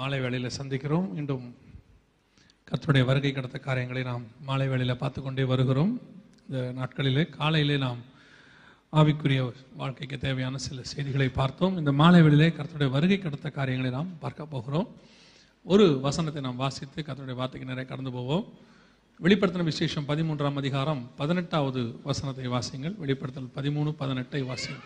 மாலை வேளையில் சந்திக்கிறோம். இன்றும் கர்த்தருடைய வருகை கடந்த காரியங்களை நாம் மாலை வேளையில் பார்த்து கொண்டே வருகிறோம். இந்த நாட்களிலே காலையிலே நாம் ஆவிக்குரிய வாழ்க்கைக்கு தேவையான சில செய்திகளை பார்த்தோம். இந்த மாலை வேளையிலே கர்த்தருடைய வருகை கடந்த காரியங்களை நாம் பார்க்க போகிறோம். ஒரு வசனத்தை நாம் வாசித்து கர்த்தருடைய வார்த்தைக்கு நிறைய கடந்து போவோம். வெளிப்படுத்தின விசேஷம் 13ஆம் அதிகாரம் 18வது வசனத்தை வாசிங்கள். வெளிப்படுத்தல் 13:18 வாசிங்கள்.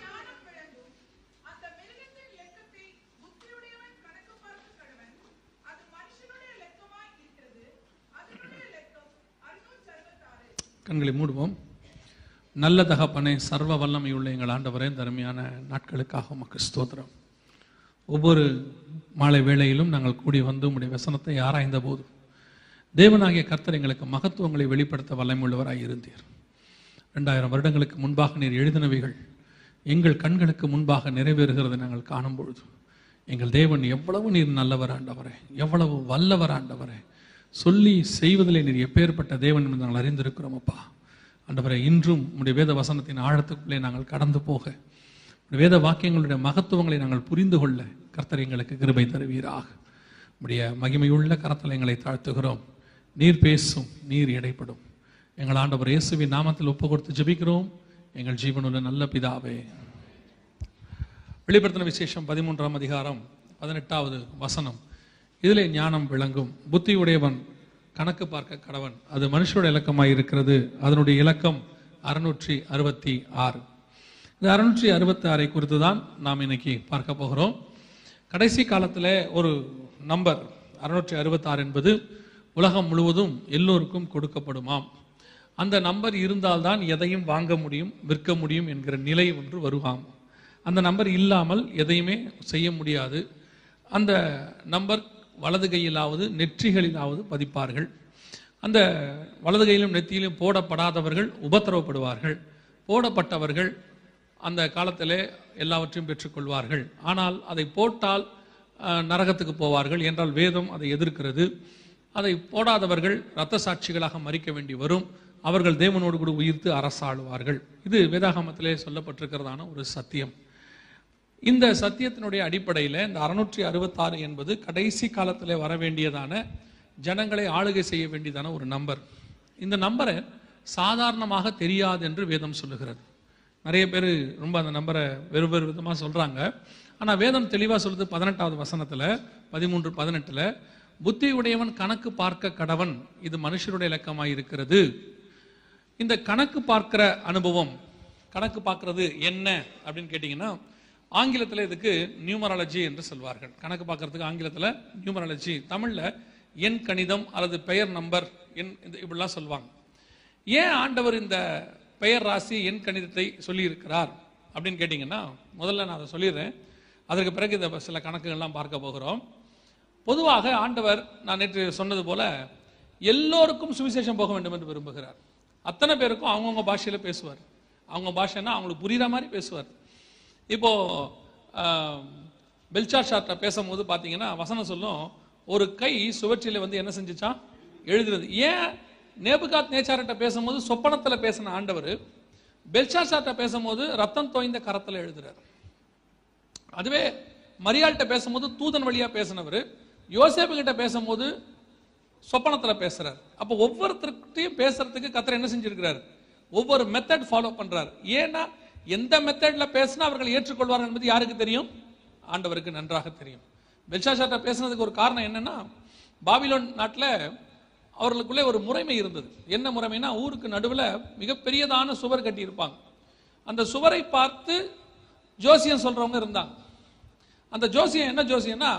கண்களை மூடுவோம். நல்ல தகப்பனே, சர்வ வல்லமையுள்ள எங்கள் ஆண்டவரே, தருமையான நாட்களுக்காக உமக்கு ஸ்தோத்திரம். ஒவ்வொரு மாலை வேளையிலும் நாங்கள் கூடி வந்து உடைய வசனத்தை ஆராய்ந்த போது தேவனாகிய கர்த்தர் எங்களுக்கு மகத்துவங்களை வெளிப்படுத்த வல்லமையுள்ளவராய் இருந்தீர். 2000 வருடங்களுக்கு முன்பாக நீர் எழுதினவைகள் எங்கள் கண்களுக்கு முன்பாக நிறைவேறுகிறதை நாங்கள் காணும் பொழுது, எங்கள் தேவன் எவ்வளவு நீர் நல்லவர் ஆண்டவரே, எவ்வளவு வல்லவர் ஆண்டவரே, சொல்லி செய்வதிலே நீர் எப்பேற்பட்ட தேவன் என்று நாங்கள் அறிந்திருக்கிறோம் அப்பா. ஆண்டவரே, இன்றும் உடைய வேத வசனத்தின் ஆழத்துக்குள்ளே நாங்கள் கடந்து போக, வேத வாக்கியங்களுடைய மகத்துவங்களை நாங்கள் புரிந்து கொள்ள கர்த்தர் எங்களுக்கு கிருபை தருவீராக. உடைய மகிமையுள்ள கரத்தில் எங்களை தாழ்த்துகிறோம். நீர் பேசும், நீர் இடைப்படும். எங்கள் ஆண்டவர் இயேசுவின் நாமத்தில் ஒப்பு கொடுத்து ஜெபிக்கிறோம் எங்கள் ஜீவனுள்ள நல்ல பிதாவே. வெளிப்படுத்தின விசேஷம் 13ஆம் அதிகாரம் 18வது வசனம். இதிலே ஞானம் விளங்கும். புத்தி உடையவன் கணக்கு பார்க்க கடவன், அது மனுஷனுடைய இலக்கமாய் இருக்கிறது, அதனுடைய இலக்கம் 666. இந்த 666 குறித்து தான் நாம் இன்னைக்கு பார்க்க போகிறோம். கடைசி காலத்தில் ஒரு நம்பர் 666 என்பது உலகம் முழுவதும் எல்லோருக்கும் கொடுக்கப்படுமாம். அந்த நம்பர் இருந்தால்தான் எதையும் வாங்க முடியும், விற்க முடியும் என்கிற நிலை ஒன்று வருவாம். அந்த நம்பர் இல்லாமல் எதையுமே செய்ய முடியாது. அந்த நம்பர் வலது கையிலாவது நெற்றிகளிலாவது பதிப்பார்கள். அந்த வலது கையிலும் நெற்றியிலும் போடப்படாதவர்கள் உபத்திரவப்படுவார்கள், போடப்பட்டவர்கள் அந்த காலத்திலே எல்லாவற்றையும் பெற்றுக்கொள்வார்கள். ஆனால் அதை போட்டால் நரகத்துக்கு போவார்கள் என்றால் வேதம் அதை எதிர்க்கிறது. அதை போடாதவர்கள் இரத்த சாட்சிகளாக மரிக்க வேண்டி வரும். அவர்கள் தேவனோடு கூட உயிர்த்து அரசாளுவார்கள். இது வேதாகமத்திலே சொல்லப்பட்டிருக்கிறதான ஒரு சத்தியம். இந்த சத்தியத்தினுடைய அடிப்படையில் இந்த 666 என்பது கடைசி காலத்தில் வர வேண்டியதான ஜனங்களை ஆளுகை செய்ய வேண்டியதான ஒரு நம்பர். இந்த நம்பரை சாதாரணமாக தெரியாது என்று வேதம் சொல்லுகிறது. நிறைய பேர் ரொம்ப அந்த நம்பரை வெவ்வேறு விதமாக சொல்கிறாங்க. ஆனால் வேதம் தெளிவாக சொல்லுது 18வது வசனத்தில் 13:18 புத்தி உடையவன் கணக்கு பார்க்க கடவன், இது மனுஷருடைய இலக்கமாக இருக்கிறது. இந்த கணக்கு பார்க்கிற அனுபவம், கணக்கு பார்க்கறது என்ன அப்படின்னு கேட்டிங்கன்னா, ஆங்கிலத்தில் இதுக்கு நியூமராலஜி என்று சொல்வார்கள். கணக்கு பார்க்கறதுக்கு ஆங்கிலத்தில் நியூமராலஜி, தமிழில் எண் கணிதம் அல்லது பெயர் நம்பர் எண் இப்படிலாம் சொல்லுவாங்க. ஏன் ஆண்டவர் இந்த பெயர் ராசி எண் கணிதத்தை சொல்லியிருக்கிறார் அப்படின்னு கேட்டிங்கன்னா, முதல்ல நான் அதை சொல்லிடுறேன், அதற்கு பிறகு இதை சில கணக்குகள்லாம் பார்க்க போகிறோம். பொதுவாக ஆண்டவர், நான் நேற்று சொன்னது போல, எல்லோருக்கும் சுவிசேஷம் போக வேண்டும் என்று விரும்புகிறார். அத்தனை பேருக்கும் அவங்கவுங்க பாஷையில் பேசுவார். அவங்க பாஷைன்னா அவங்களுக்கு புரிகிற மாதிரி பேசுவார். இப்போது பெல்சாஷார்ட்ட பேசும்போது பார்த்தீங்கன்னா வசனம் சொல்லும், ஒரு கை சுவற்றில் வந்து என்ன செஞ்சிச்சா எழுதுறது. ஏன் நேபுகாத் நேச்சார்ட்ட பேசும்போது சொப்பனத்தில் பேசின ஆண்டவர் பெல்சாஷார்ட்ட பேசும்போது ரத்தம் தோய்ந்த கரத்தில் எழுதுறாரு. அதுவே மரியாள்கிட்ட பேசும்போது தூதன் வழியாக பேசினவர் யோசேப்புகிட்ட பேசும்போது சொப்பனத்தில் பேசுகிறார். அப்போ ஒவ்வொருத்தருக்கிட்டையும் பேசுறதுக்கு கர்த்தர் என்ன செஞ்சிருக்கிறார், ஒவ்வொரு மெத்தட் ஃபாலோ பண்ணுறார். ஏன்னா எந்த மெத்தட்ல பேசினா அவர்கள் ஏற்றுக்கொள்வார்கள் என்பது யாருக்கு தெரியும், ஆண்டவருக்கு நன்றாக தெரியும். பெல்ஷாஷார்ட்ட பேசுனதுக்கு ஒரு காரணம் என்னன்னா, பாபிலோன் நாட்டில் அவர்களுக்குள்ளே ஒரு முறைமை இருந்தது. என்ன முறைமைனா, ஊருக்கு நடுவில் மிகப்பெரியதான சுவர் கட்டி இருப்பாங்க. அந்த சுவரை பார்த்து ஜோசியம் சொல்றவங்க இருந்தாங்க. அந்த ஜோசியம் என்ன ஜோசியம்னா,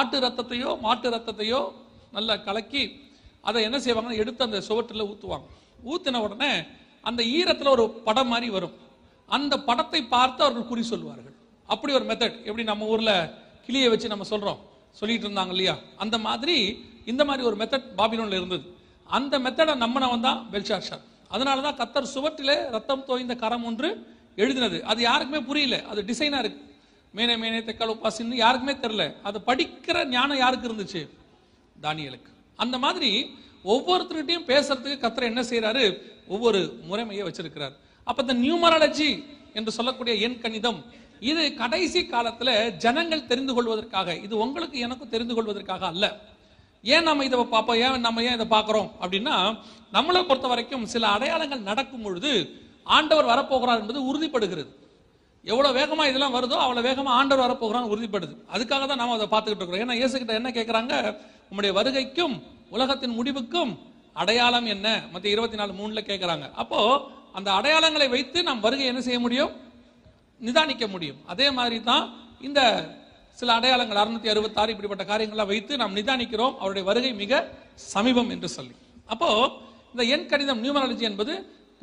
ஆட்டு ரத்தத்தையோ மாட்டு ரத்தத்தையோ நல்லா கலக்கி அதை என்ன செய்வாங்கன்னா எடுத்து அந்த சுவற்றில் ஊற்றுவாங்க. ஊற்றின உடனே அந்த ஈரத்தில் ஒரு படம் மாதிரி வரும். அந்த படத்தை பார்த்து அவர்கள் குறி சொல்வார்கள். அப்படி ஒரு மெத்தட். எப்படி நம்ம ஊரில் கிளியை வச்சு நம்ம சொல்கிறோம், சொல்லிட்டு இருந்தாங்க இல்லையா, அந்த மாதிரி இந்த மாதிரி ஒரு மெத்தட் பாபிலோனில் இருந்தது. அந்த மெத்தடை நம்மனவன் தான் பெல்ஷாஷார். அதனால தான் கர்த்தர் சுவற்றிலே ரத்தம் தோய்ந்த கரம் ஒன்று எழுதினது. அது யாருக்குமே புரியல, அது டிசைனாக இருக்குது. மேனே மேனே தெக்கால் உப்பாசின்னு யாருக்குமே தெரில. அதை படிக்கிற ஞானம் யாருக்கு இருந்துச்சு, தானியலுக்கு. அந்த மாதிரி ஒவ்வொருத்தருக்கிட்டையும் பேசுறதுக்கு கர்த்தர் என்ன செய்கிறாரு, ஒவ்வொரு முறைமையை வச்சிருக்கிறார். அப்போ இந்த நியூமராலஜி என்று சொல்லக்கூடிய எண் கணிதம் இது கடைசி காலத்துல ஜனங்கள் தெரிந்து கொள்வதற்காக, இது உங்களுக்கு எனக்கும் தெரிந்து கொள்வதற்காக அல்ல. ஏன் நம்ம இதை பார்ப்போம், ஏன் நம்ம ஏன் இதை பார்க்கிறோம் அப்படின்னா, நம்மளை பொறுத்த வரைக்கும் சில அடையாளங்கள் நடக்கும் பொழுது ஆண்டவர் வரப்போகிறார் என்பது உறுதிப்படுகிறது. எவ்வளவு வேகமா இதெல்லாம் வருதோ அவ்வளவு வேகமா ஆண்டவர் வரப்போகிறான்னு உறுதிப்படுது. அதுக்காக தான் நாம அதை பார்த்துக்கிட்டு இருக்கிறோம். ஏன்னா இயேசு கிட்ட என்ன கேட்கிறாங்க, உங்களுடைய வருகைக்கும் உலகத்தின் முடிவுக்கும் அடையாளம் என்ன, மத்திய 24:3 கேட்கிறாங்க. அப்போ அந்த அடையாளங்களை வைத்து நாம் வருகை என்ன செய்ய முடியும், நிதானிக்க முடியும். அதே மாதிரி தான் இந்த சில அடையாளங்கள் 666 இப்படிப்பட்ட காரியங்களை வைத்து நாம் நிதானிக்கிறோம் அவருடைய வருகை மிக சமீபம் என்று சொல்லி. அப்போ இந்த எண் கணிதம் நியூமராலஜி என்பது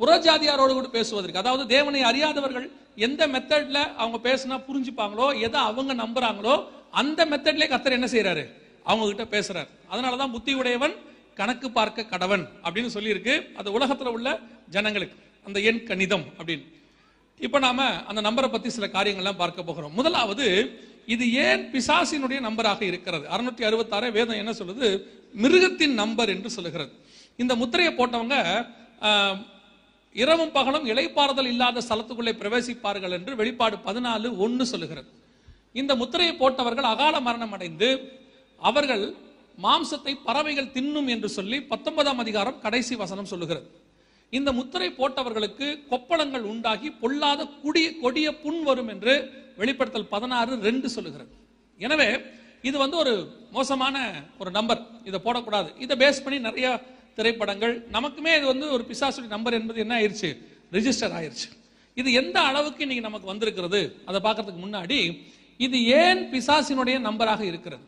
புறஜாதியாரோடு கூட பேசுவதற்கு, அதாவது தேவனை அறியாதவர்கள் எந்த மெத்தட்ல அவங்க பேசினா புரிஞ்சுப்பாங்களோ, எதை அவங்க நம்புறாங்களோ அந்த மெத்தட்ல கர்த்தர் என்ன செய்யறாரு, அவங்க கிட்ட பேசுறாரு. அதனாலதான் புத்தி உடையவன் கணக்கு பார்க்க கடவன் அப்படின்னு சொல்லி இருக்கு. அது உலகத்துல உள்ள ஜனங்களுக்கு அந்த எண் கணிதம் அப்படின்னு. இப்ப நாம அந்த நம்பரை பத்தி சில காரியங்கள்லாம் பார்க்க போகிறோம். முதலாவது, இது ஏன் பிசாசினுடைய நம்பராக இருக்கிறது? 666 வேதம் என்ன சொல்லுது, மிருகத்தின் நம்பர் என்று சொல்லுகிறது. இந்த முத்திரையை போட்டவங்க இரவும் பகலும் இளைப்பாறுதல் இல்லாத ஸ்தலத்துக்குள்ளே பிரவேசிப்பார்கள் என்று வெளிப்பாடு 14:1 சொல்லுகிறது. இந்த முத்திரையை போட்டவர்கள் அகால மரணம் அடைந்து அவர்கள் மாம்சத்தை பறவைகள் தின்னும் என்று சொல்லி 19ஆம் அதிகாரம் கடைசி வசனம் சொல்லுகிறது. இந்த முத்திரை போட்டவர்களுக்கு கொப்பளங்கள் உண்டாகி பொல்லாத கொடிய புண் வரும் என்று வெளிப்படுத்தல் 16:2 சொல்லுகிறது. எனவே இது வந்து ஒரு மோசமான ஒரு நம்பர், இதை போடக்கூடாது. இதை பேஸ் பண்ணி நிறைய திரைப்படங்கள், நமக்குமே இது வந்து ஒரு பிசாசுடைய நம்பர் என்பது என்ன ஆயிடுச்சு, ரெஜிஸ்டர் ஆயிடுச்சு. இது எந்த அளவுக்கு இன்னைக்கு நமக்கு வந்திருக்கிறது அதை பார்க்கறதுக்கு முன்னாடி, இது ஏன் பிசாசினுடைய நம்பராக இருக்கிறது,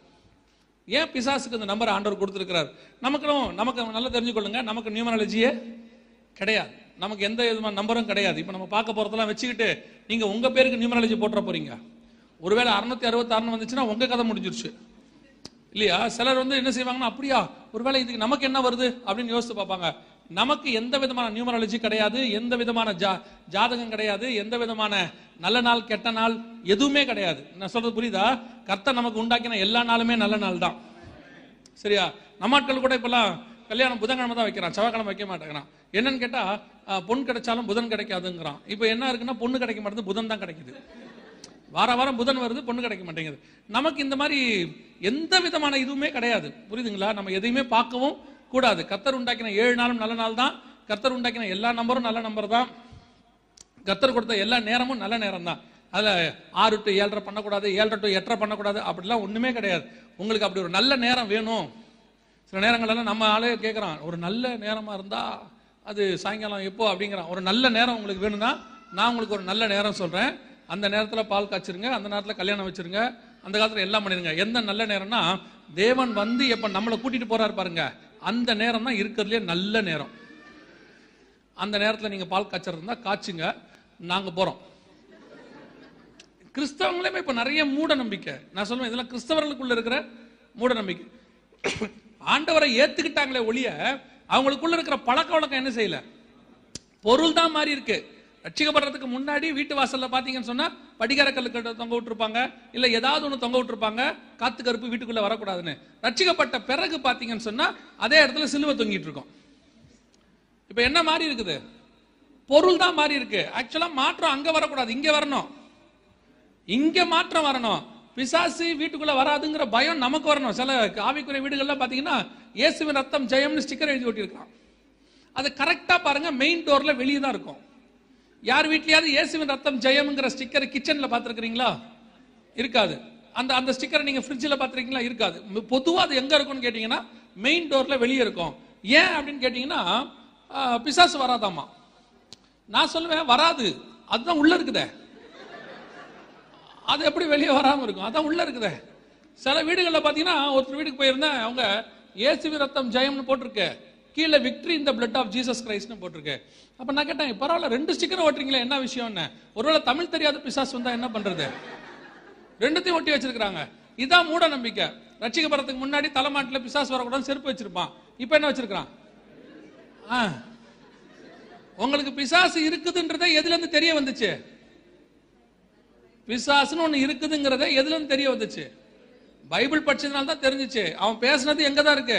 ஏன் பிசாசுக்கு இந்த நம்பர் ஆண்டவர் கொடுத்திருக்கிறார். நமக்கு நல்லா தெரிஞ்சுக்கொள்ளுங்க, நமக்கு நியூமராலஜியே கிடையாது, நமக்கு எந்த விதமான நம்பரும் கிடையாது. இப்போ நம்ம பார்க்க போறதெல்லாம் வச்சுக்கிட்டு நீங்க உங்க பேருக்கு நியூமராலஜி போட்டுற போறீங்க. ஒருவேளை 666 வந்துச்சுன்னா உங்க கதை முடிஞ்சிருச்சு இல்லையா? சிலர் வந்து என்ன செய்வாங்கன்னா, அப்படியா ஒருவேளை இதுக்கு நமக்கு என்ன வருது அப்படின்னு யோசித்து பார்ப்பாங்க. நமக்கு எந்த விதமான நியூமராலஜி கிடையாது, எந்த விதமான ஜாதகம் கிடையாது, எந்த விதமான நல்ல நாள் கெட்ட நாள் எதுவுமே கிடையாது. நான் சொல்றது புரியுதா? கர்த்தர் நமக்கு உண்டாக்கின எல்லா நாளுமே நல்ல நாள் தான், சரியா? நம்ம ஆட்கள் கூட இப்பெல்லாம் கல்யாணம் புதன்கிழமை தான் வைக்கிறான், செவ்வாய்க்கிழமை வைக்க மாட்டேங்கிறான். என்னன்னு கேட்டா, பொண்ணு கிடைச்சாலும் புதன் கிடைக்காதுங்கிறான். இப்போ என்ன இருக்குன்னா, பொண்ணு கிடைக்க மாட்டேங்குது, புதன் தான் கிடைக்குது. வார வாரம் புதன் வருது, பொண்ணு கிடைக்க மாட்டேங்குது. நமக்கு இந்த மாதிரி எந்த விதமான இதுவுமே கிடையாது, புரியுதுங்களா? நம்ம எதையுமே பார்க்கவும் கூடாது. கர்த்தர் உண்டாக்கின 7 நாளும் நல்ல நாள் தான். கர்த்தர் உண்டாக்கின எல்லா நம்பரும் நல்ல நம்பர் தான். கர்த்தர் கொடுத்த எல்லா நேரமும் நல்ல நேரம் தான். அதில் 6 to 7:30 பண்ணக்கூடாது, 7:30 to 8:30 பண்ணக்கூடாது, அப்படிலாம் ஒன்றுமே கிடையாது. உங்களுக்கு அப்படி ஒரு நல்ல நேரம் வேணும். சில நேரங்கள்லாம் நம்ம ஆளே கேட்குறான், ஒரு நல்ல நேரமாக இருந்தால் அது சாயங்காலம் எப்போ அப்படிங்கிறான். ஒரு நல்ல நேரம் உங்களுக்கு வேணும்னா நான் உங்களுக்கு ஒரு நல்ல நேரம் சொல்கிறேன். அந்த நேரத்தில் பால் காய்ச்சிருங்க, அந்த நேரத்தில் கல்யாணம் வச்சுருங்க, அந்த காலத்தில் எல்லாம் பண்ணிடுங்க. எந்த நல்ல நேரம்னா, தேவன் வந்து எப்போ நம்மளை கூட்டிகிட்டு போகிறாரு பாருங்க, அந்த நேரம் தான் இருக்கிறதுலே நல்ல நேரம். அந்த நேரத்தில் நீங்கள் பால் காய்ச்சறதுனா காய்ச்சுங்க, நாங்கள் போகிறோம். கிறிஸ்தவங்களுமே இப்போ நிறைய மூட நம்பிக்கை, நான் சொல்லுவேன் இதெல்லாம் கிறிஸ்தவர்களுக்குள்ள இருக்கிற மூட நம்பிக்கை. ஆண்டவரை ஏற்றுக்கிட்டாங்களே ஒழிய அவங்களுக்குள்ள இருக்கிற பழக்க வழக்கம் என்ன செய்யல, பொருள் தான் மாறி இருக்கு. ரட்சிக்கப்படுறதுக்கு முன்னாடி வீட்டு வாசல்ல பாத்தீங்கன்னு சொன்னா படிகார கல்லுக்கிட்ட தொங்க விட்டுருப்பாங்க, இல்ல ஏதாவது ஒண்ணு தொங்க விட்டுருப்பாங்க, காத்து கருப்பு வீட்டுக்குள்ள வரக்கூடாதுன்னு. ரட்சிக்கப்பட்ட பிறகு பாத்தீங்கன்னு சொன்னா அதே இடத்துல சிலுவை தொங்கிட்டு இருக்கும். இப்ப என்ன மாறி இருக்குது, பொருள் தான் மாறி இருக்கு. ஆக்சுவலா மாற்றம் அங்க வரக்கூடாது, இங்க வரணும், இங்க மாற்றம் வரணும். பிசாசு வீட்டுக்குள்ள வராதுங்கிற பயம் நமக்கு வரணும். சில ஆவிக்குரிய வீடுகள்லாம் பாத்தீங்கன்னா இயேசுவின் ரத்தம் ஜெயம்னு ஸ்டிக்கர் எழுதி ஓட்டியிருக்கான். அது கரெக்டா பாருங்க, மெயின் டோர்ல வெளியே தான் இருக்கும். யார் வீட்லயாவது இயேசுவின் ரத்தம் ஜெயம்ங்கிற ஸ்டிக்கர் கிச்சன்ல பாத்துருக்கீங்களா? இருக்காது. அந்த அந்த ஸ்டிக்கரை நீங்க ஃப்ரிட்ஜில் பாத்துருக்கீங்களா? இருக்காது. பொதுவா அது எங்க இருக்கும்னு கேட்டீங்கன்னா மெயின் டோர்ல வெளியே இருக்கும். ஏன் அப்படின்னு கேட்டீங்கன்னா, பிசாசு வராதாமா? நான் சொல்லுவேன் வராது, அதுதான் உள்ள இருக்குதே. அது எப்படி வெளியே வராமல் இருக்கும்? அதான் உள்ள இருக்குதே. சில வீடுகளில் பார்த்தீங்கன்னா, ஒருத்தர் வீட்டுக்கு போயிருந்தேன், அவங்க இயேசுவி ரத்தம் ஜெயம்னு போட்டிருக்கு, கீழே விக்டரி இந்த பிளட் ஆஃப் ஜீசஸ் கிரைஸ்ட்னு போட்டிருக்கு. அப்போ நான் கேட்டேன், பரவாயில்ல 2 ஸ்டிக்கர் ஓட்டுறீங்களே, என்ன விஷயம்னு. ஒருவேளை தமிழ் தெரியாத பிசாசு வந்தால் என்ன பண்ணுறது? 2த்தையும் ஒட்டி வச்சிருக்கிறாங்க. இதான் மூட நம்பிக்கை. ரட்சிக்கப்படுறதுக்கு முன்னாடி தலைமாட்டில் பிசாசு வரக்கூடாது செருப்பு வச்சிருப்பான். இப்போ என்ன வச்சிருக்கிறான்? உங்களுக்கு பிசாசு இருக்குதுன்றதை எதுலேருந்து தெரிய வந்துச்சு? பிசாசுன்னு ஒண்ணு இருக்குதுங்கிறத எதுல இருந்து தெரிய வந்துச்சு? பைபிள் படிச்சதுனால தான் தெரிஞ்சிச்சு. அவன் பேசுனது எங்க தான் இருக்கு?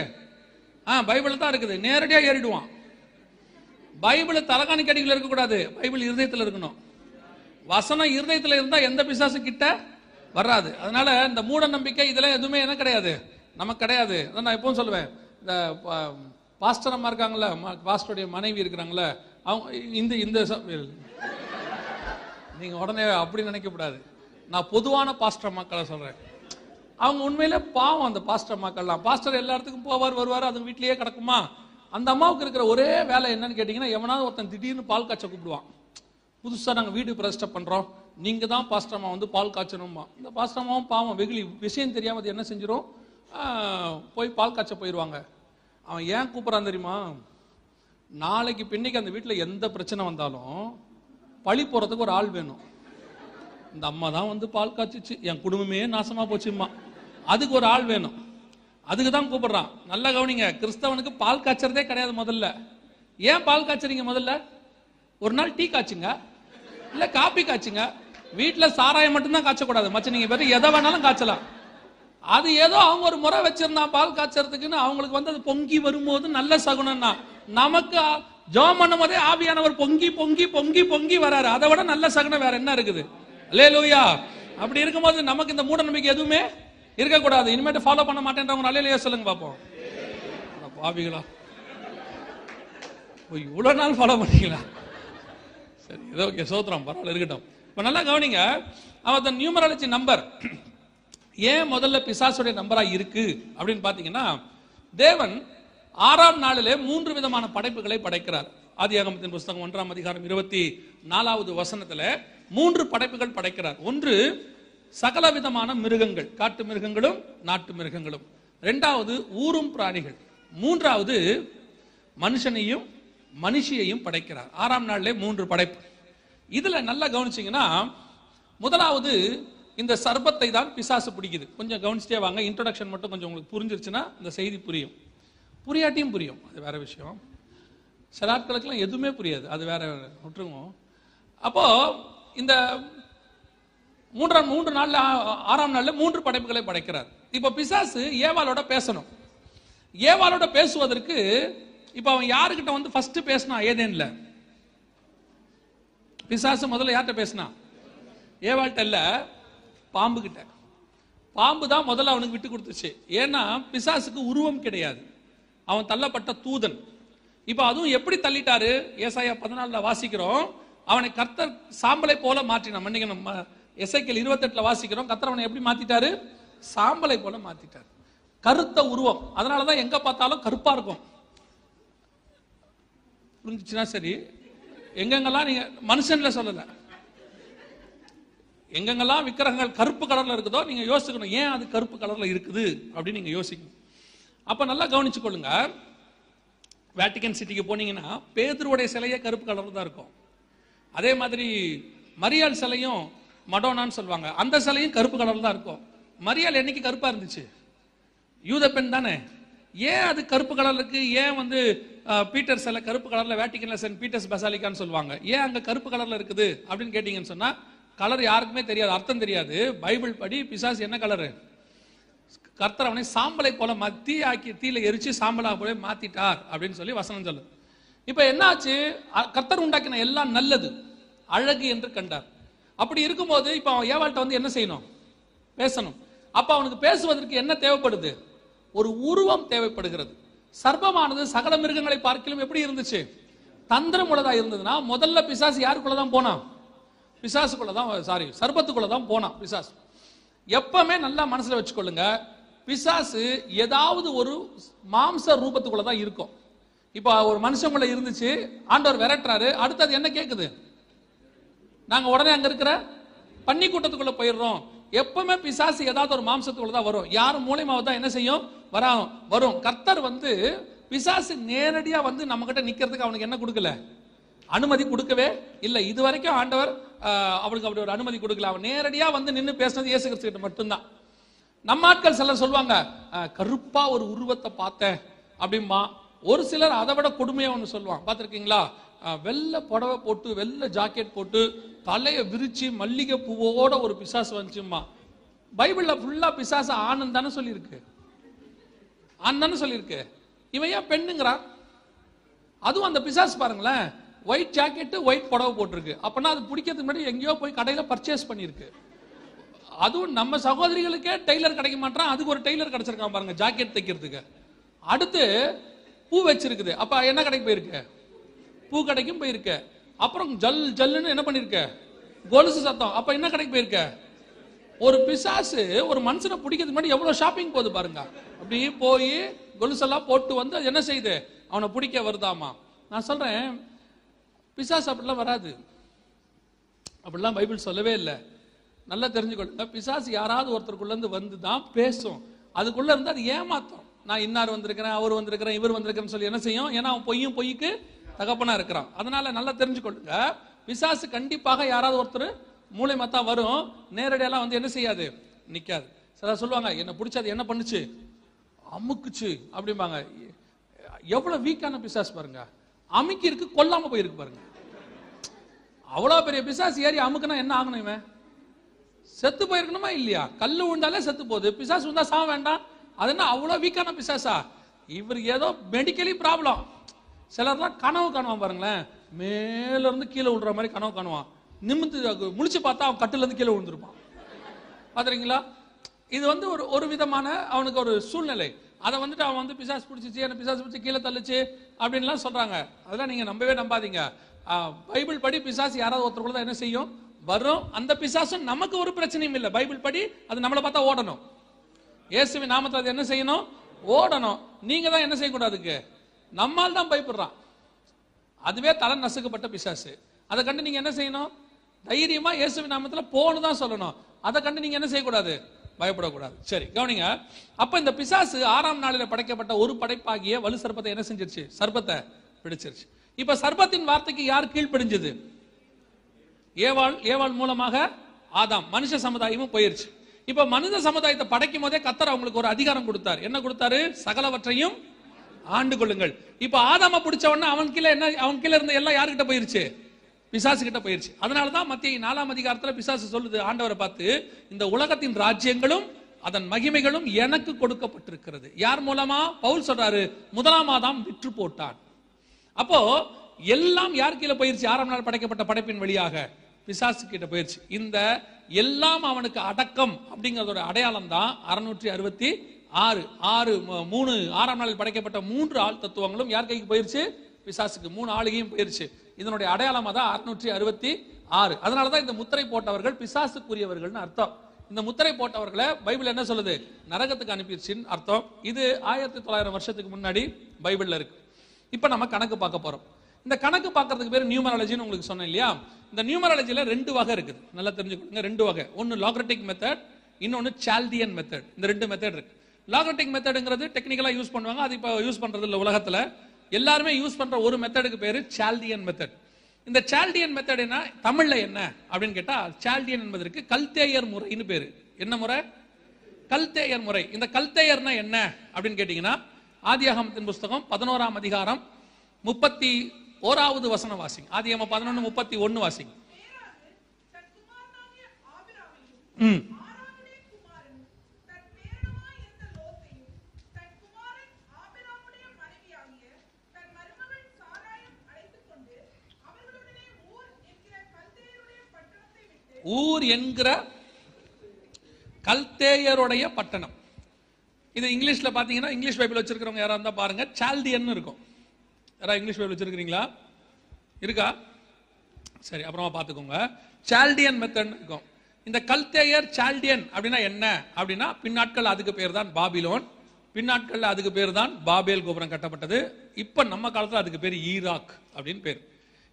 பைபிள் தான் இருக்குது. நேரடியா ஏறிடுவான். பைபிள் தலகாணி கடிக்குள்ள இருக்க கூடாது, பைபிள் இருதயத்தில் இருக்கணும். வசனம் இருதயத்தில் இருந்தால் எந்த பிசாசு கிட்ட வராது. அதனால இந்த மூட நம்பிக்கை இதெல்லாம் எதுவுமே என்ன கிடையாது, நமக்கு கிடையாது. அதான் நான் எப்பவும் சொல்லுவேன், இந்த பாஸ்டர் அம்மா இருக்காங்களா, பாஸ்டருடைய மனைவி இருக்கிறாங்களா, அவங்க இந்த இந்த நீங்கள் உடனே அப்படி நினைக்கக்கூடாது. நான் பொதுவான பாஸ்டர் அம்மாக்களை சொல்கிறேன். அவங்க உண்மையிலே பாவம் அந்த பாஸ்டர் அம்மாக்கள்லாம். பாஸ்டர் எல்லா இடத்துக்கும் போவார் வருவார், அதுங்க வீட்லேயே கிடக்குமா? அந்த அம்மாவுக்கு இருக்கிற ஒரே வேலை என்னன்னு கேட்டிங்கன்னா, எவனாவது ஒருத்தன் திடீர்னு பால் காய்ச்ச கூப்பிடுவான். புதுசாக நாங்கள் வீடு பிரதிஷ்டை பண்ணுறோம், நீங்கள் தான் பாஸ்டர் அம்மா வந்து பால் காய்ச்சணும்மா. இந்த பாஸ்டர் அம்மாவும் பாவம் வெகுளி விஷயம் தெரியாமல் என்ன செஞ்சிடும், போய் பால் காய்ச்ச போயிடுவாங்க. அவன் ஏன் கூப்பிட்றான் தெரியுமா? நாளைக்கு பின்னைக்கு அந்த வீட்டில் எந்த பிரச்சனை வந்தாலும் பழி போகிறதுக்கு ஒரு ஆள் வேணும். இந்த அம்மா தான் வந்து பால் காய்ச்சிச்சு, என் குடும்பமே நாசமாக போச்சும்மா, அதுக்கு ஒரு ஆள் வேணும். அதுக்கு தான் கூப்பிட்றான். நல்லா கவனிங்க, கிறிஸ்தவனுக்கு பால் காய்ச்சறதே கிடையாது. முதல்ல ஏன் பால் காய்ச்சறீங்க? முதல்ல ஒரு நாள் டீ காய்ச்சுங்க, இல்லை காப்பி காய்ச்சுங்க. வீட்டில் சாராயம் மட்டும்தான் காய்ச்சக்கூடாது, மச்ச நீங்கள் பற்றி எதை வேணாலும் காய்ச்சலாம். அது ஏதோ அவங்க ஒரு முறை வச்சிருந்தான் பால் காய்ச்சறதுக்குன்னு, அவங்களுக்கு வந்து அது பொங்கி வரும்போது நல்ல சகுனம்னா. நமக்கு ஜெபம் பண்ணும் போதே ஆவியானவர் பொங்கி பொங்கி பொங்கி பொங்கி வராரு. அதை விட நல்ல சகுனம் வேற என்ன இருக்குது? அல்லேலூயா. அப்படி இருக்கும்போது நமக்கு இந்த மூட நம்பிக்கை எதுவுமே இருக்கக்கூடாது. இனிமேட்டு ஃபாலோ பண்ண மாட்டேன்றவங்க அல்லேலூயா சொல்லுங்க பார்ப்போம். பாவிகளா, இவ்வளோ நாள் ஃபாலோ பண்ணிங்களா? சரி, ஏதோ ஓகே, சோத்திரம், பரவாயில்ல, இருக்கட்டும். இப்போ நல்லா கவனிங்க, அவன் தன் நியூமராலஜி நம்பர் ஏன் முதல்ல பிசாசுடைய நம்பராக இருக்கு அப்படின்னு பார்த்தீங்கன்னா, தேவன் 6ஆம் நாளிலே 3 விதமான படைப்புகளை படைக்கிறார். ஆதியாகமத்தின் புஸ்தகம் 1ஆம் அதிகாரம் 24வது வசனத்தில் 3 படைப்புகள் படைக்கிறார். ஒன்று, சகல விதமான மிருகங்கள், காட்டு மிருகங்களும் நாட்டு மிருகங்களும். 2ஆவது, ஊரும் பிராணிகள். 3ஆவது, மனுஷனையும் மனுஷியையும் படைக்கிறார். 6ஆம் நாளிலே 3 படைப்பு. இதுல நல்லா கவனிச்சிங்கன்னா, முதலாவது இந்த சர்பத்தை தான் பிசாசு பிடிக்குது. கொஞ்சம் கவனிச்சிட்டே வாங்க, இன்ட்ரோடக்ஷன் மட்டும் கொஞ்சம் உங்களுக்கு புரிஞ்சிருச்சுன்னா இந்த செய்தி புரியும். புரியாட்டியும் புரியும், அது வேற விஷயம். சிலாட்களுக்கெல்லாம் எதுவுமே புரியாது, அது வேற விட்டுருவோம். அப்போ இந்த 6ஆம் நாளில் 3 படைப்புகளை படைக்கிறார். இப்போ பிசாசு ஏவாளோட பேசணும். ஏவாளோட பேசுவதற்கு இப்போ அவன் யாருக்கிட்ட வந்து ஃபர்ஸ்ட் பேசினான்? ஏதேன்ல பிசாசு முதல்ல யார்கிட்ட பேசினான்? ஏவாள்கிட்ட இல்லை, பாம்பு கிட்ட. பாம்பு தான் முதல்ல அவனுக்கு விட்டு கொடுத்துச்சு. ஏன்னா பிசாசுக்கு உருவம் கிடையாது, அவன் தள்ளப்பட்ட தூதன். இப்போ அதுவும் எப்படி தள்ளிட்டாரு? ஏசாயா 14ல வாசிக்கிறோம், அவனை கர்த்தர் சாம்பலை போல மாற்றினான். மன்னிக்கணும், எசேக்கியேல் 28ல வாசிக்கிறோம், கர்த்தர் அவனை எப்படி மாத்திட்டாரு? சாம்பலை போல மாத்திட்டாரு. கருத்த உருவம், அதனாலதான் எங்க பார்த்தாலும் கருப்பா இருக்கும். புரிஞ்சுச்சுன்னா சரி. எங்கெங்கெல்லாம் நீங்க மனுஷன்ல சொல்லல, எங்கெங்கெல்லாம் விக்கிரகங்கள் கருப்பு கலர்ல இருக்குதோ நீங்க யோசிக்கணும், ஏன் அது கருப்பு கலர்ல இருக்குது அப்படின்னு நீங்க யோசிக்கணும். அப்ப நல்லா கவனிச்சுக்கொள்ளுங்க, வேட்டிகன் சிட்டிக்கு போனீங்கன்னா பேதுருடைய சிலையே கருப்பு கலர்ல தான் இருக்கும். அதே மாதிரி மரியாள் சிலையும், மடோனான்னு சொல்லுவாங்க, அந்த சிலையும் கருப்பு கலர்ல தான் இருக்கும். மரியாள் என்னைக்கு கருப்பா இருந்துச்சு? யூத பெண் தானே. ஏன் அது கருப்பு கலர்ல இருக்கு? ஏன் வந்து பீட்டர் சிலை கருப்பு கலர்ல, வேட்டிகன்ல சென்ட் பீட்டர்ஸ் பசாலிக்கான்னு சொல்லுவாங்க, ஏன் அங்க கருப்பு கலர்ல இருக்குது அப்படின்னு கேட்டீங்கன்னு சொன்னா, கலர் யாருக்குமே தெரியாது, அர்த்தம் தெரியாது. பைபிள் படி பிசாசு என்ன கலரு? கர்த்தர் அவனை சாம்பலை போல தீ ஆக்கி, தீயில எரிச்சு சாம்பலா போல மாத்திட்டார் அப்படின்னு சொல்லி வசனம் சொல்லுது. இப்ப என்னாச்சு? கர்த்தர் உண்டாக்கின எல்லாம் நல்லது, அழகு என்று கண்டார். அப்படி இருக்கும்போது இப்ப அவன் ஏவாள்கிட்ட வந்து என்ன செய்யணும்? பேசணும். அப்ப அவனுக்கு பேசுவதற்கு என்ன தேவைப்படுது? ஒரு உருவம் தேவைப்படுகிறது. சர்பமானது சகல மிருகங்களை பார்க்கிலும் எப்படி இருந்துச்சு? தந்திரம் உள்ளதா இருந்ததுன்னா, முதல்ல பிசாசு யாருக்குள்ளதான் போனான்? பிசாசுக்குள்ளதான், சாரி, சர்பத்துக்குள்ளதான் போனான் பிசாசு. எப்பவுமே நல்லா மனசுல வச்சுக்கொள்ளுங்க, பிசாசு ஏதாவது ஒரு மாம்ச ரூபத்துக்குள்ள தான் இருக்கும். இப்போ ஒரு மனுஷங்குள்ள இருந்துச்சு, ஆண்டவர் விரட்டுறாரு, அடுத்தது என்ன கேட்குது? நாங்க உடனே அங்க இருக்கிற பன்னி கூட்டத்துக்குள்ள போயிடுறோம். எப்பவுமே பிசாசு ஏதாவது ஒரு மாம்சத்துக்குள்ள தான் வரும், யார் மூலமா தான் என்ன செய்யும்? வரும். கர்த்தர் வந்து பிசாசு நேரடியா வந்து நம்ம கிட்ட நிக்கிறதுக்கு அவனுக்கு என்ன கொடுக்கல? அனுமதி கொடுக்கவே இல்லை. இது வரைக்கும் ஆண்டவர் அவளுக்கு அப்படி ஒரு அனுமதி கொடுக்கல. அவன் நேரடியா வந்து நின்று பேசினது இயேசு கிறிஸ்து கிட்ட மட்டும்தான். நம்ம ஆட்கள் சிலர் சொல்லுவாங்க, கருப்பா ஒரு உருவத்தை பார்த்தேன் அப்படிம்பா. ஒரு சிலர் அதை விட கொடுமையா ஒன்று சொல்லுவான், பார்த்துருக்கீங்களா? வெள்ளை புடவை போட்டு, வெள்ளை ஜாக்கெட் போட்டு, தலையை விரிச்சு, மல்லிகை பூவோட ஒரு பிசாசு வந்துச்சும்மா. பைபிள்ல ஃபுல்லா பிசாசு ஆணன் தானே சொல்லியிருக்கு, ஆண் தானே சொல்லியிருக்கு. இவன் ஏன் பெண்ணுங்கிறான்? அதுவும் அந்த பிசாசு பாருங்களேன், ஒயிட் ஜாக்கெட்டு ஒயிட் புடவை போட்டிருக்கு. அப்போனா அது பிடிக்கிறதுக்கு முன்னாடி எங்கேயோ போய் கடையில் பர்ச்சேஸ் பண்ணியிருக்கு. அதுவும் நம்ம சகோதரிகளுக்கே டெய்லர் கிடைக்க மாட்டான், அதுக்கு ஒரு டெய்லர் கிடைச்சிருக்கான் பாருங்க ஜாக்கெட் தைக்கிறதுக்கு. அடுத்து பூ வச்சிருக்குது, அப்போ என்ன கடைக்கு போயிருக்கு? பூ கடைக்கும் போயிருக்கு. அப்புறம் ஜல் ஜல்லுன்னு என்ன பண்ணிருக்க? கொலுசு சத்தம். அப்போ என்ன கடைக்கு போயிருக்க? ஒரு பிசாசு ஒரு மனுஷனை பிடிக்கிறதுக்கு முன்னாடி எவ்வளோ ஷாப்பிங் போகுது பாருங்க. அப்படி போய் கொலுசெல்லாம் போட்டு வந்து அது என்ன செய்யுது? அவனை பிடிக்க வருதாமா. நான் சொல்கிறேன், பிசாசு அப்படிலாம் வராது, அப்படிலாம் பைபிள் சொல்லவே இல்லை. நல்லா தெரிஞ்சுக்கொள்ள, பிசாசு யாராவது ஒருத்தருக்குள்ளேருந்து வந்து தான் பேசும். அதுக்குள்ளே இருந்து அது ஏமாத்தும். நான் இன்னார் வந்திருக்கிறேன், அவர் வந்திருக்கிறேன், இவர் வந்திருக்கிறேன்னு சொல்லி என்ன செய்யும்? ஏன்னா அவன் பொய்யும் பொய்க்கு தகப்பனாக இருக்கிறான். அதனால நல்லா தெரிஞ்சுக்கொள்ளுங்க, பிசாசு கண்டிப்பாக யாராவது ஒருத்தர் மூலியமாக தான் வரும், நேரடியெல்லாம் வந்து என்ன செய்யாது? நிற்காது. சில சொல்லுவாங்க, என்னை பிடிச்சது என்ன பண்ணுச்சு? அமுக்குச்சு அப்படிம்பாங்க. எவ்வளோ வீக்கான பிசாசு பாருங்க, அமுக்கி இருக்கு, கொல்லாமல் போயிருக்கு பாருங்க. அவ்வளோ பெரிய பிசாசு ஏறி அமுக்குனா என்ன ஆகணும்? இவன் செத்து போயிருக்கணுமா இல்லையா? கல் உண்டாலே செத்து போகுது, பிசாசு உண்டா சாக வேண்டாம். அது என்ன அவ்வளோ வீக்கான பிசாசா? இவர் ஏதோ மெடிக்கலி ப்ராப்ளம். சிலர்லாம் கனவு காணுவான் பாருங்களேன், மேலேருந்து கீழே விழுற மாதிரி கனவு காணுவான். நிமிர்ந்து முழிச்சு பார்த்தா அவன் கட்டிலேருந்து கீழே விழுந்துருப்பான். பார்த்துறீங்களா? இது வந்து ஒரு ஒரு விதமான அவனுக்கு ஒரு சூழ்நிலை. அதை வந்துட்டு அவன் வந்து பிசாசு பிடிச்சிச்சு, என்ன பிசாசு பிடிச்சி கீழே தள்ளிச்சு அப்படின்லாம் சொல்கிறாங்க. அதெல்லாம் நீங்கள் நம்பவே நம்பாதீங்க. பைபிள் படி பிசாசு யாராவது ஒருத்தருக்குள்ள தான் என்ன செய்யும்? வரும். அந்த பிசாசும் நமக்கு ஒரு பிரச்சனையும் இல்லை. பைபிள் படி அது நம்மளை பார்த்தா ஓடணும். இயேசுவின் நாமத்தில் அது என்ன செய்யணும்? ஓடணும். நீங்கள் தான் என்ன செய்யக்கூடாதுக்கு? நம்மால் தான் பயப்படுறான், அதுவே தலை நசுக்கப்பட்ட பிசாசு. அதை கண்டு நீங்கள் என்ன செய்யணும்? தைரியமாக இயேசுவின் நாமத்தில் போன்னு தான் சொல்லணும். அதை கண்டு நீங்கள் என்ன செய்யக்கூடாது? பயப்படக்கூடாது. சரி கவனிங்க. அப்போ இந்த பிசாசு ஆறாம் நாளில் படைக்கப்பட்ட ஒரு படைப்பாகிய வலு சர்ப்பத்தை என்ன செஞ்சிருச்சு? சர்ப்பத்தை பிடிச்சிருச்சு. இப்போ சர்ப்பத்தின் வார்த்தைக்கு யார் கீழ்ப்படிஞ்சது? ஏவாள். ஏவாள் மூலமாக ஆதாம், மனுஷ சமுதாயமும் போயிருச்சு. இப்ப மனித சமுதாயத்தை படைக்கும் போதே கர்த்தர் அவங்களுக்கு ஒரு அதிகாரம் கொடுத்தார். என்ன கொடுத்தாரு? சகலவற்றையும் ஆண்டு கொள்ளுங்கள். இப்ப ஆதாம பிடிச்சவன அவன் கீழே என்ன? அவன் கீழே இருந்த எல்லாம் யாருக்கிட்ட போயிருச்சு? பிசாசு கிட்ட போயிருச்சு. அதனாலதான் மத்திய 4ஆம் அதிகாரத்துல பிசாசு சொல்லுது ஆண்டவரை பார்த்து, இந்த உலகத்தின் ராஜ்யங்களும் அதன் மகிமைகளும் எனக்கு கொடுக்கப்பட்டிருக்கிறது. யார் மூலமா? பவுல் சொல்றாரு, முதலாம் ஆதாம் விற்று போட்டான். அப்போ எல்லாம் யார் கீழே போயிருச்சு? ஆறாம் நாள் படைக்கப்பட்ட படைப்பின் வழியாக பிசாசு கிட்ட போயிடுச்சு. இந்த எல்லாம் அவனுக்கு அடக்கம் அப்படிங்கறதோட அடையாளம் தான் 666 ஆறாம் நாளில் படைக்கப்பட்ட 3 ஆள் தத்துவங்களும் யார் கைக்கு போயிருச்சு? பிசாசுக்கு. 3 ஆளுகையும் போயிருச்சு. இதனுடைய அடையாளமா தான் 666. அதனாலதான் இந்த முத்திரை போட்டவர்கள் பிசாசுக்குரியவர்கள் அர்த்தம். இந்த முத்திரை போட்டவர்களை பைபிள் என்ன சொல்லுது? நரகத்துக்கு அனுப்பிடுச்சின்னு அர்த்தம். இது 1900 வருஷத்துக்கு முன்னாடி பைபிள்ல இருக்கு. இப்ப நம்ம கணக்கு பார்க்க போறோம். இந்த கணக்கு பார்க்கறதுக்கு பேர் நியூமராலஜின்னு உங்களுக்கு சொன்னேன் இல்லையா? இந்த நியூமராலஜியில் 2 வகை இருக்குது. நல்லா தெரிஞ்சுக்கோங்க, 2 வகை. ஒன்று லாக்ரட்டிக் மெத்தட், இன்னொன்று சால்டியன் மெத்தட். இந்த 2 மெத்தட் இருக்கு. லாக்ரட்டிக் மெத்தடுங்கிறது டெக்னிக்கலாக யூஸ் பண்ணுவாங்க, அது இப்போ யூஸ் பண்ணுறது இல்லை. உலகத்தில் எல்லாருமே யூஸ் பண்ணுற ஒரு மெத்தடுக்கு பேர் சால்டியன் மெத்தட். இந்த சால்டியன் மெத்தடுனா தமிழில் என்ன அப்படின்னு கேட்டால், சால்டியன் என்பதற்கு கல்தேயர் முறைன்னு பேர். என்ன முறை? கல்தேயர் முறை. இந்த கல்தேயர்னா என்ன அப்படின்னு கேட்டிங்கன்னா, ஆதியாகமத்தின் புஸ்தகம் 11ஆம் அதிகாரம் 31வது வசனம் வாசிங்க. ஆதியாகமம் 11:31 வாசிங்க. ஊர் என்கிற கல்தேயருடைய பட்டணம். இது இங்கிலீஷ்ல பாத்தீங்கன்னா, இங்கிலீஷ் பைபிள் வச்சிருக்கிறவங்க யாரா இருந்தா பாருங்க, சால்டியன் இருக்கும். யாரா இங்கிலீஷ் பைபிள் வச்சிருக்கிறீங்களா? இருக்கா? சரி, அப்புறமா பார்த்துக்கோங்க. சால்டியன் மெத்தட் இருக்கும். இந்த கல்தேயர் சால்டியன் அப்படின்னா என்ன அப்படின்னா, பின்னாட்கள் அதுக்கு பேர் தான் பாபிலோன். பின்னாட்கள் அதுக்கு பேர் தான் பாபேல் கோபுரம் கட்டப்பட்டது. இப்போ நம்ம காலத்தில் அதுக்கு பேர் ஈராக் அப்படின்னு பேர்.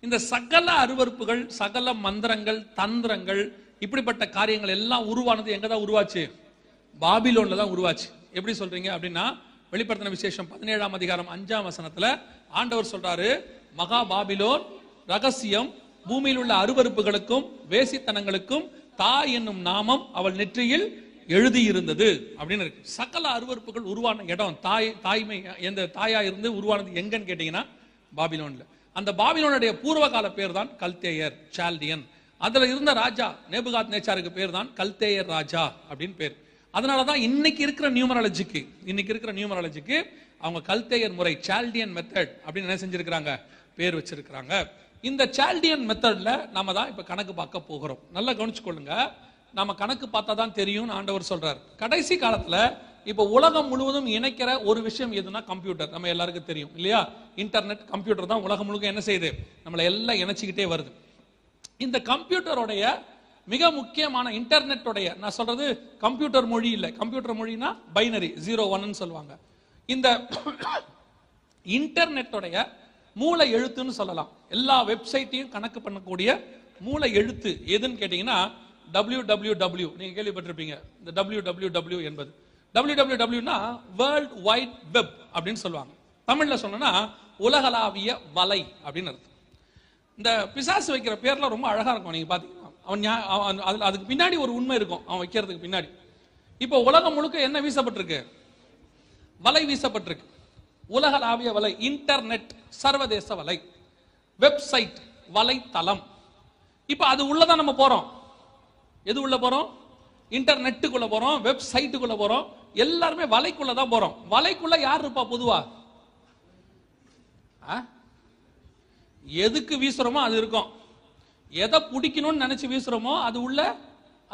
இந்த சகல அருவறுப்புகள், சகல மந்திரங்கள், தந்திரங்கள், இப்படிப்பட்ட காரியங்கள் எல்லாம் உருவானது எங்கே தான் உருவாச்சு? பாபிலோனில் தான் உருவாச்சு. எப்படி சொல்றீங்க அப்படின்னா, வெளிப்படுத்தின விசேஷம் 17ஆம் அதிகாரம் 5ஆம் வசனத்தில் ஆண்டவர் சொல்றாரு, மகா பாபிலோன் ரகசியம், பூமியில் உள்ள அருவருப்புகளுக்கும் வேசித்தனங்களுக்கும் தாய் என்னும் நாமம் அவள் நெற்றியில் எழுதியிருந்தது அப்படின்னு இருக்கு. சகல அருவருப்புகள் உருவான இடம் தாய், தாய்மை, எந்த தாயா இருந்து உருவானது எங்கன்னு கேட்டீங்கன்னா பாபிலோன்ல. அந்த பாபிலோனுடைய பூர்வகால பேர் தான் கல்தேயர், சால்டியன். அதுல இருந்த ராஜா நேபுகாத்நேச்சாருக்கு பேர் தான் கல்தேயர் ராஜா அப்படின்னு பேர். அதனாலதான் இன்னைக்கு இருக்கிற நியூமராலஜிக்கு, அவங்க கல்தேயர் முறை, சால்டியன் மெத்தட் அப்படின்னு என்ன செஞ்சிருக்கிறாங்க? பேர் வச்சிருக்கிறாங்க. இந்த சால்டியன் மெத்தட்ல நாம தான் இப்ப கணக்கு பார்க்க போகிறோம். நல்லா கவனிச்சுக்கொள்ளுங்க, நம்ம கணக்கு பார்த்தா தான் தெரியும் ஆண்டவர் சொல்றார். கடைசி காலத்துல இப்போ உலகம் முழுவதும் இணைக்கிற ஒரு விஷயம் எதுனா கம்ப்யூட்டர். நம்ம எல்லாருக்கும் தெரியும் இல்லையா, இன்டர்நெட் கம்ப்யூட்டர் தான் உலகம் முழுக்க என்ன செய்யுது, நம்மளை எல்லாம் இணைச்சிக்கிட்டே வருது. இந்த கம்ப்யூட்டருடைய மிக முக்கியமான இன்டர்நெட்டோடைய, நான் சொல்றது கம்ப்யூட்டர் மொழி இல்லை, கம்ப்யூட்டர் மொழினா பைனரி 01 சொல்லுவாங்க. இந்த இன்டர்நெட்டோடைய மூல எழுத்துன்னு சொல்லலாம், எல்லா வெப்சைட்டையும் கணக்கு பண்ணக்கூடிய மூல எழுத்து எதுன்னு கேட்டீங்கன்னா www. நீங்க கேள்விப்பட்டிருப்பீங்க இந்த www என்பது. www வேர்ல்ட் வைட் வெப் அப்படின்னு சொல்லுவாங்க. தமிழ்ல சொன்னா உலகளாவிய வலை அப்படின்னு அர்த்தம். இந்த பிசாசு வைக்கிற பேர்லாம் ரொம்ப அழகா இருக்கும். நீங்க பாத்தீங்கன்னா அவன் அதுக்கு பின்னாடி ஒரு உண்மை இருக்கும், அவன் வைக்கிறதுக்கு பின்னாடி. இப்போ உலகம் முழுக்க என்ன வீசப்பட்டிருக்கு, வலை வீசப்பட்டிருக்கு. உலகளாவிய வலை, இன்டர்நெட் சர்வதேச வலை, வெப்சைட் வலைத்தளம். இப்ப அது உள்ளதான் நம்ம போறோம். எது உள்ள போறோம், இன்டர்நெட்டுக்குள்ள போறோம், வெப்சைட்டுக்குள்ள போறோம், எல்லாருமே வலைக்குள்ள தான் போறோம். வலைக்குள்ள யார் இருப்பா பொதுவா, எதுக்கு வீசுறோமோ அது இருக்கும், எதை பிடிக்கணும்னு நினைச்சு வீசுறோமோ அது உள்ள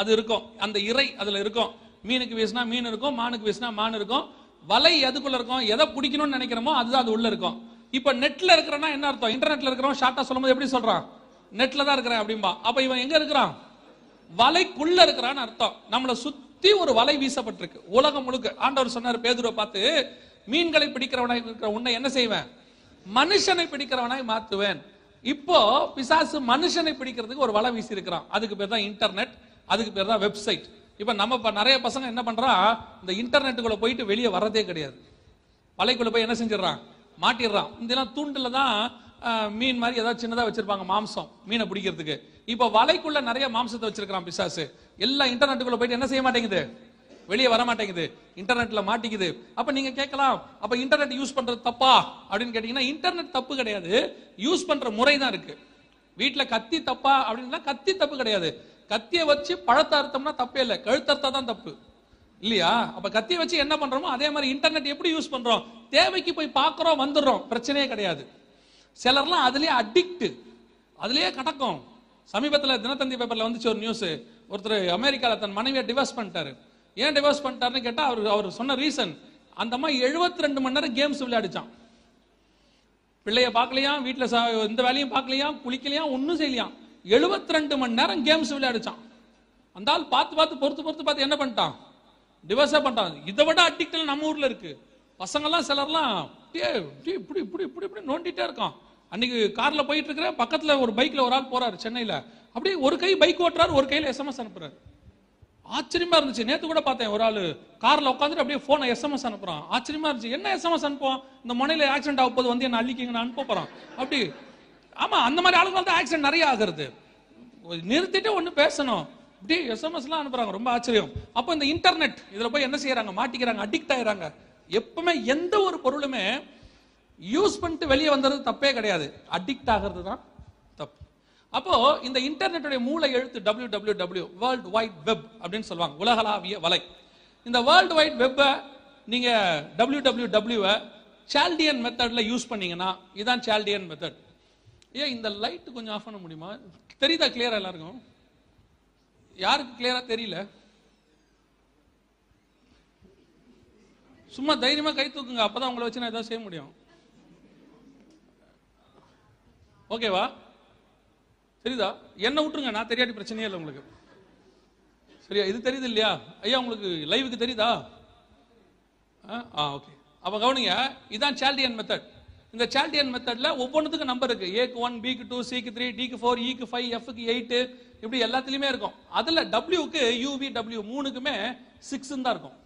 அது இருக்கும், அந்த இறை அதுல இருக்கும். மீனுக்கு வீசினா மீன் இருக்கும், மானுக்கு வீசினா மான் இருக்கும். வலை எதுக்குள்ள இருக்கும், எதை பிடிக்கணும்னு நினைக்கிறோமோ அதுதான் அது உள்ள இருக்கும். இப்ப நெட்ல இருக்கிறனா என்ன அர்த்தம், இன்டர்நெட்ல இருக்கிறோம் ஷார்ட்டா சொல்லும்போது எப்படி சொல்றான், நெட்ல தான் இருக்கிறேன் அப்படிம்பா. அப்ப இவன் எங்க இருக்கிறான், வலைக்குள்ள இருக்கிறான்னு அர்த்தம். நம்மளை சுத்தி ஒரு வலை வீசப்பட்டிருக்கு உலகம் முழுக்க. ஆண்டவர் சொன்னார் பேதுருவை பார்த்து, மீன்களை பிடிக்கிறவனாய் இருக்கிற உன்னை என்ன செய்வேன், மனுஷனை பிடிக்கிறவனாய் மாத்துவேன். இப்போ பிசாசு மனுஷனை பிடிக்கிறதுக்கு ஒரு வலை வீசி இருக்கிறான். அதுக்கு பேர் தான் இன்டர்நெட், அதுக்கு பேர் தான் வெப்சைட். இப்ப நம்ம நிறைய பசங்க என்ன பண்றான், இந்த இன்டர்நெட்டுக்குள்ள போயிட்டு வெளியே வர்றதே கிடையாது, வலைக்குள்ள போய் என்ன செஞ்சிடறான், மாட்டிடுறான். இதெல்லாம் தூண்டில தான் மீன் மாதிரி ஏதாவது சின்னதா வச்சிருப்பாங்க மாம்சம், மீனை பிடிக்கிறதுக்கு. இப்ப வலைக்குள்ள நிறைய மாம்சத்தை வச்சிருக்கான் பிசாசு. எல்லாம் இன்டர்நெட்டுக்குள்ள போயிட்டு என்ன செய்ய மாட்டேங்குது, வெளியே வர மாட்டேங்குது, இன்டர்நெட்ல மாட்டிக்குது. அப்ப நீங்க கேட்கலாம், அப்ப இன்டர்நெட் யூஸ் பண்றது தப்பா அப்படின்னு கேட்டீங்கன்னா, இன்டர்நெட் தப்பு கிடையாது, யூஸ் பண்ற முறைதான் இருக்கு. வீட்டுல கத்தி தப்பா அப்படின்னா கத்தி தப்பு கிடையாது, கத்தியை வச்சு பழத்தை அறுத்தம்னா தப்பே இல்லை, கழுத்தறுத்தா தான் தப்பு இல்லையா. அப்ப கத்தியை வச்சு என்ன பண்றோமோ அதே மாதிரி இன்டர்நெட் எப்படி யூஸ் பண்றோம், தேவைக்கு போய் பாக்குறோம் வந்துடுறோம், பிரச்சனையே கிடையாது. சிலர்லாம் அதுலயே அடிக்ட், அதுலயே கடக்கும். சமீபத்தில் தினத்தந்தி பேப்பர்ல வந்துச்சு ஒரு நியூஸ், ஒருத்தர் அமெரிக்கால தன் மனைவியை டிவோர்ஸ் பண்ணிட்டாரு. ஏன் டிவோர்ஸ் பண்ணிட்டாருன்னு கேட்டா அவர் சொன்ன ரீசன், அந்த மாதிரி 72 மணி நேரம் கேம்ஸ் விளையாடிச்சான். பிள்ளைய பார்க்கலையா, வீட்டுல இந்த வேலையும் பார்க்கலையா, குளிக்கலையா, ஒன்னும் செய்யலையா, 72 மணி நேரம் கேம்ஸ் விளையாடிச்சான். அந்த ஆள் பார்த்து பொறுத்து என்ன பண்ணிட்டான், டிவோர்ஸே பண்ணிட்டான். இதை விட அடிக்ட் நம்ம ஊர்ல இருக்கு. பசங்கள்லாம் சிலர்லாம் இப்படி இப்படி இப்படி இப்படி நோண்டிட்டே இருக்கான். அன்னைக்கு கார்ல போயிட்டு இருக்கிற பக்கத்துல ஒரு பைக்ல ஒரு ஆள் போறாரு சென்னையில, அப்படியே ஒரு கை பைக் ஓட்டுறாரு, ஒரு கையில SMS அனுப்புறாரு. ஆச்சரியமா இருந்துச்சு. நேத்து கூட பார்த்தேன், ஒரு ஆள் கார்ல உட்காந்துட்டு அப்படியே போன SMS அனுப்புறான். ஆச்சரியமா இருந்துச்சு, என்ன SMS அனுப்புவோம், இந்த முனையில ஆக்சிடென்ட் ஆகும் போது வந்து என்ன அள்ளிக்கிங்கன்னு அனுப்ப போறான் அப்படி. ஆமா, அந்த மாதிரி ஆளுங்களால தான் ஆக்சிடென்ட் நிறைய ஆகுறது. நிறுத்திட்டு ஒண்ணு பேசணும், இப்படி SMS எல்லாம் அனுப்புறாங்க, ரொம்ப ஆச்சரியம். அப்போ இந்த இன்டர்நெட் இதுல போய் என்ன செய்யறாங்க, மாட்டிக்கிறாங்க, அடிக்ட் ஆயிடுறாங்க. எப்பவுமே எந்த ஒரு பொருளுமே யூஸ் பண்ணிட்டு வெளியே வந்தது தப்பே கிடையாது, அடிக்ட் ஆகிறது தான் தப்பு. அப்போ இந்த இன்டர்நெட்டோட மூல எழுத்து www வேர்ல்ட் வைட் வெப் அப்படின்னு சொல்லுவாங்க, உலகளாவிய வலை. இந்த வேர்ல்ட் வைட் வெப்பை நீங்க www சால்டியன் மெத்தட்ல யூஸ் பண்ணீங்கன்னா, இதான் சால்டியன் மெத்தட். ஏன் இந்த லைட் கொஞ்சம் ஆஃப் பண்ண முடியுமா, தெரியுதா கிளியரா எல்லாருக்கும், யாருக்கு கிளியரா தெரியல சும்மா தைரியமா கை தூக்குங்க, அப்பதான் உங்களை வச்சு நான் ஏதாவது செய்ய முடியும். ஓகேவா, தெரியுதா, என்ன விட்டுருங்க, நான் தெரியாட்டி பிரச்சனையே இல்லை உங்களுக்கு. சரியா, இது தெரியுது இல்லையா ஐயா, உங்களுக்கு லைவுக்கு தெரியுதா? ஓகே, அப்ப கவனிங்க, இதான் சால்டியன் மெத்தட். இந்த சால்டியன் மெத்தட்ல ஒவ்வொன்றுத்துக்கு நம்பர் இருக்கு, ஏக்கு 1, பிக்கு 2, சிக்கு 3, டிக்கு 4, இக்கு 5, எஃப்க்கு 8, இப்படி எல்லாத்துலயுமே இருக்கும். அதுல டபிள்யூக்கு UVW, மூணுக்குமே 6 தான் இருக்கும்.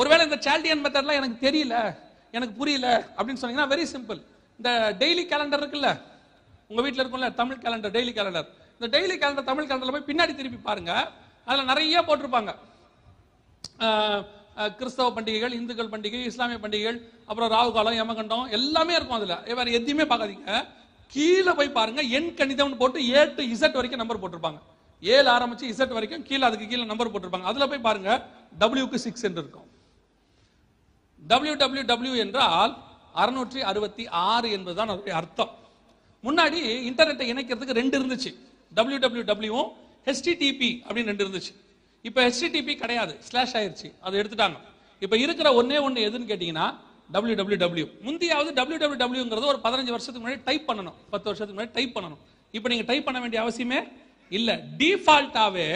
ஒருவேளை இந்த சால்டியன் மெத்தட்லாம் எனக்கு தெரியல, எனக்கு புரியல அப்படின்னு சொன்னீங்கன்னா, வெரி சிம்பிள், இந்த டெய்லி கேலண்டர் இருக்குல்ல, உங்க வீட்டில் இருக்கும்ல தமிழ் கேலண்டர், டெய்லி கேலண்டர். இந்த டெய்லி கேலண்டர் தமிழ் கேலண்டர்ல போய் பின்னாடி திருப்பி பாருங்க, அதில் நிறைய போட்டிருப்பாங்க கிறிஸ்தவ பண்டிகைகள், இந்துக்கள் பண்டிகை, இஸ்லாமிய பண்டிகைகள், அப்புறம் ராகுகாலம், யமகண்டம், எல்லாமே இருக்கும். அதுல வேற எதையுமே பார்க்காதீங்க, கீழே போய் பாருங்க, எண் கணிதம்னு போட்டு A to Z வரைக்கும் நம்பர் போட்டிருப்பாங்க, ஏழு ஆரம்பிச்சு Z வரைக்கும் கீழே அதுக்கு கீழே நம்பர் போட்டிருப்பாங்க. அதுல போய் பாருங்க, டபிள்யூக்கு 6 என்று இருக்கும். www என்றால் 666 என்பதுதான் அதனுடைய அர்த்தம். முன்னாடி இன்டர்நெட்டை இணைக்கிறதுக்கு ரெண்டு இருந்துச்சு, www http அப்படின்னு ரெண்டு இருந்துச்சு. இப்போ http கிடையாது, ஸ்லாஷ் ஆயிருச்சு, அதை எடுத்துட்டாங்க. இப்போ இருக்கிற ஒன்னே ஒன்று எதுன்னு கேட்டீங்கன்னா www. முந்தையாவது wwwங்கிறது ஒரு 15 வருஷத்துக்கு முன்னாடி டைப் பண்ணணும், 10 வருஷத்துக்கு முன்னாடி டைப் பண்ணணும். இப்போ நீங்கள் டைப் பண்ண வேண்டிய அவசியமே இல்லை. டிஃபால்ட்டாகவே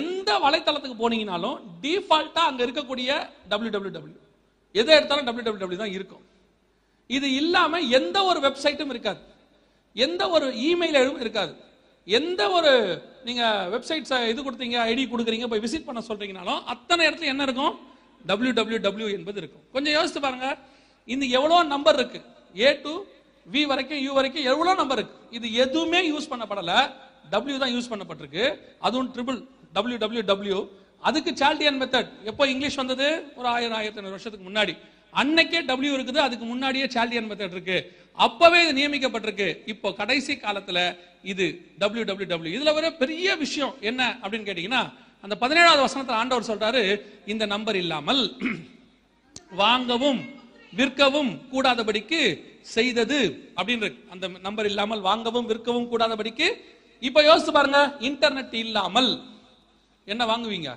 எந்த வலைத்தளத்துக்கு போனீங்கனாலும் டிஃபால்ட்டாக அங்கே இருக்கக்கூடிய www, எதை எடுத்தாலும் www தான் இருக்கும். இது இல்லாமல் எந்த ஒரு வெப்சைட்டும் இருக்காது, எந்த ஒரு இமெயிலும் இருக்காது, எந்த ஒரு நீங்கள் வெப்சைட்ஸ் இது கொடுத்தீங்க, ஐடி கொடுக்குறீங்க, போய் விசிட் பண்ண சொல்கிறீங்கனாலும் அத்தனை இடத்துல என்ன இருக்கும், www என்பது இருக்கும். கொஞ்சம் யோசித்து பாருங்க, இந்த எவ்வளோ நம்பர் இருக்கு, ஏ டு வி வரைக்கும் யூ வரைக்கும் எவ்வளோ நம்பர் இருக்கு, இது எதுவுமே யூஸ் பண்ணப்படலை, டபிள்யூ தான் யூஸ் பண்ணப்பட்டிருக்கு, அதுவும் ட்ரிபிள் www. அதுக்கு சால்டியன் மெத்தட் எப்போ இங்கிலீஷ் வந்தது, ஒரு 1000-1500 வருஷத்துக்கு முன்னாடி. அன்னைக்கே டபிள்யூ இருக்குது, அதுக்கு முன்னாடியே சால்டியன் மெத்தட் இருக்கு, அப்பவே இது நியமிக்கப்பட்டிருக்கு. இப்போ கடைசி காலத்துல இது www. இதுல ஒரு பெரிய விஷயம் என்ன அப்படின்னு கேட்டீங்கன்னா, அந்த 17வது வசனத்தில் ஆண்டவர் சொல்றாரு, இந்த நம்பர் இல்லாமல் வாங்கவும் விற்கவும் கூடாதபடிக்கு செய்தது அப்படின்னு இருக்கு. அந்த நம்பர் இல்லாமல் வாங்கவும் விற்கவும் கூடாதபடிக்கு. இப்ப யோசிச்சு பாருங்க, இன்டர்நெட் இல்லாமல் என்ன வாங்குவீங்க?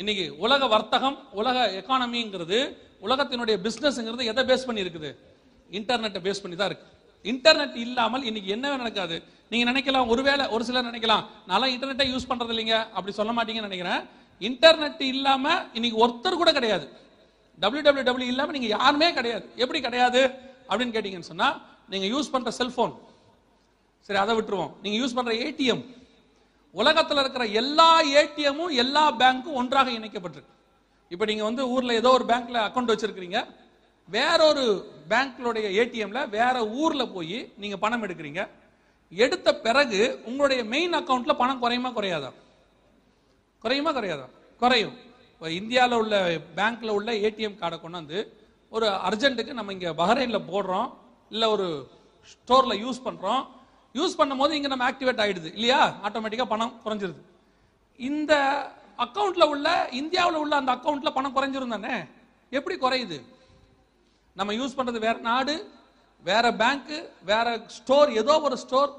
இன்னைக்கு உலக வர்த்தகம், உலக எக்கானமிங்கிறது, உலகத்தினுடைய பிசினஸ்ங்கிறது எதை பேஸ் பண்ணி இருக்குது? இன்டர்நெட்டை பேஸ் பண்ணி தான் இருக்கு. இன்டர்நெட் இல்லாமல் இன்னைக்கு என்ன நடக்காது நீங்க நினைக்கலாம். ஒருவேளை ஒரு சிலர் நினைக்கலாம், நான் இன்டர்நெட்டை யூஸ் பண்றது இல்லைங்க, அப்படி சொல்ல மாட்டீங்கன்னு நினைக்கிறேன். இன்டர்நெட் இல்லாம இன்னைக்கு ஒருத்தர் கூட கிடையாது, www இல்லாம நீங்க யாருமே கிடையாது. எப்படி கிடையாது அப்படின்னு கேட்டீங்கன்னு சொன்னா, நீங்க யூஸ் பண்ற செல்போன் சரி, அதை விட்டுருவோம். நீங்க யூஸ் பண்ற ஏடிஎம், உலகத்தில் இருக்கிற எல்லா ஏடிஎம்மும் எல்லா பேங்க்கும் ஒன்றாக இணைக்கப்பட்டிருக்கு. இப்போ நீங்கள் வந்து ஊரில் ஏதோ ஒரு பேங்க்கில் அக்கௌண்ட் வச்சுருக்கிறீங்க, வேறொரு பேங்க்களுடைய ஏடிஎம்ல வேற ஊரில் போய் நீங்கள் பணம் எடுக்கிறீங்க. எடுத்த பிறகு உங்களுடைய மெயின் அக்கௌண்ட்ல பணம் குறையுமா குறையாதா? குறையும். இப்போ இந்தியாவில் உள்ள பேங்க்கில் உள்ள ஏடிஎம் கார்டை கொண்டாந்து ஒரு அர்ஜென்ட்டுக்கு நம்ம இங்கே பஹ்ரைனில் போடுறோம், இல்லை ஒரு ஸ்டோரில் யூஸ் பண்ணுறோம். யூஸ் பண்ணும் போது இங்க நம்ம ஆக்டிவேட் ஆயிடுது இல்லையா, ஆட்டோமேட்டிக்கா பணம் குறைஞ்சிருது. இந்த அக்கவுண்ட்ல உள்ள இந்தியாவில் உள்ள அந்த அக்கவுண்ட்ல பணம் குறைஞ்சிருந்தானே, எப்படி குறையுது? நம்ம யூஸ் பண்றது வேற நாடு, வேற பேங்க், வேற ஸ்டோர், ஏதோ ஒரு ஸ்டோர்,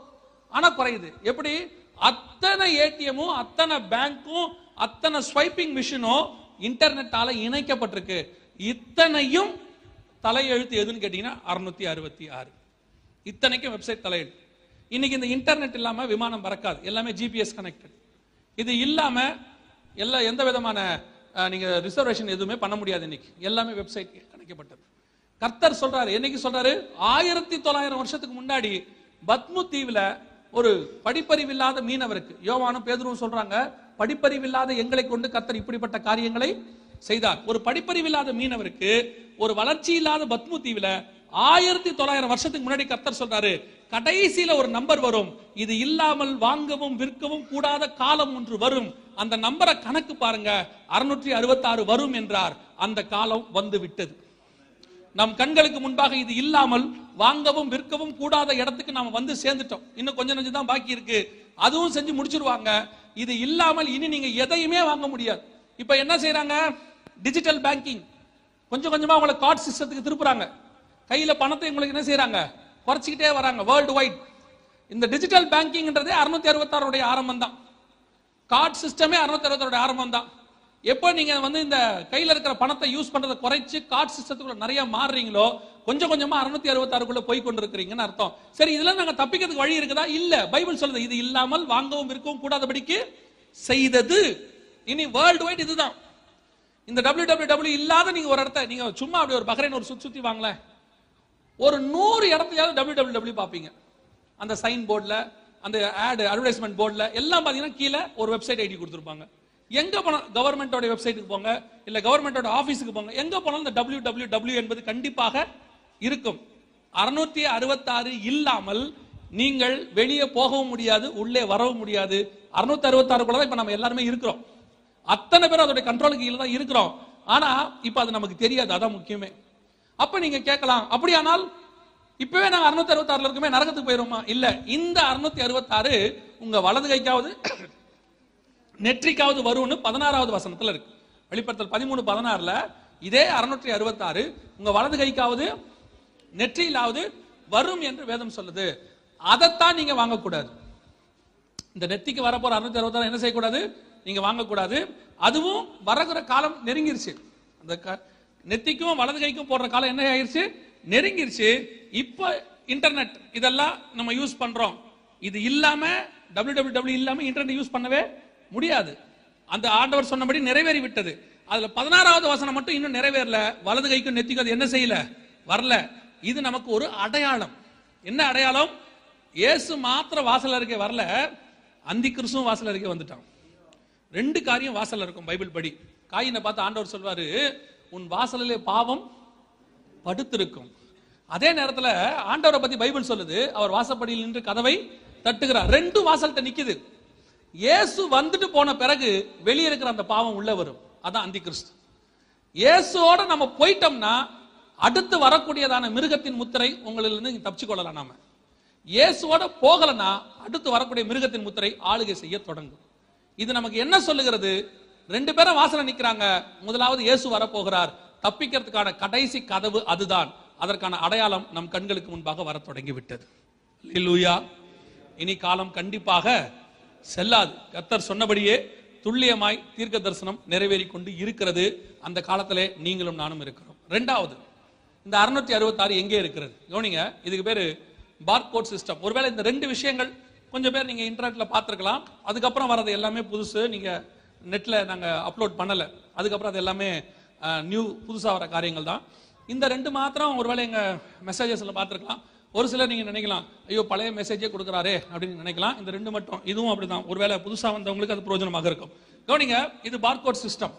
ஆனா குறையுது. எப்படி? அத்தனை ஏடிஎம்மும் அத்தனை பேங்க்கும் அத்தனை ஸ்வைப்பிங் மிஷினும் இன்டர்நெட்டால இணைக்கப்பட்டிருக்கு. இத்தனையும் தலையெழுத்து எதுன்னு கேட்டீங்கன்னா 666. இத்தனைக்கும் வெப்சைட் தலையெழுத்து. இன்னைக்கு இந்த இன்டர்நெட் இல்லாம விமானம் பறக்காது, எல்லாமே ஜிபிஎஸ் கனெக்டட். இது இல்லாம எல்லா எந்த விதமான நீங்க ரிசர்வேஷன் எதுவுமே பண்ண முடியாது. இன்னைக்கு எல்லாமே வெப்சைட் கணக்கப்பட்டது. கர்த்தர் சொல்றாரு, என்னைக்கு சொல்றாரு, 1900 வருஷத்துக்கு முன்னாடி பத்மு தீவுல ஒரு படிப்பறிவில்லாத மீனவருக்கு, யோவானும் பேதுருவும் சொல்றாங்க, படிப்பறிவில்லாத எங்களை கொண்டு கர்த்தர் இப்படிப்பட்ட காரியங்களை செய்தார். ஒரு படிப்பறிவில்லாத மீனவருக்கு, ஒரு வளர்ச்சி இல்லாத பத்மு தீவுல 1900 வருஷத்துக்கு முன்னாடி கர்த்தர் சொல்றாரு, கடைசியில ஒரு நம்பர் வரும், இது இல்லாமல் வாங்கவும் விற்கவும் கூடாத காலம் ஒன்று வரும், அந்த நம்பரை கணக்கு பாருங்க, 666 வரும் என்றார். அந்த காலம் வந்து விட்டது. நம் கண்களுக்கு முன்பாக இது இல்லாமல் வாங்கவும் விற்கவும் கூடாத இடத்துக்கு நாம வந்து சேர்ந்துட்டோம். இன்னும் கொஞ்சம் தான் பாக்கி இருக்கு, அதுவும் செஞ்சு முடிச்சிருவாங்க. இது இல்லாமல் இனி நீங்க எதையுமே வாங்க முடியாது. இப்ப என்ன செய்யறாங்க, டிஜிட்டல் பேங்கிங் கொஞ்சம் கொஞ்சமா உங்களை கார்டு சிஸ்டத்துக்கு திருப்புறாங்க. கையில பணத்தை உங்களுக்கு என்ன செய்யறாங்க, குறைச்சிக்கிட்டே வராங்க. வேர்ல்டு வைட் இந்த டிஜிட்டல் பேங்கிங்ன்றதே 666 ஆரம்பம் தான். கார்டு சிஸ்டமே 666 ஆரம்பம் தான். எப்போ நீங்க வந்து இந்த கையில இருக்கிற பணத்தை யூஸ் பண்றதை குறைச்சு கார்டு சிஸ்டத்துக்குள்ள நிறைய மாறுறீங்களோ, கொஞ்சம் கொஞ்சமா 666 போய் கொண்டிருக்கிறீங்கன்னு அர்த்தம். சரி, இதுல நாங்க தப்பிக்கிறதுக்கு வழி இருக்குதா? இல்ல. பைபிள் சொல்லுது, இது இல்லாமல் வாங்கவும் விற்கவும் கூடாதபடிக்கு செய்தது. இனி வேர்ல்டு வைட் இதுதான். இந்த www இல்லாத நீங்க ஒரு இடத்த, நீங்க சும்மா அப்படி ஒரு பஹ்ரைன் ஒரு சுத்தி வாங்கல, ஒரு 100 இடத்துலயாவது www பார்ப்பீங்க. அந்த சைன் போர்டில், அந்த ஆட் அட்வர்டைஸ்மெண்ட் போர்டில் எல்லாம் பார்த்தீங்கன்னா கீழே ஒரு வெப்சைட் ஐடி கொடுத்துருப்பாங்க. எங்கே போனாலும் கவர்மெண்டோட வெப்சைட்டுக்கு போங்க, இல்லை கவர்மெண்டோட ஆஃபீஸுக்கு போங்க, எங்கே போனாலும் இந்த www என்பது கண்டிப்பாக இருக்கும். 666 இல்லாமல் நீங்கள் வெளியே போகவும் முடியாது, உள்ளே வரவும் முடியாது. 666 தான் இப்போ நம்ம எல்லாருமே இருக்கிறோம். அத்தனை பேரும் அதோட கண்ட்ரோலுக்கு கீழே தான் இருக்கிறோம். ஆனால் இப்போ அது நமக்கு தெரியாது, அதான் முக்கியமே. அப்ப நீங்க கேட்கலாம், அப்படியானால் இப்பவே நாங்க 666 இருக்குமே, நரகத்துக்கு போயிருவோமா? இல்ல, இந்த 666 உங்க வலது கைக்காவது நெற்றிக்காவது வரும்னு 16வது வசனத்துல இருக்கு. வெளிப்படுத்தல் 13:16ல இதே 666 உங்க வலது கைக்காவது நெற்றியிலாவது வரும் என்று வேதம் சொல்லுது. அதைத்தான் நீங்க வாங்கக்கூடாது. இந்த நெத்திக்கு வரப்போற 666 என்ன செய்யக்கூடாது, நீங்க வாங்கக்கூடாது. அதுவும் வரகிற காலம் நெருங்கிருச்சு. அந்த நெத்திக்கும் வலது கைக்கும் போடுற காலம் என்ன ஆயிருச்சு, நெருங்கிருச்சு. இப்ப இன்டர்நெட் இதெல்லாம் நம்ம யூஸ் பண்றோம். இது இல்லாம www இல்லாம இன்டர்நெட் யூஸ் பண்ணவே முடியாது. அந்த ஆண்டவர் சொன்னபடி நிறைவேறி விட்டது. அதுல 16வது வசனம் மட்டும் இன்னும் நிறைவேறல. வலது கைக்கும் நெத்திக்கும் அது என்ன செய்யல, வரல. இது நமக்கு ஒரு அடையாளம். என்ன அடையாளம்? இயேசு மாத்திர வாசல் அருகே வரல, அந்தி கிறிஸ்துவும் வாசல் அருகே வந்துட்டான். ரெண்டு காரியம் வாசல் இருக்கும். பைபிள் படி காயினை பார்த்து ஆண்டவர் சொல்வாரு, உன் வாசலிலே பாவம் படுத்திருக்கும். அதே நேரத்தில் ஆண்டவரை பத்தி பைபிள் சொல்லுது, அவர் வாசப்படியில் நின்று கதவை தட்டுகிறார். ரெண்டு வாசல்கிட்ட நிக்குது. இயேசு வந்துட்டு போன பிறகு வெளியே இருக்கிற அந்த பாவம் உள்ள வரும். அதான் அந்தி கிறிஸ்து. இயேசுவோட நம்ம போயிட்டோம்னா அடுத்து வரக்கூடியதான மிருகத்தின் முத்திரை உங்களிலிருந்து தப்பிச்சுக்கொள்ளலாம். நாம இயேசுவோட போகலன்னா அடுத்து வரக்கூடிய மிருகத்தின் முத்திரை ஆளுகை செய்ய தொடங்கும். இது நமக்கு என்ன சொல்லுகிறது? ரெண்டு பேரும் வாசல்ல நிக்கிறாங்க. முதலாவது இயேசு வரப்போகிறார். தப்பிக்கிறதுக்கான கடைசி கதவு அதுதான். அதற்கான அடையாளம் நம் கண்களுக்கு முன்பாக வர தொடங்கி விட்டது. அல்லேலூயா! இனி காலம் கண்டிப்பாக செல்லாது. கர்த்தர் சொன்னபடியே துல்லியமாய் தீர்க்க தரிசனம் நிறைவேறி கொண்டு இருக்கிறது. அந்த காலத்திலே நீங்களும் நானும் இருக்கிறோம். ரெண்டாவது, இந்த 666 எங்கே இருக்கிறது? கவனிங்க, இதுக்கு பேரு பார்கோட் சிஸ்டம். ஒருவேளை இந்த ரெண்டு விஷயங்கள் கொஞ்சம் பேர் நீங்க இன்டர்நெட்ல பார்த்துருக்கலாம். அதுக்கப்புறம் வரது எல்லாமே புதுசு. நீங்க நெட்ல நாங்க அப்லோட் பண்ணல. அதுக்கப்புறம் அது எல்லாமே நியூ புதுசா வர காரியங்கள் தான். இந்த ரெண்டு மாத்திரம் ஒருவேளை எங்க மெசேஜஸ்ல பார்த்துருக்கலாம். ஒரு சிலர் நீங்க நினைக்கலாம், ஐயோ பழைய மெசேஜே கொடுக்குறாரே அப்படின்னு நினைக்கலாம். இந்த ரெண்டு மட்டும், இதுவும் அப்படிதான். ஒருவேளை புதுசா வந்தவங்களுக்கு அது பிரயோஜனமாக இருக்கும். கவனிங்க, இது பார்கோட் சிஸ்டம்.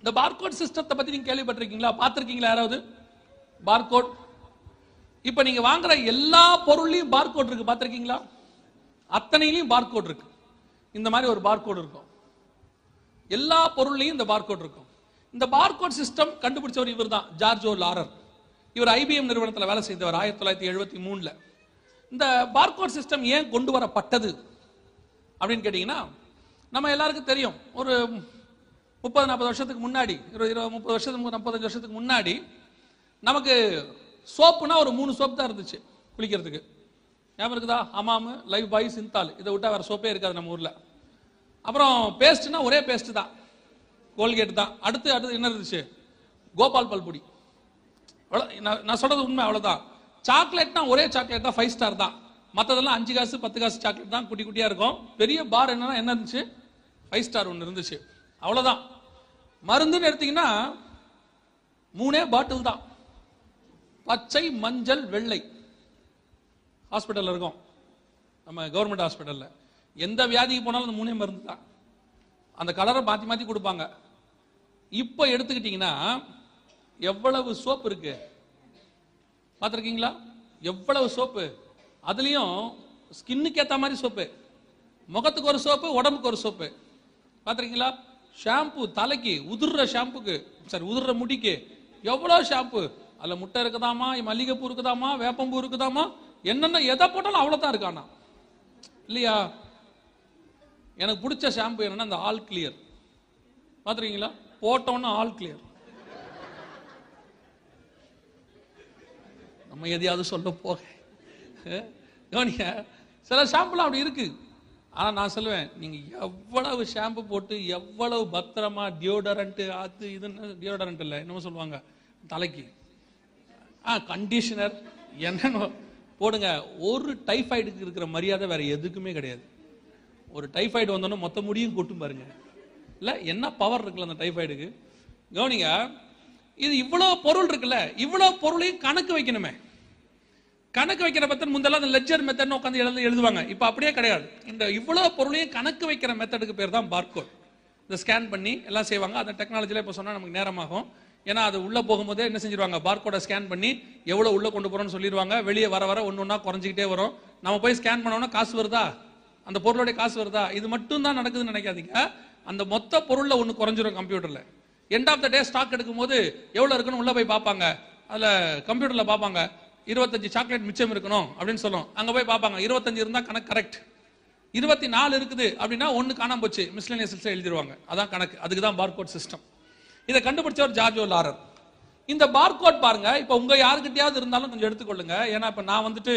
இந்த பார்கோட் சிஸ்டத்தை பத்தி நீங்க கேள்விப்பட்டிருக்கீங்களா? பார்த்திருக்கீங்களா யாராவது? பார்கோட், இப்ப நீங்க வாங்குற எல்லா பொருளையும் பார்கோட் இருக்கு. பார்த்திருக்கீங்களா? அத்தனையிலும் பார்கோட் இருக்கு. இந்த மாதிரி ஒரு பார்கோட் இருக்கும். எல்லா பொருளையும் இந்த பார்கோட் இருக்கும். இந்த பார்கோட் சிஸ்டம் கண்டுபிடிச்சவர் இவர் தான், ஜார்ஜோ லாரர். இவர் IBM நிறுவனத்தில் வேலை செய்தவர். 1973 இந்த பார்கோட் சிஸ்டம் ஏன் கொண்டு வரப்பட்டது அப்படின்னு கேட்டீங்கன்னா, நம்ம எல்லாருக்கும் தெரியும். ஒரு 30-40 வருஷத்துக்கு முன்னாடி, 20-30 வருஷத்துக்கு 35 வருஷத்துக்கு முன்னாடி நமக்கு சோப்புனா ஒரு 3 சோப்பு தான் இருந்துச்சு குளிக்கிறதுக்கு. ஞாபகம் இருக்குதா? Hamam, Lifebuoy, Cinthol. இதை விட்டா வேற சோப்பே இருக்காது நம்ம ஊர்ல. அப்புறம் பேஸ்ட்னா ஒரே பேஸ்ட் தான், கோல்கேட் தான். அடுத்து அடுத்து என்ன இருந்துச்சு? கோபால் பல்புடி. நான் சொல்றது உண்மை, அவ்வளவுதான். சாக்லேட்னா ஒரே சாக்லேட் தான், 5 ஸ்டார் தான். மற்றதெல்லாம் 5 காசு 10 காசு சாக்லேட் தான், குட்டி குட்டியா இருக்கும். பெரிய பார் என்னன்னா என்ன இருந்துச்சு? 5 ஸ்டார் ஒன்று இருந்துச்சு, அவ்வளவுதான். மருந்துன்னு எடுத்தீங்கன்னா 3 பாட்டில் தான், பச்சை, மஞ்சள், வெள்ளை. ஹாஸ்பிட்டல் இருக்கும், நம்ம கவர்மெண்ட் ஹாஸ்பிட்டல்ல எந்த வியாதிக்கு போனாலும் அந்த 3 மருந்து தான். அந்த கலரை மாத்தி மாத்தி கொடுப்பாங்க. இப்போ எடுத்துக்கிட்டீங்கன்னா எவ்வளவு சோப்பு இருக்கு பார்த்துருக்கீங்களா? எவ்வளவு சோப்பு! அதுலயும் ஸ்கின்னுக்கு ஏற்ற மாதிரி சோப்பு, முகத்துக்கு ஒரு சோப்பு, உடம்புக்கு ஒரு சோப்பு. பார்த்துருக்கீங்களா? ஷாம்பு தலைக்கு, உதிர்ற ஷாம்புக்கு, சாரி உதிர்ற முடிக்கு எவ்வளோ ஷாம்பு! அதில் முட்டை இருக்குதாமா, மல்லிகைப்பூ இருக்குதாமா, வேப்பம்பூ இருக்குதாமா, என்னென்ன எதை போட்டாலும் அவ்வளோதான் இருக்காண்ணா, இல்லையா? எனக்கு பிடிச்ச ஷாம்பு என்னன்னா அந்த ஆல் கிளியர். பார்த்துருக்கீங்களா? போட்டோன்னா ஆல் கிளியர். நம்ம எதையாவது சொல்ல போக கவனிங்க, சில ஷாம்புலாம் அப்படி இருக்கு. ஆனால் நான் சொல்லுவேன், நீங்கள் எவ்வளவு ஷாம்பு போட்டு எவ்வளவு பத்திரமா டியோடரண்ட்டு, அது இதுன்னு டியோடரண்ட் இல்லை என்னமோ சொல்லுவாங்க, தலைக்கு கண்டிஷனர் என்னென்ன போடுங்க, ஒரு டைஃபாய்டுக்கு இருக்கிற மரியாதை வேற எதுக்குமே கிடையாது. ஒரு டைஃபாய்டு வந்தோன்னா மொத்த முடியும் கொட்டும் பாருங்க, இல்லை என்ன பவர் இருக்குல்ல அந்த டைஃபாய்டுக்கு. கவனிங்க, இது இவ்வளோ பொருள் இருக்குல்ல, இவ்வளோ பொருளையும் கணக்கு வைக்கணுமே. கணக்கு வைக்கிற மெத்தட் முந்தெல்லாம் அந்த லெட்ஜர் மெத்தட்னு உட்காந்து எழுதுவாங்க. இப்போ அப்படியே கிடையாது. இந்த இவ்வளோ பொருளையும் கணக்கு வைக்கிற மெத்தடுக்கு பேர் தான் பார்கோட். இந்த ஸ்கேன் பண்ணி எல்லாம் செய்வாங்க. அந்த டெக்னாலஜியில் இப்போ சொன்னால் நமக்கு நேரமாகும். ஏன்னா அது உள்ளே போகும்போதே என்ன செஞ்சிருவாங்க, பார்கோடை ஸ்கேன் பண்ணி எவ்வளோ உள்ளே கொண்டு போகிறோன்னு சொல்லிடுவாங்க. வெளியே வர வர ஒன்று ஒன்றா குறைஞ்சிக்கிட்டே வரும். நம்ம போய் ஸ்கேன் பண்ணோன்னா காசு வருதா, அந்த பொருளோடைய காசு வருதா, இது மட்டும் தான் நடக்குதுன்னு நினைக்காதீங்க. அந்த மொத்த பொருளில் ஒன்று குறைஞ்சிரும் கம்ப்யூட்டரில். End of the day stock எடுக்கும்போது எவ்வளோ இருக்குன்னு உள்ளே போய் பார்ப்பாங்க. அதில் கம்ப்யூட்டரில் பார்ப்பாங்க 25 சாக்லேட் மிச்சம் இருக்கணும் அப்படின்னு சொல்லும். அங்கே போய் பார்ப்பாங்க 25 இருந்தால் கணக்கு கரெக்ட், 24 இருக்குது அப்படின்னா 1 காணாம போச்சு, மிஸ்லேனியஸ் எழுதிடுவாங்க. அதான் கணக்கு. அதுக்கு தான் பார்கோட் சிஸ்டம். இதை கண்டுபிடிச்சவர் ஜார்ஜோ லாரர். இந்த பார்கோட் பாருங்க. இப்ப உங்க யாருக்கிட்டையாவது இருந்தாலும் கொஞ்சம் எடுத்துக்கொள்ளுங்க. ஏன்னா இப்ப நான் வந்துட்டு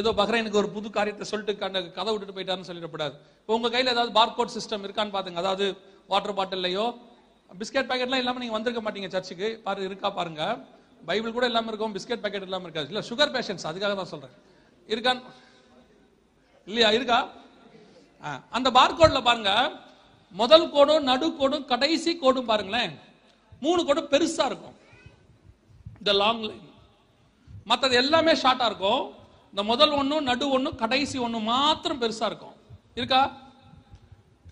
ஏதோ பஹ்ரைனுக்கு ஒரு புது காரியத்தை சொல்லிட்டு கதை விட்டுட்டு போயிட்டாருன்னு சொல்லிடக்கூடாது. இப்போ உங்க கையில ஏதாவது பார்கோட் சிஸ்டம் இருக்கான்னு பாத்துங்க. அதாவது வாட்டர் பாட்டில்லையோ பிஸ்கெட் பாக்கெட்லாம் இல்லாம நீங்க வந்திருக்க மாட்டீங்க சர்ச்சுக்கு. பாரு இருக்கா பாருங்க. பைபிள் கூட இல்லாம இருக்கும், பிஸ்கெட் பாக்கெட் இல்லாம இருக்காது. இல்ல சுகர் பேஷன்ஸ் அதுக்காக தான் சொல்றேன். இருக்கான் இல்லையா? இருக்கா? அந்த பார்கோட்ல பாருங்க, முதல் கோடும் நடு கோடும் கடைசி கோடும் பாருங்களேன். மூணு கோடும் பெருசா இருக்கும். இந்த லாங் லைன் மற்றது எல்லாமே ஷார்ட்டா இருக்கும். இந்த முதல் ஒன்னும் நடு ஒன்னும் கடைசி ஒன்று மாத்திரம் பெருசா இருக்கும். இருக்கா?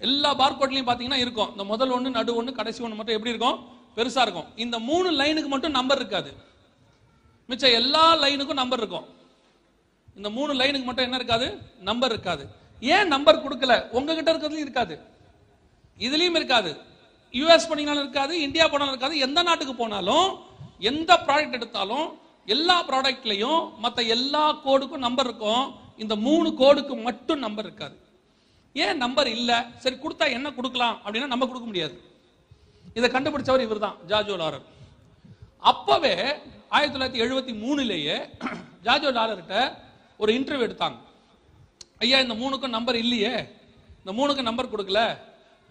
எல்லா பார்கோட்லையும் பாத்தீங்கன்னா இருக்கும். இந்த முதல் ஒன்று நடு ஒன்று கடைசி ஒன்று மட்டும் எப்படி இருக்கும்? பெருசா இருக்கும். இந்த மூணு லைனுக்கு மட்டும் நம்பர் இருக்காது. மிச்ச எல்லா லைனுக்கும் நம்பர் இருக்கும். இந்த மூணு லைனுக்கு மட்டும் என்ன இருக்காது? நம்பர் இருக்காது. ஏன் நம்பர் கொடுக்கல? உங்ககிட்ட இருக்கிறதுலயும் இருக்காது, இதுலயும் இருக்காது. யூஎஸ் போனீங்கனாலும் இருக்காது, இந்தியா போனாலும் இருக்காது. எந்த நாட்டுக்கு போனாலும் எந்த ப்ராடக்ட் எடுத்தாலும் எல்லா ப்ராடக்ட்லையும் மற்ற எல்லா கோடுக்கும் நம்பர் இருக்கும். இந்த மூணு கோடுக்கு மட்டும் நம்பர் இருக்காது. ஏன் நம்பர் இல்லை? சரி, கொடுத்தா என்ன கொடுக்கலாம் அப்படின்னா நம்ம கொடுக்க முடியாது. இதை கண்டுபிடிச்சவர் இவர் தான், ஜார்ஜ் லாரர். அப்பவே 1973 ஜார்ஜ் லாரர்கிட்ட ஒரு இன்டர்வியூ எடுத்தாங்க. ஐயா, இந்த மூணுக்கும் நம்பர் இல்லையே, இந்த மூணுக்கும் நம்பர் கொடுக்கல,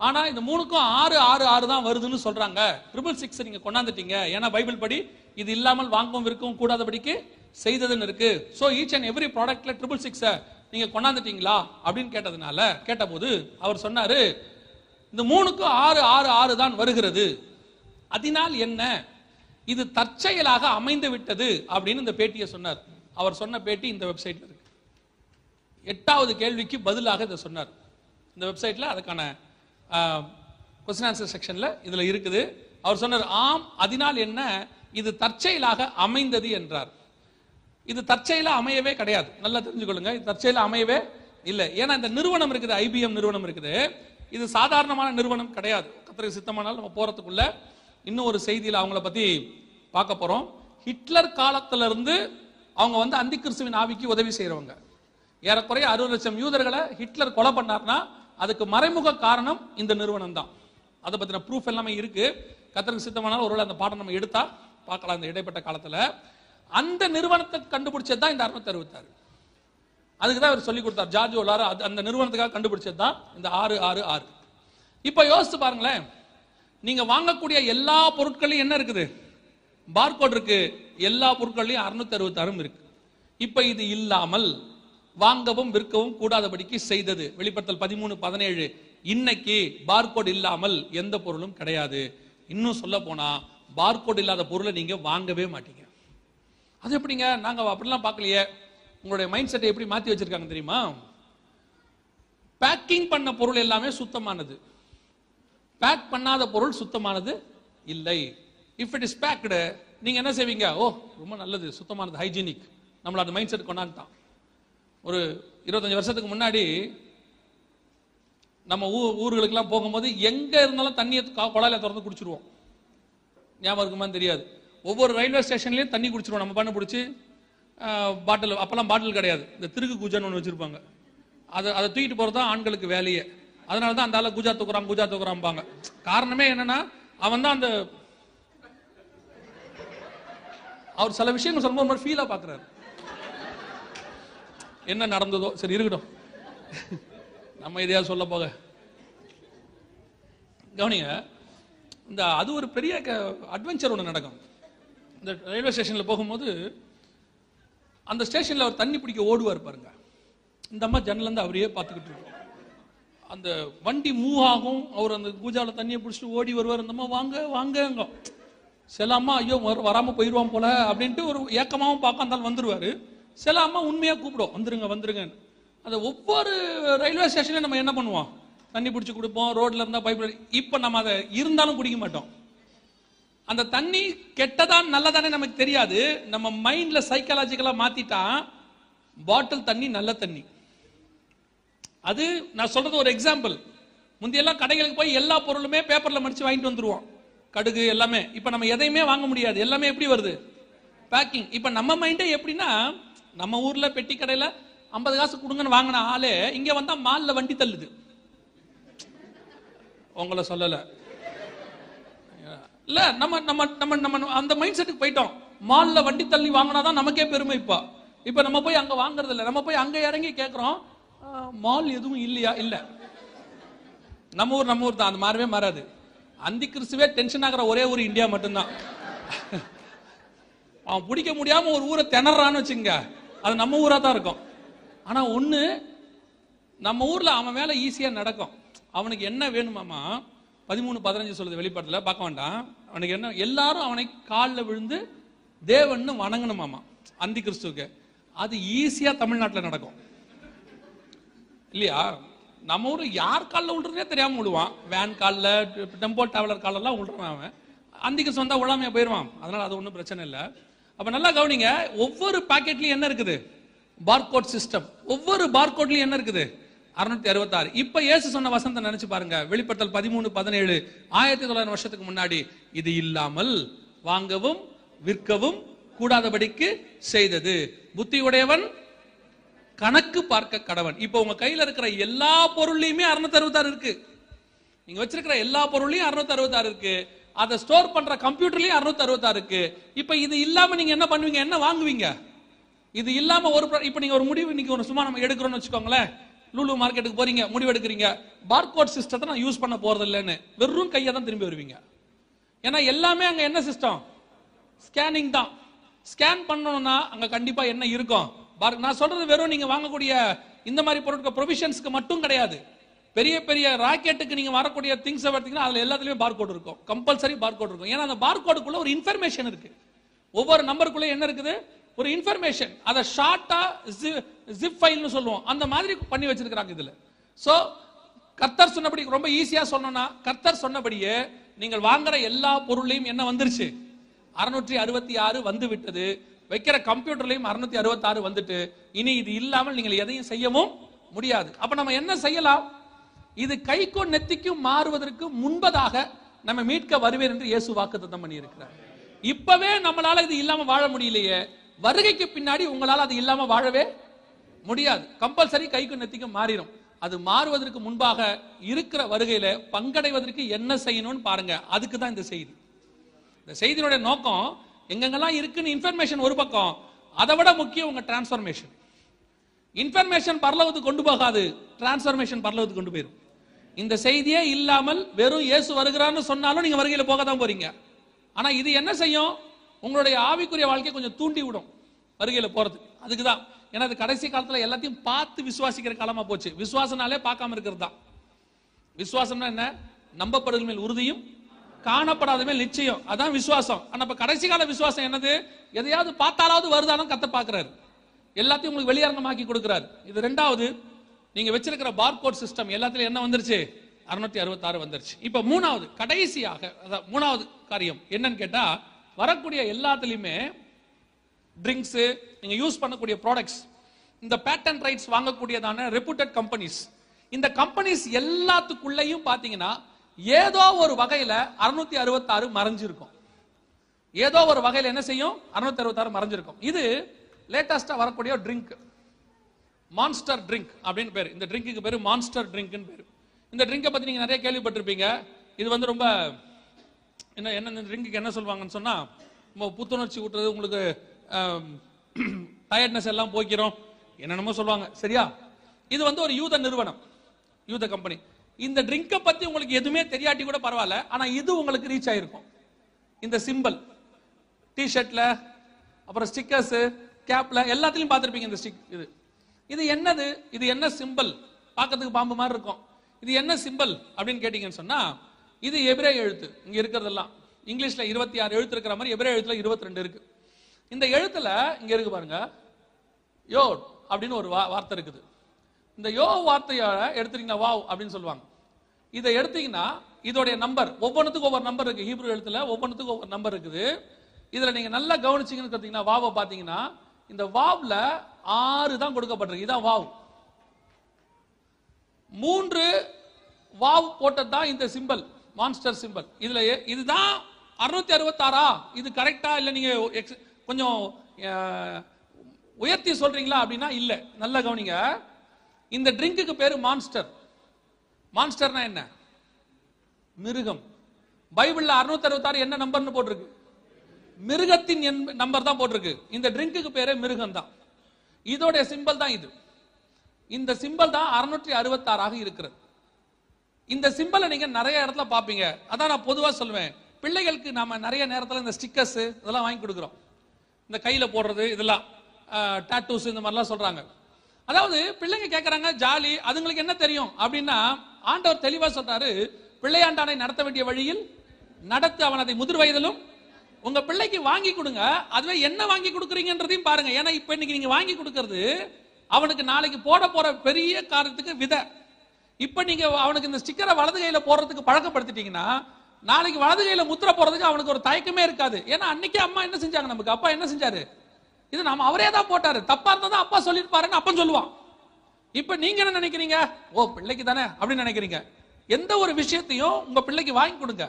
ஆனா இந்த மூணுக்கும் 666 தான் வருதுன்னு சொல்றாங்க. 666 நீங்க கொண்டாந்துட்டீங்க. ஏன்னா பைபிள் படி இது இல்லாமல் வாங்கவும் விற்கவும் கூடாதபடிக்கு செய்ததுன்னு இருக்கு. சோ ஈச் அண்ட் எவ்ரி ப்ராடக்ட்ல 666 நீங்க கொண்டாந்துட்டீங்களா அப்படின்னு கேட்டபோது அவர் சொன்னாரு, இந்த மூணுக்கும் 666 தான் வருகிறது, அதனால் என்ன, இது தற்செயலாக அமைந்து விட்டது அப்படின்னு இந்த பேட்டியை சொன்னார். அவர் சொன்ன பேட்டி இந்த வெப்சைட்ல இருக்கு. 8வது கேள்விக்கு பதிலாக இதை சொன்னார். இந்த வெப்சைட்ல அதுக்கான கொஸ்டின் ஆன்சர் செக்ஷன்ல இதுல இருக்குது. அவர் சொன்னார், ஆம், அதனால் என்ன, இது தற்செயலாக அமைந்தது என்றார். இது தற்செயல அமையவே கிடையாது. நல்லா தெரிஞ்சுக்கொள்ளுங்க, இது தற்செயல அமையவே இல்லை. ஏன்னா இந்த நிறுவனம் இருக்குது, ஐபிஎம் நிறுவனம் இருக்குது. இது சாதாரணமான நிறுவனம் கிடையாது. கத்திரிக்கு சித்தமானால் நம்ம போறதுக்குள்ள இன்னும் ஒரு செய்தியில் அவங்கள பத்தி பார்க்க போறோம். ஹிட்லர் காலத்துல இருந்து அவங்க வந்து அந்தி கிறிஸ்துவின் ஆவிக்கு உதவி செய்யறவங்க. ஏறக்குறைய 60 லட்சம் யூதர்களை ஹிட்லர் கொலை பண்ணார்னா அதுக்கு மறைமுக காரணம் இந்த நிறுவனம் தான். அதை பத்தின ப்ரூஃப் எல்லாமே இருக்கு. கத்திரிக்கு சித்தமானால் ஒருவேளை அந்த பாடம் நம்ம எடுத்தா பார்க்கலாம். இந்த இடைப்பட்ட காலத்துல அந்த நிறுவனத்தை கண்டுபிடிச்சதுதான் இந்த 666. அதுக்குதான் அவர் சொல்லி கொடுத்தார், ஜார்ஜ் லாரர் அந்த நிறுவனத்துக்காக கண்டுபிடிச்சதுதான் இந்த 666. இப்ப யோசிச்சு பாருங்களேன், நீங்க வாங்கக்கூடிய எல்லா பொருட்களையும் என்ன இருக்குது? பார்கோட் இருக்கு. எல்லா பொருட்களையும் 666 இருக்கு. இப்ப இது இல்லாமல் வாங்கவும் விற்கவும் கூடாதபடிக்கு செய்தது. வெளிப்படுத்தல் 13:17. இன்னைக்கு பார்கோட் இல்லாமல் எந்த பொருளும் கிடையாது. இன்னும் சொல்ல போனா பார்கோட் இல்லாத பொருளை நீங்க வாங்கவே மாட்டீங்க. அது எப்படிங்க? நாங்க அப்படிலாம் பார்க்கலையே. உங்களுடைய மைண்ட் செட்டை எப்படி மாத்தி வச்சிருக்காங்க தெரியுமா? பேக்கிங் பண்ண பொருள் எல்லாமே சுத்தமானது, பேக் பண்ணாத பொருள் சுத்தமானது இல்லை. இஃப் இட் இஸ் பேக்டு நீங்க என்ன செய்வீங்க? ஓ, ரொம்ப நல்லது, சுத்தமானது, ஹைஜீனிக். நம்மள அந்த மைண்ட் செட் கொண்டாந்துட்டான். ஒரு 25 வருஷத்துக்கு முன்னாடி நம்ம ஊர்களுக்கெல்லாம் போகும்போது எங்க இருந்தாலும் தண்ணியை குழாயில திறந்து குடிச்சிருவோம். ஞாபகம் இருக்குமா தெரியாது. ஒவ்வொரு ரயில்வே ஸ்டேஷன்லயும் தண்ணி குடிச்சிருவோம். நம்ம பண்ண பிடிச்சி பாட்டில், அப்பெல்லாம் பாட்டில் கிடையாது, இந்த திருக்கு கூஜான்னு ஒன்று வச்சிருப்பாங்க. அதை தூக்கிட்டு போறது தான் ஆண்களுக்கு வேலையே. அதனால தான் அந்த ஆளை கூஜா தூக்குறாம்பாங்க. காரணமே என்னன்னா அவன் தான் அந்த அவர் சில விஷயங்கள் சொல்லும்போது மாதிரி ஃபீலா பாக்குறாரு. என்ன நடந்ததோ சரி இருக்கட்டும், நம்ம இதையாவது சொல்ல போக கவனிங்க. இந்த அது ஒரு பெரிய அட்வென்ச்சர் ஒன்று நடக்கும். இந்த ரயில்வே ஸ்டேஷனில் போகும்போது அந்த ஸ்டேஷனில் அவர் தண்ணி பிடிக்க ஓடுவார் பாருங்க. இந்த அம்மா ஜன்னலேருந்து அவரையே பார்த்துக்கிட்டு இருக்கோம். அந்த வண்டி மூவ் ஆகும், அவர் அந்த கூஜாவில் தண்ணியை பிடிச்சிட்டு ஓடி வருவார். இந்த அம்மா வாங்க சில அம்மா ஐயோ வராமல் போயிடுவான் போல அப்படின்ட்டு ஒரு ஏக்கமாகவும் பார்க்க இருந்தாலும் வந்துடுவார். சில அம்மா உண்மையாக கூப்பிடும், வந்துருங்க. அந்த ஒவ்வொரு ரயில்வே ஸ்டேஷன்லையும் நம்ம என்ன பண்ணுவோம்? தண்ணி பிடிச்சி கொடுப்போம். ரோட்ல இருந்தா பைப்ல. இப்ப நம்ம அதை இருந்தாலும் குடிக்க மாட்டோம். அந்த தண்ணி கெட்டதான் நல்லதானே நமக்கு தெரியாது. நம்ம மைண்ட்ல சைக்காலஜிக்கலா மாத்திட்டா பாட்டில் தண்ணி நல்ல தண்ணி. அது நான் சொல்றது ஒரு எக்ஸாம்பிள். முந்தையெல்லாம் கடைகளுக்கு போய் எல்லா பொருளுமே பேப்பர்ல மடிச்சு வாங்கிட்டு வந்துருவோம், கடுகு எல்லாமே. இப்ப நம்ம எதையுமே வாங்க முடியாது, எல்லாமே எப்படி வருது? பேக்கிங். இப்ப நம்ம மைண்டே எப்படின்னா, நம்ம ஊர்ல பெட்டி கடையில 50 காசு கொடுங்கன்னு வாங்கின ஆளே இங்க வந்தா மால்ல வண்டி தள்ளுது. உங்களை சொல்லல, இல்ல நம்ம நம்ம நம்ம நம்ம அந்த மைண்ட் செட்டுக்கு போயிட்டோம். மால்ல வண்டி தள்ளி வாங்கினாதான் நமக்கே பெருமை. இப்ப இப்ப நம்ம போய் அங்க வாங்குறது இல்லை, நம்ம போய் அங்க இறங்கி கேட்கிறோம் மால் எதுவும் இல்லையா. இல்ல நம்ம ஊர் தான், அது மாறவே மாறாது. அந்தி கிறிஸ்துவே டென்ஷன் ஆகிற ஒரே ஊர் இந்தியா மட்டும்தான். அவன் பிடிக்க முடியாம ஒரு ஊரை திணறான்னு வச்சுங்க, அது நம்ம ஊரா தான் இருக்கும். ஆனா ஒண்ணு நம்ம ஊர்ல அவன் மேல ஈஸியா நடக்கும். அவனுக்கு என்ன வேணுமாமா 13:15 சொல்லுது வெளிப்படத்துல, பார்க்க வேண்டாம். அவனுக்கு என்ன, எல்லாரும் அவனை காலில் விழுந்து தேவன்னு வணங்கணுமாமா அந்தி கிறிஸ்துக்கு. அது ஈஸியா தமிழ்நாட்டில் நடக்கும் இல்லையா. நம்ம ஊர் யார் காலில் விழுறதுனே தெரியாம விழுவான். வேன் காலில், டெம்போ டிராவலர் காலில் எல்லாம் விழுறான் அவன். அந்திக்கு சொந்தா உழாமையா போயிடுவான். அதனால அது ஒன்றும் பிரச்சனை இல்லை. அப்ப நல்லா கவனிங்க, ஒவ்வொரு பாக்கெட்லயும் என்ன இருக்குது, பார்கோட் சிஸ்டம். ஒவ்வொரு பார்கோட்லயும் என்ன இருக்குது, 666. இப்ப இயேசு சொன்ன வசனத்தை நினைச்சு பாருங்க, வெளிப்படுத்தல் 13:17, 1900 வருஷத்துக்கு முன்னாடி. இது இல்லாமல் வாங்கவும் விற்கவும் கூடாதபடிக்கு செய்தது, புத்தி உடையவன் கணக்கு பார்க்க கடவன். இப்ப உங்க கையில இருக்கிற எல்லா பொருளையுமே 666 இருக்கு. நீங்க வச்சிருக்கிற எல்லா பொருளையும் 666 இருக்கு. அதை ஸ்டோர் பண்ற கம்ப்யூட்டர்லயும் 666 இருக்கு. இப்ப இது இல்லாம நீங்க என்ன பண்ணுவீங்க, என்ன வாங்குவீங்க? இது இல்லாம ஒரு இப்ப நீங்க ஒரு முடிவு இன்னைக்கு ஒரு சும்மா நம்ம எடுக்கிறோம்னு வச்சுக்கோங்களேன். லூலு மார்க்கெட்டுக்கு போறீங்க, முடிவு எடுக்கிறீங்க, பார்கோட் சிஸ்டத்தை நான் யூஸ் பண்ண போறது இல்லைன்னு. வெறும் கையை தான் திரும்பி வருவீங்க. ஏன்னா எல்லாமே அங்க என்ன சிஸ்டம், ஸ்கேனிங் தான். ஸ்கேன் பண்ணணும்னா அங்க கண்டிப்பா என்ன இருக்கும். நான் சொல்றது வெறும் நீங்க வாங்கக்கூடிய இந்த மாதிரி பொருட்கள் ப்ரொவிஷன்ஸ்க்கு மட்டும் கிடையாது. பெரிய பெரிய ராக்கெட்டுக்கு நீங்க வரக்கூடிய திங்ஸ் பார்த்தீங்கன்னா அதுல எல்லாத்துலயுமே பார்கோட் இருக்கும். கம்பல்சரி பார்கோட் இருக்கும். ஏன்னா அந்த பார்கோடுக்குள்ள ஒரு இன்ஃபர்மேஷன் இருக்கு. ஒவ்வொரு நம்பருக்குள்ள என்ன இருக்குது, ஒரு இன்ஃபர்மேஷன். அதை ஷார்ட்டா ஜிப் ஃபைல்னு சொல்லுவோம். அந்த மாதிரி பண்ணி வச்சிருக்காங்க இதுல. சோ கர்த்தர் சொன்னபடி, ரொம்ப ஈஸியா சொன்னோம்னா, கர்த்தர் சொன்னபடியே நீங்கள் வாங்குற எல்லா பொருளையும் என்ன வந்துருச்சு, 666 வந்து விட்டது. வைக்கிற கம்ப்யூட்டர்லயும் 666 வந்துட்டு. இனி இது இல்லாமல் நீங்கள் எதையும் செய்யவும் முடியாது. அப்ப நம்ம என்ன செய்யலாம், இது கைக்கோ நெத்திக்கும் மாறுவதற்கு முன்பதாக நம்ம மீட்க வருவேன் என்று இயேசு வாக்குத்தத்தம் பண்ணி இருக்கிறார். இப்பவே நம்மளால இது இல்லாம வாழ முடியலையே, வருகைக்கு பின்னாடி உங்களால அது இல்லாம வாழவே முடியாது. கம்பல்சரி கைக்கும் நெத்திக்கும் மாறிடும். அது மாறுவதற்கு முன்பாக இருக்கிற வருகையில பங்கடைவதற்கு என்ன செய்யணும்னு பாருங்க. அதுக்கு தான் இந்த செய்தி. இந்த செய்தியோட நோக்கம் எங்கெங்கெல்லாம் இருக்குன்னு இன்ஃபர்மேஷன் ஒரு பக்கம், அதை விட முக்கியம் உங்க டிரான்ஸ்ஃபர்மேஷன். இன்ஃபர்மேஷன் பரலோகத்துக்கு கொண்டு போகாது, டிரான்ஸ்ஃபர்மேஷன் பரலோகத்துக்கு கொண்டு போயிடும். இந்த செய்தியே இல்லாமல் வெறும் இயேசு வருகிறான்னு சொன்னாலும் நீங்க வருகையில போக தான் போறீங்க. ஆனா இது என்ன செய்யும், உங்களுடைய ஆவிக்குரிய வாழ்க்கையை கொஞ்சம் தூண்டி விடும் வருகையில போறது. அதுக்குதான். ஏன்னா அது கடைசி காலத்துல எல்லாத்தையும் பார்த்து விசுவாசிக்கிற காலமா போச்சு. விசுவாசனாலே பார்க்காம இருக்கிறது தான். விசுவாசம்னா என்ன, நம்பப்படுதல் மேல் உறுதியும் காணப்படாத மேல் நிச்சயம். அதான் விசுவாசம். ஆனா இப்ப கடைசி கால விசுவாசம் என்னது, எதையாவது பார்த்தாலாவது வருதாலும் கத்த பாக்குறாரு, எல்லாத்தையும் உங்களுக்கு வெளியரங்கமாக்கி கொடுக்கிறாரு. இது ரெண்டாவது. நீங்க வச்சிருக்கிற பார்கோட் சிஸ்டம் எல்லாத்திலும் என்ன வந்துருச்சு, 666 வந்துருச்சு. இப்ப மூணாவது, கடைசியாக மூணாவது காரியம் என்னன்னு கேட்டா, வரக்கூடிய எல்லாத்துலயுமே ட்ரிங்க்ஸ், நீங்க யூஸ் பண்ணக்கூடிய ப்ராடக்ட்ஸ், இந்த பேட்டன் ரைட்ஸ் வாங்கக்கூடியதான ரெப்யூட்டட் கம்பெனிஸ், இந்த கம்பெனிஸ் எல்லாத்துக்குள்ளேயும் பாத்தீங்கன்னா ஏதோ ஒரு வகையில 666 மறைஞ்சிருக்கும். ஏதோ ஒரு வகையில என்ன செய்யும், 666 மறைஞ்சிருக்கும். இது லேட்டஸ்டா வரக்கூடிய ட்ரிங்க், மான்ஸ்டர் ட்ரிங்க் அப்படின்னு பேரு. இந்த ட்ரிங்க்கு பேரு மான்ஸ்டர் ட்ரிங்க்னு பேரு. இந்த ட்ரிங்கை பத்தி நீங்க நிறைய கேள்விப்பட்டிருப்பீங்க. இது வந்து ரொம்ப என்ன என்ன ட்ரிங்க்கு என்ன சொல்லுவாங்கன்னு சொன்னா, புத்துணர்ச்சி ஊட்டுறது, உங்களுக்கு டயர்ட்னஸ் எல்லாம் போக்கிறோம், என்னென்னமோ சொல்லுவாங்க. சரியா? இது வந்து ஒரு யூத நிறுவனம், யூத கம்பெனி. இந்த ட்ரிங்கை பத்தி உங்களுக்கு எதுவுமே தெரியாட்டி கூட பரவாயில்ல, ஆனா இது உங்களுக்கு ரீச் ஆயிருக்கும். இந்த சிம்பிள் டிஷர்ட்ல, அப்புறம் ஸ்டிக்கர்ஸ், கேப்ல, எல்லாத்திலையும் பார்த்திருப்பீங்க இந்த ஸ்டிக். இது இது என்னது, இது என்ன சிம்பிள், பார்க்கறதுக்கு பாம்பு மாதிரி இருக்கும். இது என்ன சிம்பிள் அப்படின்னு கேட்டீங்கன்னு சொன்னா, இது எபிரேய எழுத்து. இங்க இருக்கிறதெல்லாம் இங்கிலீஷ்ல 26 எழுத்து இருக்கிற மாதிரி எபிரேய எழுத்துல 22 இருக்கு. இந்த எழுத்துல இங்க இருக்கு பாருங்க, யோட் அப்படின்னு ஒரு வார்த்தை இருக்குது. இந்த யோ வார்த்தையோட எடுத்துட்டீங்கன்னா வாவ் அப்படின்னு சொல்லுவாங்க. இதை எடுத்தீங்கன்னா இதோடைய நம்பர், ஒவ்வொன்றுத்துக்கு ஒவ்வொரு நம்பர் இருக்கு. ஹீப்ரு எழுத்துல ஒவ்வொன்றுத்துக்கு ஒவ்வொரு நம்பர் இருக்குது. இதுல நீங்க நல்லா கவனிச்சீங்கன்னு பார்த்தீங்கன்னா, வாவை பார்த்தீங்கன்னா, இந்த வாவ்ல 6 தான் கொடுக்கப்பட்டிருக்கு. இதான் வாவ். 3 வாவ் போட்டதுதான் இந்த சிம்பல், மான்ஸ்டர் சிம்பல். இதுல இதுதான் 666. இது கரெக்டா இல்ல, நீங்க கொஞ்சம் உயர்த்தி சொல்றீங்களா அப்படின்னா இல்ல. நல்லா கவனிங்க, இந்த ட்ரிங்க்கு பேரு மான்ஸ்டர். மான்ஸ்டர்னா என்ன, மிருகம். பைபிள்ல 666 என்ன நம்பர்னு போட்டிருக்கு? மிருகத்தின் நம்பர் தான் போட்டிருக்கு. இந்த ட்ரிங்க்கு பேரே மிருகம் தான். இதோட சிம்பல் தான் இது. இந்த சிம்பல் தான் 666 இருக்கிறது. இந்த சிம்பலை நீங்க நிறைய இடத்துல பாப்பீங்க. அதான் நான் பொதுவா சொல்லுவேன், பிள்ளைகளுக்கு நாம நிறைய நேரத்துல இந்த ஸ்டிக்கர்ஸ் இதெல்லாம் வாங்கி கொடுக்குறோம். இந்த கையில போடுறது இதெல்லாம் டாட்டூஸ் இந்த மாதிரிலாம் சொல்றாங்க. அதாவது பிள்ளைங்க கேட்கறாங்க ஜாலி, அதுங்களுக்கு என்ன தெரியும் அப்படின்னா, ஆண்டவர் தெளிவா சொல்றாரு, பிள்ளையாண்டானை நடத்த வேண்டிய வழியில் நடத்து, அவன் அதை முதிர் வயதிலும். உங்க பிள்ளைக்கு வாங்கி கொடுங்க, அதுவே என்ன வாங்கி கொடுக்குறீங்கன்றதையும் பாருங்க. ஏன்னா இப்ப இன்னைக்கு நீங்க வாங்கி கொடுக்கறது அவனுக்கு நாளைக்கு போட போற பெரிய காரணத்துக்கு விதை. இப்ப நீங்க அவனுக்கு இந்த ஸ்டிக்கரை வலது கையில போடுறதுக்கு பழக்கப்படுத்திட்டீங்கன்னா நாளைக்கு வலது கையில முத்திர போறதுக்கு அவனுக்கு ஒரு தயக்கமே இருக்காது. ஏன்னா அன்னைக்கு அம்மா என்ன செஞ்சாங்க, நமக்கு அப்பா என்ன செஞ்சாரு, இது நாம அவரே தான் போட்டாரு, தப்பா இருந்தா அப்பா சொல்லிருப்பாருன்னு அப்பன் சொல்லுவான். இப்ப நீங்க என்ன நினைக்கிறீங்க, ஓ பிள்ளைக்கு தானே அப்படின்னு நினைக்கிறீங்க. எந்த ஒரு விஷயத்தையும் உங்க பிள்ளைக்கு வாங்கி கொடுங்க.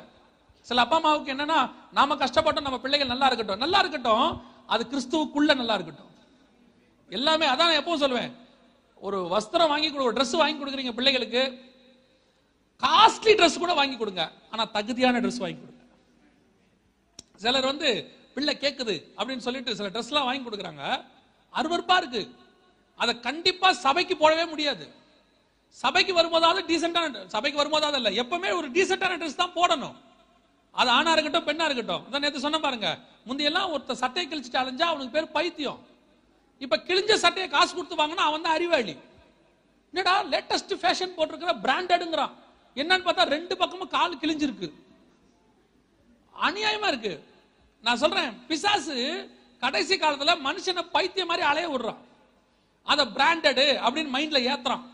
சில அப்பா அம்மாவுக்கு என்னன்னா, நாம கஷ்டப்பட்டோம், நம்ம பிள்ளைகள் நல்லா இருக்கட்டும். நல்லா இருக்கட்டும், அது கிறிஸ்துவுக்குள்ள நல்லா இருக்கட்டும். எல்லாமே அதான் எப்பவும் சொல்லுவேன், ஒரு வஸ்திரம் வாங்கி கொடு, ஒரு ட்ரெஸ் வாங்கி கொடுக்குறீங்க பிள்ளைகளுக்கு, காஸ்ட்லி ட்ரெஸ் கூட வாங்கி கொடுங்க, ஆனா தகுதியான ட்ரெஸ் வாங்கி கொடுங்க. சிலர் வந்து பிள்ளை கேக்குது அப்படின்னு சொல்லிட்டு சில ட்ரெஸ் எல்லாம் வாங்கி கொடுக்குறாங்க, அருவருப்பா இருக்கு, அதை கண்டிப்பா சபைக்கு போடவே முடியாது. சபைக்கு வரும்போதாவது டீசென்டான, சபைக்கு வரும்போதாவது இல்ல, எப்பவுமே ஒரு டீசென்டான ட்ரெஸ் தான் போடணும். அது ஆணா இருக்கட்டும் பெண்ணா இருக்கட்டும். அதான் நேற்று சொன்ன பாருங்க, முந்தையெல்லாம் ஒருத்த சட்டையை கிழிச்சிட்டு அலைஞ்சா அவனுக்கு பேர் பைத்தியம். இப்ப கிழிஞ்ச சட்டையை காசு கொடுத்து வாங்கினா அவன் தான் அறிவாளி. என்னடா லேட்டஸ்ட் ஃபேஷன் போட்டிருக்கிற பிராண்டடுங்கிறான், என்னன்னு பார்த்தா ரெண்டு பக்கமும் கால் கிழிஞ்சிருக்கு, அநியாயமா இருக்கு. நான் சொல்றேன், பிசாசு கடைசி காலத்துல மனுஷனை பைத்திய மாதிரி அலைய விடுறான். அதை பிராண்டடு அப்படின்னு மைண்ட்ல ஏத்துறான்,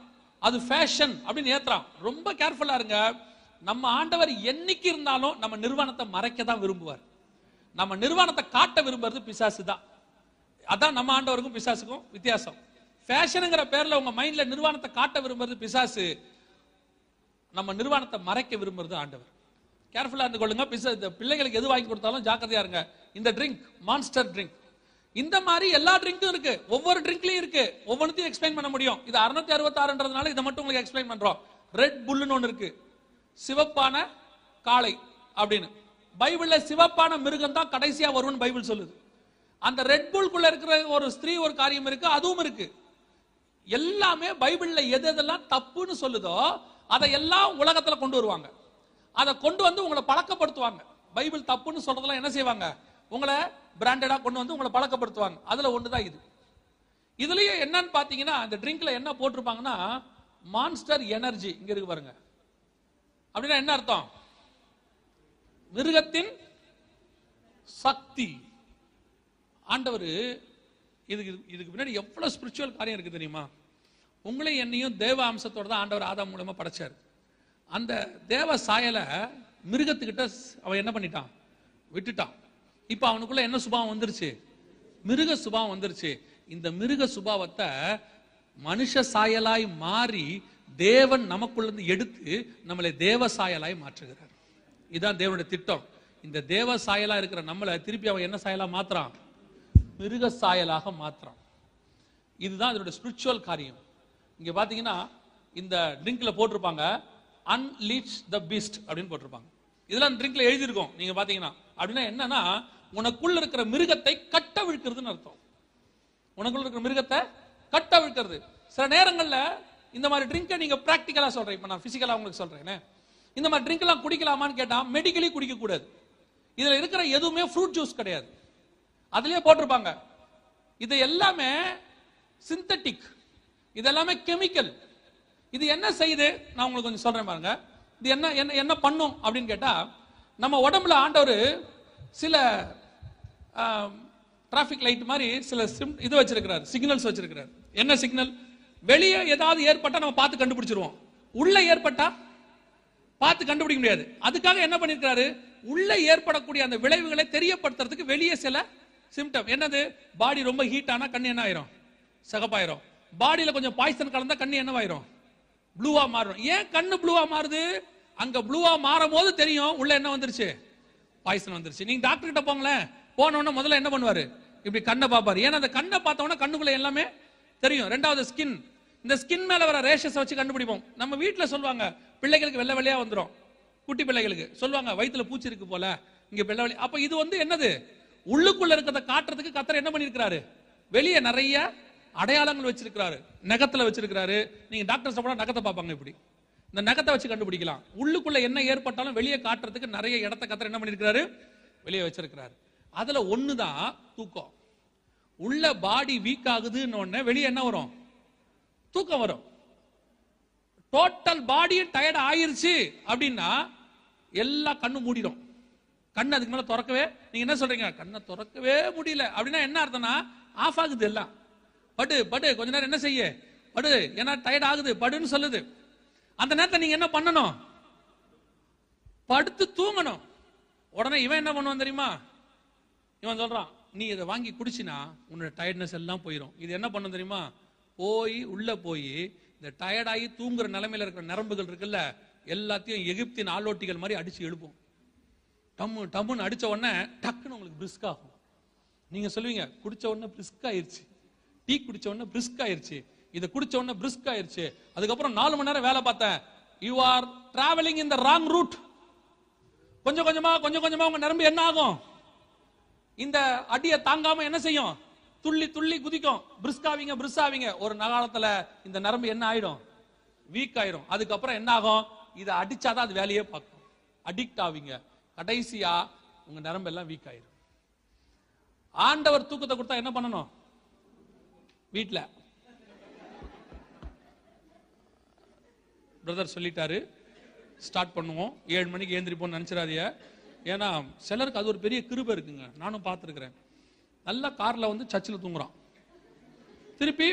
அது ஃபேஷன் அப்படின்னு ஏத்துறான். ரொம்ப கேர்ஃபுல்லா இருங்க. நம்ம ஆண்டவர் என்னைக்கு இருந்தாலும் நம்ம நிர்வாணத்தை மறைக்க தான் விரும்புவார். நம்ம நிர்வாணத்தை காட்ட விரும்புறது பிசாசு தான். அதான் நம்ம ஆண்டவருக்கும் பிசாசுக்கும் வித்தியாசம். ஃபேஷனுங்கிற பேர்ல உங்க மைண்ட்ல நிர்வாணத்தை காட்ட விரும்புறது பிசாசு, நம்ம நிர்வாணத்தை மறைக்க விரும்புறது ஆண்டவர். கேர்ஃபுல்லா இருந்து கொள்ளுங்க. பிள்ளைகளுக்கு எது வாங்கி கொடுத்தாலும் ஜாக்கிரதையா இருங்க. இந்த ட்ரிங்க் மான்ஸ்டர் ட்ரிங்க், இந்த மாதிரி எல்லா ட்ரிங்க்கும் இருக்கு, ஒவ்வொரு ட்ரிங்க்லயும் இருக்கு. ஒவ்வொன்றையும் எக்ஸ்பிளைன் பண்ண முடியும். இது 666ன்றதுனால இதை மட்டும் உங்களுக்கு எக்ஸ்பிளைன் பண்றோம். ரெட் புல்லுன்னு ஒன்று இருக்கு, சிவப்பான காளை அப்படின்னு. பைபிள்ல சிவப்பான மிருகம் தான் கடைசியா வரும்னு பைபிள் சொல்லுது. அந்த ரெட் புல்குள்ள இருக்கிற ஒரு ஸ்திரீ ஒரு காரியம் இருக்கு, அதுவும் இருக்கு. எல்லாமே பைபிள்ல எது எதெல்லாம் தப்புன்னு சொல்லுதோ அதையெல்லாம் உலகத்துல கொண்டு வருவாங்க. அதை கொண்டு வந்து உங்களை பழக்கப்படுத்துவாங்க. பைபிள் தப்புன்னு சொல்றதெல்லாம் என்ன செய்வாங்க, உங்களை பிராண்டடா கொண்டு வந்து உங்களை பழக்கப்படுத்துவாங்க. அதுல ஒண்ணுதான் இது. இதுலயே என்னன்னு பாத்தீங்கன்னா, அந்த ட்ரிங்க்ல என்ன போட்டிருப்பாங்கன்னா, மான்ஸ்டர் எனர்ஜி இங்க இருக்கு பாருங்க. அப்படின்னா என்ன அர்த்தம், மிருகத்தின் சக்தி. ஆண்டவர் இதுக்கு பின்னாடி எவ்வளவு ஸ்பிரிச்சுவல் காரியம் இருக்கு தெரியுமா? உங்களையும் என்னையும் தேவ அம்சத்தோட தான் ஆண்டவர் ஆதாம் மூலமா படைச்சார். அந்த தேவ சாயலை மிருகத்துக்கிட்ட அவன் என்ன பண்ணிட்டான், விட்டுட்டான். இப்ப அவனுக்குள்ள என்ன சுபாவம் வந்துருச்சு, மிருக சுபாவம் வந்துருச்சு. இந்த மிருக சுபாவத்தை மனுஷ சாயலாய் மாறி தேவன் நமக்குள்ள இருந்து எடுத்து நம்மளை தேவ சாயலாய் மாற்றுகிறார். இதுதான் தேவனுடைய திட்டம். இந்த தேவ சாயலா இருக்கிற நம்மளை திருப்பி அவன் என்ன சாயலா மாத்துறான், மிருக சாயலாக மாத்துறான். இதுதான் இதோட ஸ்பிரிச்சுவல் காரியம். இங்க பாத்தீங்கன்னா இந்த ட்ரிங்க்ல போட்டிருப்பாங்க அன்லீச் த பீஸ்ட் அப்படின்னு போட்டிருப்பாங்க. இதெல்லாம் ட்ரிங்க்ல எழுதியிருக்கோம் நீங்க பாத்தீங்கன்னா. அப்படின்னா என்னன்னா, உனக்குள்ள இருக்கிற மிருகத்தை கட்டவிழ்க்கிறதுன்னு அர்த்தம். உனக்குள்ள இருக்கிற மிருகத்தை கட்டவிழ்க்கிறது. சில நேரங்கள்ல இந்த மாதிரி ட்ரிங்கை நீங்க பிராக்டிகலா சொல்றேன், இப்ப நான் பிசிக்கலா உங்களுக்கு சொல்றேன். இந்த மாதிரி ட்ரிங்க் எல்லாம் குடிக்கலாமான்னு கேட்டா மெடிக்கலி குடிக்க கூடாது. இதுல இருக்கிற எதுவுமே ஃப்ரூட் ஜூஸ் கிடையாது. அதுலயே போட்டிருப்பாங்க இது எல்லாமே சிந்தட்டிக், இது எல்லாமே கெமிக்கல். இது என்ன செய்யுது நான் உங்களுக்கு கொஞ்சம் சொல்றேன் பாருங்க. இது என்ன என்ன என்ன பண்ணும் அப்படின்னு கேட்டா, நம்ம உடம்புல ஆண்டவர் சில டிராபிக் லைட் மாதிரி சில இது வச்சிருக்கிறார், சிக்னல்ஸ் வச்சிருக்கிறார். என்ன சிக்னல், வெளியே ஏதாவது ஏற்பட்டா நம்ம பார்த்து கண்டுபிடிச்சிருவோம், உள்ள ஏற்பட்டா பார்த்து கண்டுபிடிக்க முடியாது. அதுக்காக என்ன பண்ணிருக்காரு, உள்ள ஏற்படக்கூடிய அந்த விளைவுகளை தெரியப்படுத்துறதுக்கு வெளியே சில சிம்டம். என்னது, பாடி ரொம்ப ஹீட் ஆனா கண்ணு என்ன ஆயிரும், சகப்பாயிரும். பாடியில கொஞ்சம் பாய்சன் கலந்தா கண்ணு என்னவாயிரும், ப்ளூவா மாறும். ஏன் கண்ணு ப்ளூவா மாறுது, அங்க ப்ளூவா மாறும் போது தெரியும் உள்ள என்ன வந்துருச்சு, பாய்சன் வந்துருச்சு. நீங்க டாக்டர் கிட்ட போங்களேன், போனவொடனே முதல்ல என்ன பண்ணுவாரு, இப்படி கண்ணை பாப்பாரு. ஏன்னா அந்த கண்ணை பார்த்தவொடனே கண்ணுக்குள்ள எல்லாமே தெரியும். ரெண்டாவது ஸ்கின், இந்த ஸ்கின் மேல வர ரேஷஸ் வச்சு கண்டுபிடிப்போம். நம்ம வீட்டுல சொல்லுவாங்க பிள்ளைகளுக்கு வெள்ளை வெள்ளையா வந்துடும். குட்டி பிள்ளைகளுக்கு சொல்லுவாங்க வயிற்றுல பூச்சி இருக்கு போல இங்க பிள்ளை. அப்ப இது வந்து என்னது, உள்ளுக்குள்ள இருக்கிறத காட்டுறதுக்கு கத்தர் என்ன பண்ணிருக்கிறாரு, வெளியே நிறைய அடையாளங்கள் வச்சிருக்கிறாரு. நகத்துல வச்சிருக்கிறாரு. நீங்க டாக்டர்ஸ் போனா நகத்தை பார்ப்பாங்க, இப்படி இந்த நகத்தை வச்சு கண்டுபிடிக்கலாம். உள்ளுக்குள்ள என்ன ஏற்பட்டாலும் வெளியே காட்டுறதுக்கு நிறைய இடத்த கத்தர் என்ன பண்ணிருக்கிறாரு, வெளியே வச்சிருக்கிறாரு. அதுல ஒண்ணுதான் தூக்கம். உள்ள பாடி வீக் ஆகுதுன்னு ஒண்ணே வெளியே என்ன வரும், தூக்கம் வரும். டோட்டல் பாடியும் டயர்ட் ஆயிருச்சு அப்படின்னா எல்லா கண்ணு மூடிடும். கண்ணு அதுக்கு மேல திறக்கவே, நீங்க என்ன சொல்றீங்க, கண்ணை திறக்கவே முடியல அப்படின்னா என்ன அர்த்தம்னா ஆஃப் ஆகுது எல்லாம். படு படு கொஞ்ச நேரம் என்ன செய்ய படு, ஏன்னா டயர்ட் ஆகுது படுன்னு சொல்லுது. அந்த நேரத்தை நீங்க என்ன பண்ணணும், படுத்து தூங்கணும். உடனே இவன் என்ன பண்ணுவான் தெரியுமா, இவன் சொல்றான் நீ இதை வாங்கி குடிச்சினா உன்னோட டயர்ட்னஸ் எல்லாம் போயிடும். இது என்ன பண்ணும் தெரியுமா, போய் உள்ள போய் இந்த டயர்டாகி தூங்குற நிலைமையில இருக்கிற நரம்புகள் இருக்குல்ல எல்லாத்தையும் எகிப்தின் ஆளோட்டிகள் மாதிரி அடிச்சு எழுப்பும். டம்மு டம்முன்னு அடிச்ச உடனே டக்குன்னு உங்களுக்கு பிரிஸ்க் ஆகும். நீங்க சொல்லுவீங்க குடிச்ச உடனே பிரிஸ்க் ஆயிருச்சு, டீ குடிச்ச உடனே பிரிஸ்க் ஆயிருச்சு, இதை குடிச்ச உடனே பிரிஸ்க் ஆயிருச்சு, அதுக்கப்புறம் 4 மணி நேரம் வேலை பார்த்தேன். You are travelling in the wrong route. கொஞ்சம் கொஞ்சமா உங்க நரம்பு என்ன ஆகும், இந்த அடியை தாங்காம என்ன செய்யும், துள்ளி துள்ளி குதிக்கும். பிரிஸ்காவீங்க. ஒரு நகாலத்துல இந்த நரம்பு என்ன ஆயிடும், வீக் ஆயிடும். அதுக்கப்புறம் என்ன ஆகும், இதை அடிச்சாதான் அது வேலையே பார்க்கும், அடிக்ட் ஆவீங்க. கடைசியா உங்க நரம்பு எல்லாம் வீக் ஆயிடும். ஆண்டவர் தூக்கத்தை கொடுத்தா என்ன பண்ணணும், வீட்டுல பிரதர் சொல்லிட்டாரு ஸ்டார்ட் பண்ணுவோம் 7 மணிக்கு எழுந்திரிப்போம்னு நினைச்சிடாதீங்க. ஏன்னா சிலருக்கு அது ஒரு பெரிய கிருபை இருக்குங்க. நானும் பார்த்துருக்கிறேன். நல்லா காரில் வந்து சர்ச்சில் தூங்குறான், திருப்பி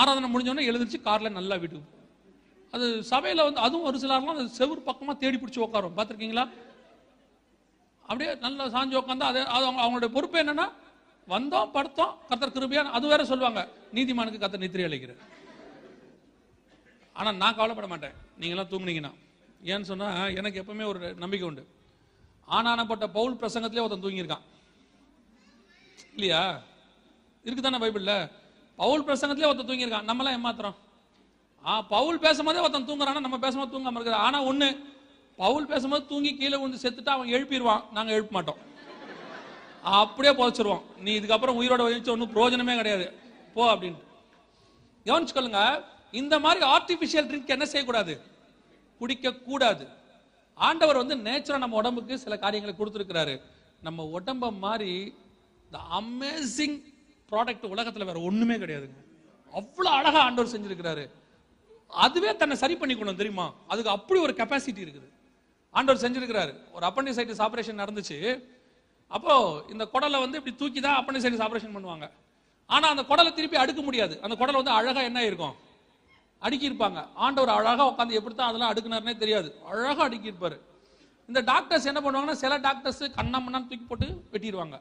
ஆராதனை முடிஞ்சோடனே எழுந்திரிச்சு காரில் நல்லா வீட்டுக்கு. அது சபையில் வந்து அதுவும் ஒரு சிலர்லாம் அது செவ்வறு பக்கமாக தேடி பிடிச்சி உட்காரும், பார்த்துருக்கீங்களா. அப்படியே நல்லா சாஞ்சு உட்காந்தா அது அவங்களுடைய பொறுப்பு என்னன்னா வந்தோம் படுத்தோம் கத்தர் கிருபையா. அது வேற சொல்லுவாங்க நீதிமானுக்கு கத்தர் நித்திரை அளிக்கிறேன். ஆனால் நான் கவலைப்பட மாட்டேன் நீங்களாம் தூங்குனீங்கன்னா. ஏன்னு சொன்னால் எனக்கு எப்பவுமே ஒரு நம்பிக்கை உண்டு. ஆனானப்பட்ட பவுல் பிரசங்கத்திலே ஒருத்தன் தூங்கியிருக்கான் இல்லையா, இருக்குதானே பைபிளில். பவுல் பிரசங்கத்திலே ஒருத்தன் தூங்கியிருக்கான். நம்மளாம் ஏமாத்துறோம். பவுல் பேசும்போதே ஒருத்தன் தூங்குறானா நம்ம பேசும்போது தூங்காம இருக்கிற. ஆனால் ஒன்று, பவுல் பேசும்போது தூங்கி கீழே விழுந்து செத்துட்டு அவன் எழுப்பிடுவான், நாங்கள் எழுப்ப மாட்டோம், அப்படியே புதைச்சிருவோம். நீ இதுக்கப்புறம் உயிரோட வச்சு ஒன்றும் பிரயோஜனமே கிடையாது போ அப்படின்ட்டு. கவனிச்சுக்கொள்ளுங்க, இந்த மாதிரி ஆர்டிஃபிஷியல் ட்ரிங்க் என்ன செய்யக்கூடாது, குடிக்கக்கூடாது. ஆண்டவர் வந்து நேச்சரா நம்ம உடம்புக்கு சில காரியங்களை கொடுத்துருக்கிறாரு. நம்ம உடம்ப மாதிரி தி அமேசிங் ப்ராடக்ட் உலகத்தில் வேற ஒண்ணுமே கிடையாதுங்க. அவ்வளோ அழகா ஆண்டவர் செஞ்சிருக்கிறாரு. அதுவே தன்னை சரி பண்ணிக்கணும் தெரியுமா, அதுக்கு அப்படி ஒரு கெப்பாசிட்டி இருக்குது ஆண்டவர் செஞ்சிருக்கிறாரு. ஒரு அப்பண்டிசைட்டிஸ் ஆபரேஷன் நடந்துச்சு. அப்போ இந்த குடலை வந்து இப்படி தூக்கி தான் அப்பண்டிசைட்டிஸ் ஆபரேஷன் பண்ணுவாங்க. ஆனா அந்த குடலை திருப்பி அடுக்க முடியாது. அந்த குடலை வந்து அழகா என்ன ஆயிருக்கும், அடுக்கி இருப்பாங்க. ஆண்டவர் அழகா உட்காந்து எப்படித்தான் அதெல்லாம் அடுக்குனாருன்னே தெரியாது, அழகா அடுக்கி இருப்பாரு. இந்த டாக்டர்ஸ் என்ன பண்ணுவாங்கன்னா சில டாக்டர்ஸ் கண்ணாமண்ணான்னு தூக்கி போட்டு வெட்டிடுவாங்க.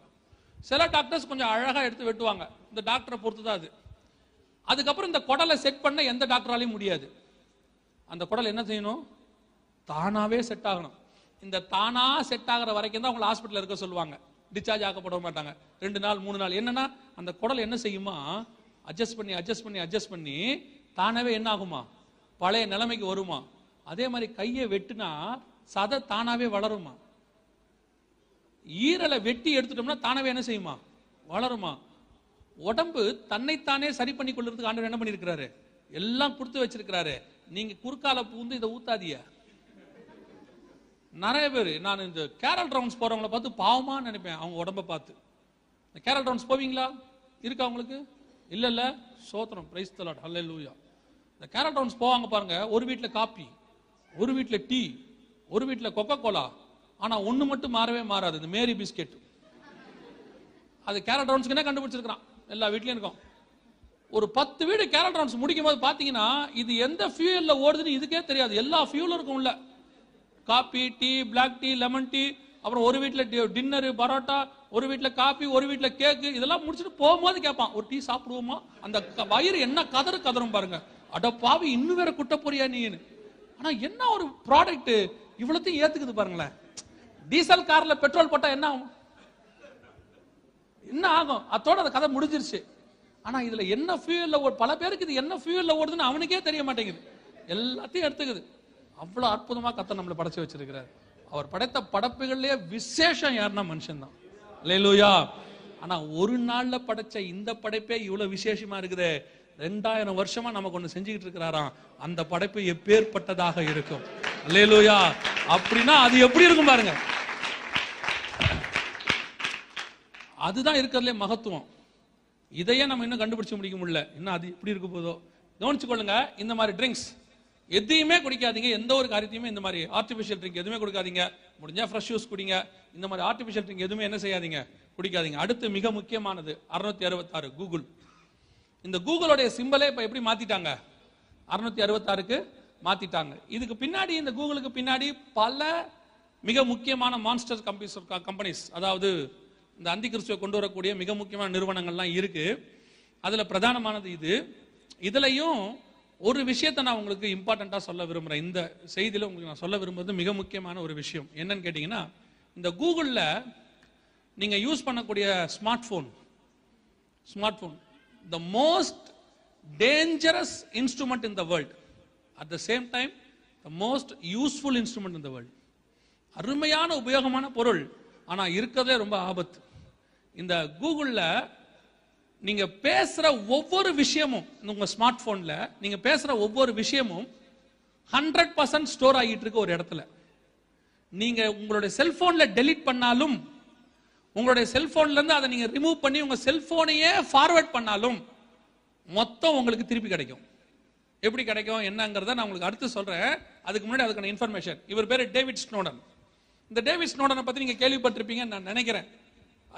சில டாக்டர்ஸ் கொஞ்சம் அழகா எடுத்து வெட்டுவாங்க. இந்த டாக்டரை பொறுத்து தான் அது. அதுக்கப்புறம் இந்த குடலை செட் பண்ண எந்த டாக்டராலையும் முடியாது. அந்த குடல் என்ன செய்யணும், தானாவே செட் ஆகணும். இந்த தானா செட் ஆகிற வரைக்கும் தான் அவங்களை ஹாஸ்பிட்டல் இருக்க சொல்லுவாங்க. டிஸ்சார்ஜ் ஆக்கப்பட மாட்டாங்க. 2 நாள் 3 நாள் என்னன்னா அந்த குடல் என்ன செய்யுமா, அட்ஜஸ்ட் பண்ணி தானவே என்ன ஆகுமா, பழைய நிலைமைக்கு வருமா. அதே மாதிரி கையை வெட்டினா சதை தானாவே வளருமா. ஈரலை வெட்டி எடுத்துட்டோம்னா தானாவே என்ன செய்யுமா, வளருமா. உடம்பு தன்னைத்தானே சரி பண்ணி கொள்றதுக்கு ஆண்டவர் என்ன பண்ணிருக்கிறாரு, எல்லாம் கொடுத்து வச்சிருக்கிறாரு. நீங்க குறுக்கால பூந்து இதை ஊத்தாதியா. நிறைய பேர் நான் இந்த கேரல் ரவுண்ட்ஸ் போறவங்களை பார்த்து பாவமா நினைப்பேன். அவங்க உடம்ப பார்த்து கேரல் ரவுண்ட்ஸ் போவீங்களா, இருக்கா உங்களுக்கு, இல்ல இல்ல சோத்திரம் பிரைஸ் தி லார்ட் ஹல்லேலூயா. இந்த கேரட் ரவுண்ட்ஸ் போவாங்க பாருங்க. ஒரு வீட்டுல காபி, ஒரு வீட்டுல டீ, ஒரு வீட்டுல கொக்கோ கோலா. ஆனா ஒண்ணு மட்டும் மாறவே மாறாது, இந்த மேரி பிஸ்கெட். அது கேரட் ரவுண்ட்ஸ்க்குனே கண்டுபிடிச்சிருக்கான், எல்லா வீட்லயும் இருக்கும். ஒரு 10 வீடு கேரட் ரவுண்ட்ஸ் முடிக்கும் போது பாத்தீங்கன்னா இது எந்த ஃபியூயல்ல ஓடுதுன்னு இதுக்கே தெரியாது. எல்லா ஃபியூலும் இருக்கும் உள்ள, coffee, tea, black tea, lemon tea. அப்புறம் ஒரு வீட்டுல டின்னர், பரோட்டா, ஒரு வீட்டுல காபி, ஒரு வீட்டுல கேக்கு. இதெல்லாம் முடிச்சுட்டு போகும்போது கேட்பான் ஒரு டீ சாப்பிடுவோமா. அந்த வயிறு என்ன கதறும் பாருங்க. அடப்பாவி இன்னும் வேற குட்ட போறியா நீனு. ஆனா என்ன ஒரு ப்ராடக்ட் இவ்வளத்தையும் ஏத்துக்குது பாருங்களேன். டீசல் கார்ல பெட்ரோல் போட்டா என்ன ஆகும், என்ன ஆகும், அதோட அந்த கதை முடிஞ்சிருச்சு. ஆனா இதுல என்ன ஃபியூயல்ல ஓடு, பல பேருக்கு இது என்ன ஃபியூயல்ல ஓடுதுன்னு அவனுக்கே தெரிய மாட்டேங்குது. எல்லாத்தையும் எடுத்துக்குது. அவ்வளவு அற்புதமா கத்தை நம்மளை படைச்சு வச்சிருக்கிறார். அவர் படைத்த படைப்புகள்லயே விசேஷம் யாருன்னா மனுஷன் தான். அல்லேலூயா. ஆனா ஒரு நாள்ல படைச்ச இந்த படைப்பே இவ்வளவு விசேஷமா இருக்குது. 2000 வருஷமா நமக்கு ஒண்ணு செஞ்சுக்கிட்டு இருக்கிறாராம். அந்த படைப்பு எப்பேற்பட்டதாக இருக்கும். அல்லேலூயா. அப்படின்னா அது எப்படி இருக்கும் பாருங்க. அதுதான் இருக்கிறதுல மகத்துவம். இதையே நம்ம இன்னும் கண்டுபிடிச்சு முடிக்க முடியல. இன்னும் அது எப்படி இருக்க போதோ. கவனிச்சு கொள்ளுங்க, இந்த மாதிரி ட்ரிங்க்ஸ் எதையுமே குடிக்காதீங்க. எந்த ஒரு காரியத்தையுமே இந்த மாதிரி ஆர்டிபிஷியல் ட்ரிங்க் எதுவுமே கொடுக்காதீங்க. முடிஞ்சா ஃப்ரெஷ் ஜூஸ் குடிங்க. இந்த மாதிரி ஆர்டிபிஷியல் ட்ரிங்க் எதுவுமே என்ன செய்யாதீங்க, குடிக்காதீங்க. அடுத்து மிக முக்கியமானது 666 கூகுள். இந்த கூகுளோடைய சிம்பலே இப்ப எப்படி மாத்திட்டாங்க, 666க்கு மாத்திட்டாங்க. இதுக்கு பின்னாடி, இந்த கூகுளுக்கு பின்னாடி பல மிக முக்கியமான மான்ஸ்டர் கம்பெனிஸ், அதாவது இந்த அந்தி கிறிஸ்துவை கொண்டு வரக்கூடிய மிக முக்கியமான நிறுவனங்கள்லாம் இருக்கு. அதுல பிரதானமானது இது. இதுலயும் ஒரு விஷயத்தை நான் உங்களுக்கு இம்பார்ட்டண்டா சொல்ல விரும்புறேன். இந்த செய்தியில உங்களுக்கு நான் சொல்ல விரும்புறது மிக முக்கியமான ஒரு விஷயம். என்னன்னு கேட்டீங்கன்னா, இந்த கூகுள்ல நீங்க யூஸ் பண்ணக்கூடிய smart phone the most dangerous instrument in the world, at the same time the most useful instrument in the world. அருமையான உபயோகமான பொருள், ஆனா இருக்கிறதே ரொம்ப ஆபத்து. இந்த கூகுள்ல நீங்க பேசுற ஒவ்வொரு விஷயமும், உங்க ஸ்மார்ட் போன்ல நீங்க பேசுற ஒவ்வொரு விஷயமும் 100% ஸ்டோர் ஆகிட்டு இருக்கு ஒரு இடத்துல. நீங்க உங்களுடைய செல்போன்ல டெலிட் பண்ணாலும், உங்களுடைய செல்போன்ல இருந்து அதை நீங்க ரிமூவ் பண்ணி உங்க செல்போனையே ஃபார்வர்ட் பண்ணாலும் மொத்தம் உங்களுக்கு திருப்பி கிடைக்கும். எப்படி கிடைக்கும் என்னங்கறத நான் உங்களுக்கு அடுத்து சொல்றேன். அதுக்கு முன்னாடி அதுக்கான இன்ஃபர்மேஷன். இவர் பேரு டேவிட் ஸ்னோடன். இந்த டேவிட் ஸ்னோடனை பத்தி நீங்க கேள்விப்பட்டிருப்பீங்கன்னு நான் நினைக்கிறேன்.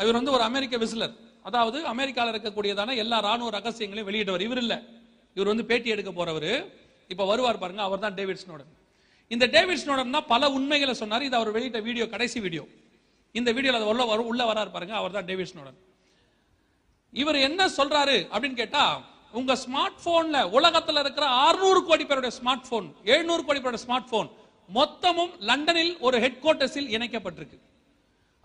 இவர் வந்து ஒரு அமெரிக்க விசிலர், அதாவது அமெரிக்காவில் இருக்கக்கூடியதான எல்லா ராணுவ ரகசியங்களையும் வெளியிட்டவர். இவர் இல்ல, இவர் வந்து பேட்டி எடுக்க போறவர். இப்ப வருவார் பாருங்க, அவர் தான் டேவிட் ஸ்னோடன். இந்த டேவிட் ஸ்னோடன் தான் பல உண்மைகளை சொன்னார். இது அவர் வெளியிட்ட வீடியோ, கடைசி வீடியோ. இந்த வீடியோல அது உள்ள வராரு பாருங்க, அவர் தான் டேவிட் ஸ்னோடன். இவர் என்ன சொல்றாரு அப்படின்னு கேட்டா, உங்க ஸ்மார்ட் போன்ல உலகத்துல இருக்கிற 600 கோடி பேருடைய ஸ்மார்ட் போன், 700 கோடி பேருடைய ஸ்மார்ட் போன் மொத்தமும் லண்டனில் ஒரு ஹெட் குவார்ட்டர்ஸில் இணைக்கப்பட்டிருக்கு.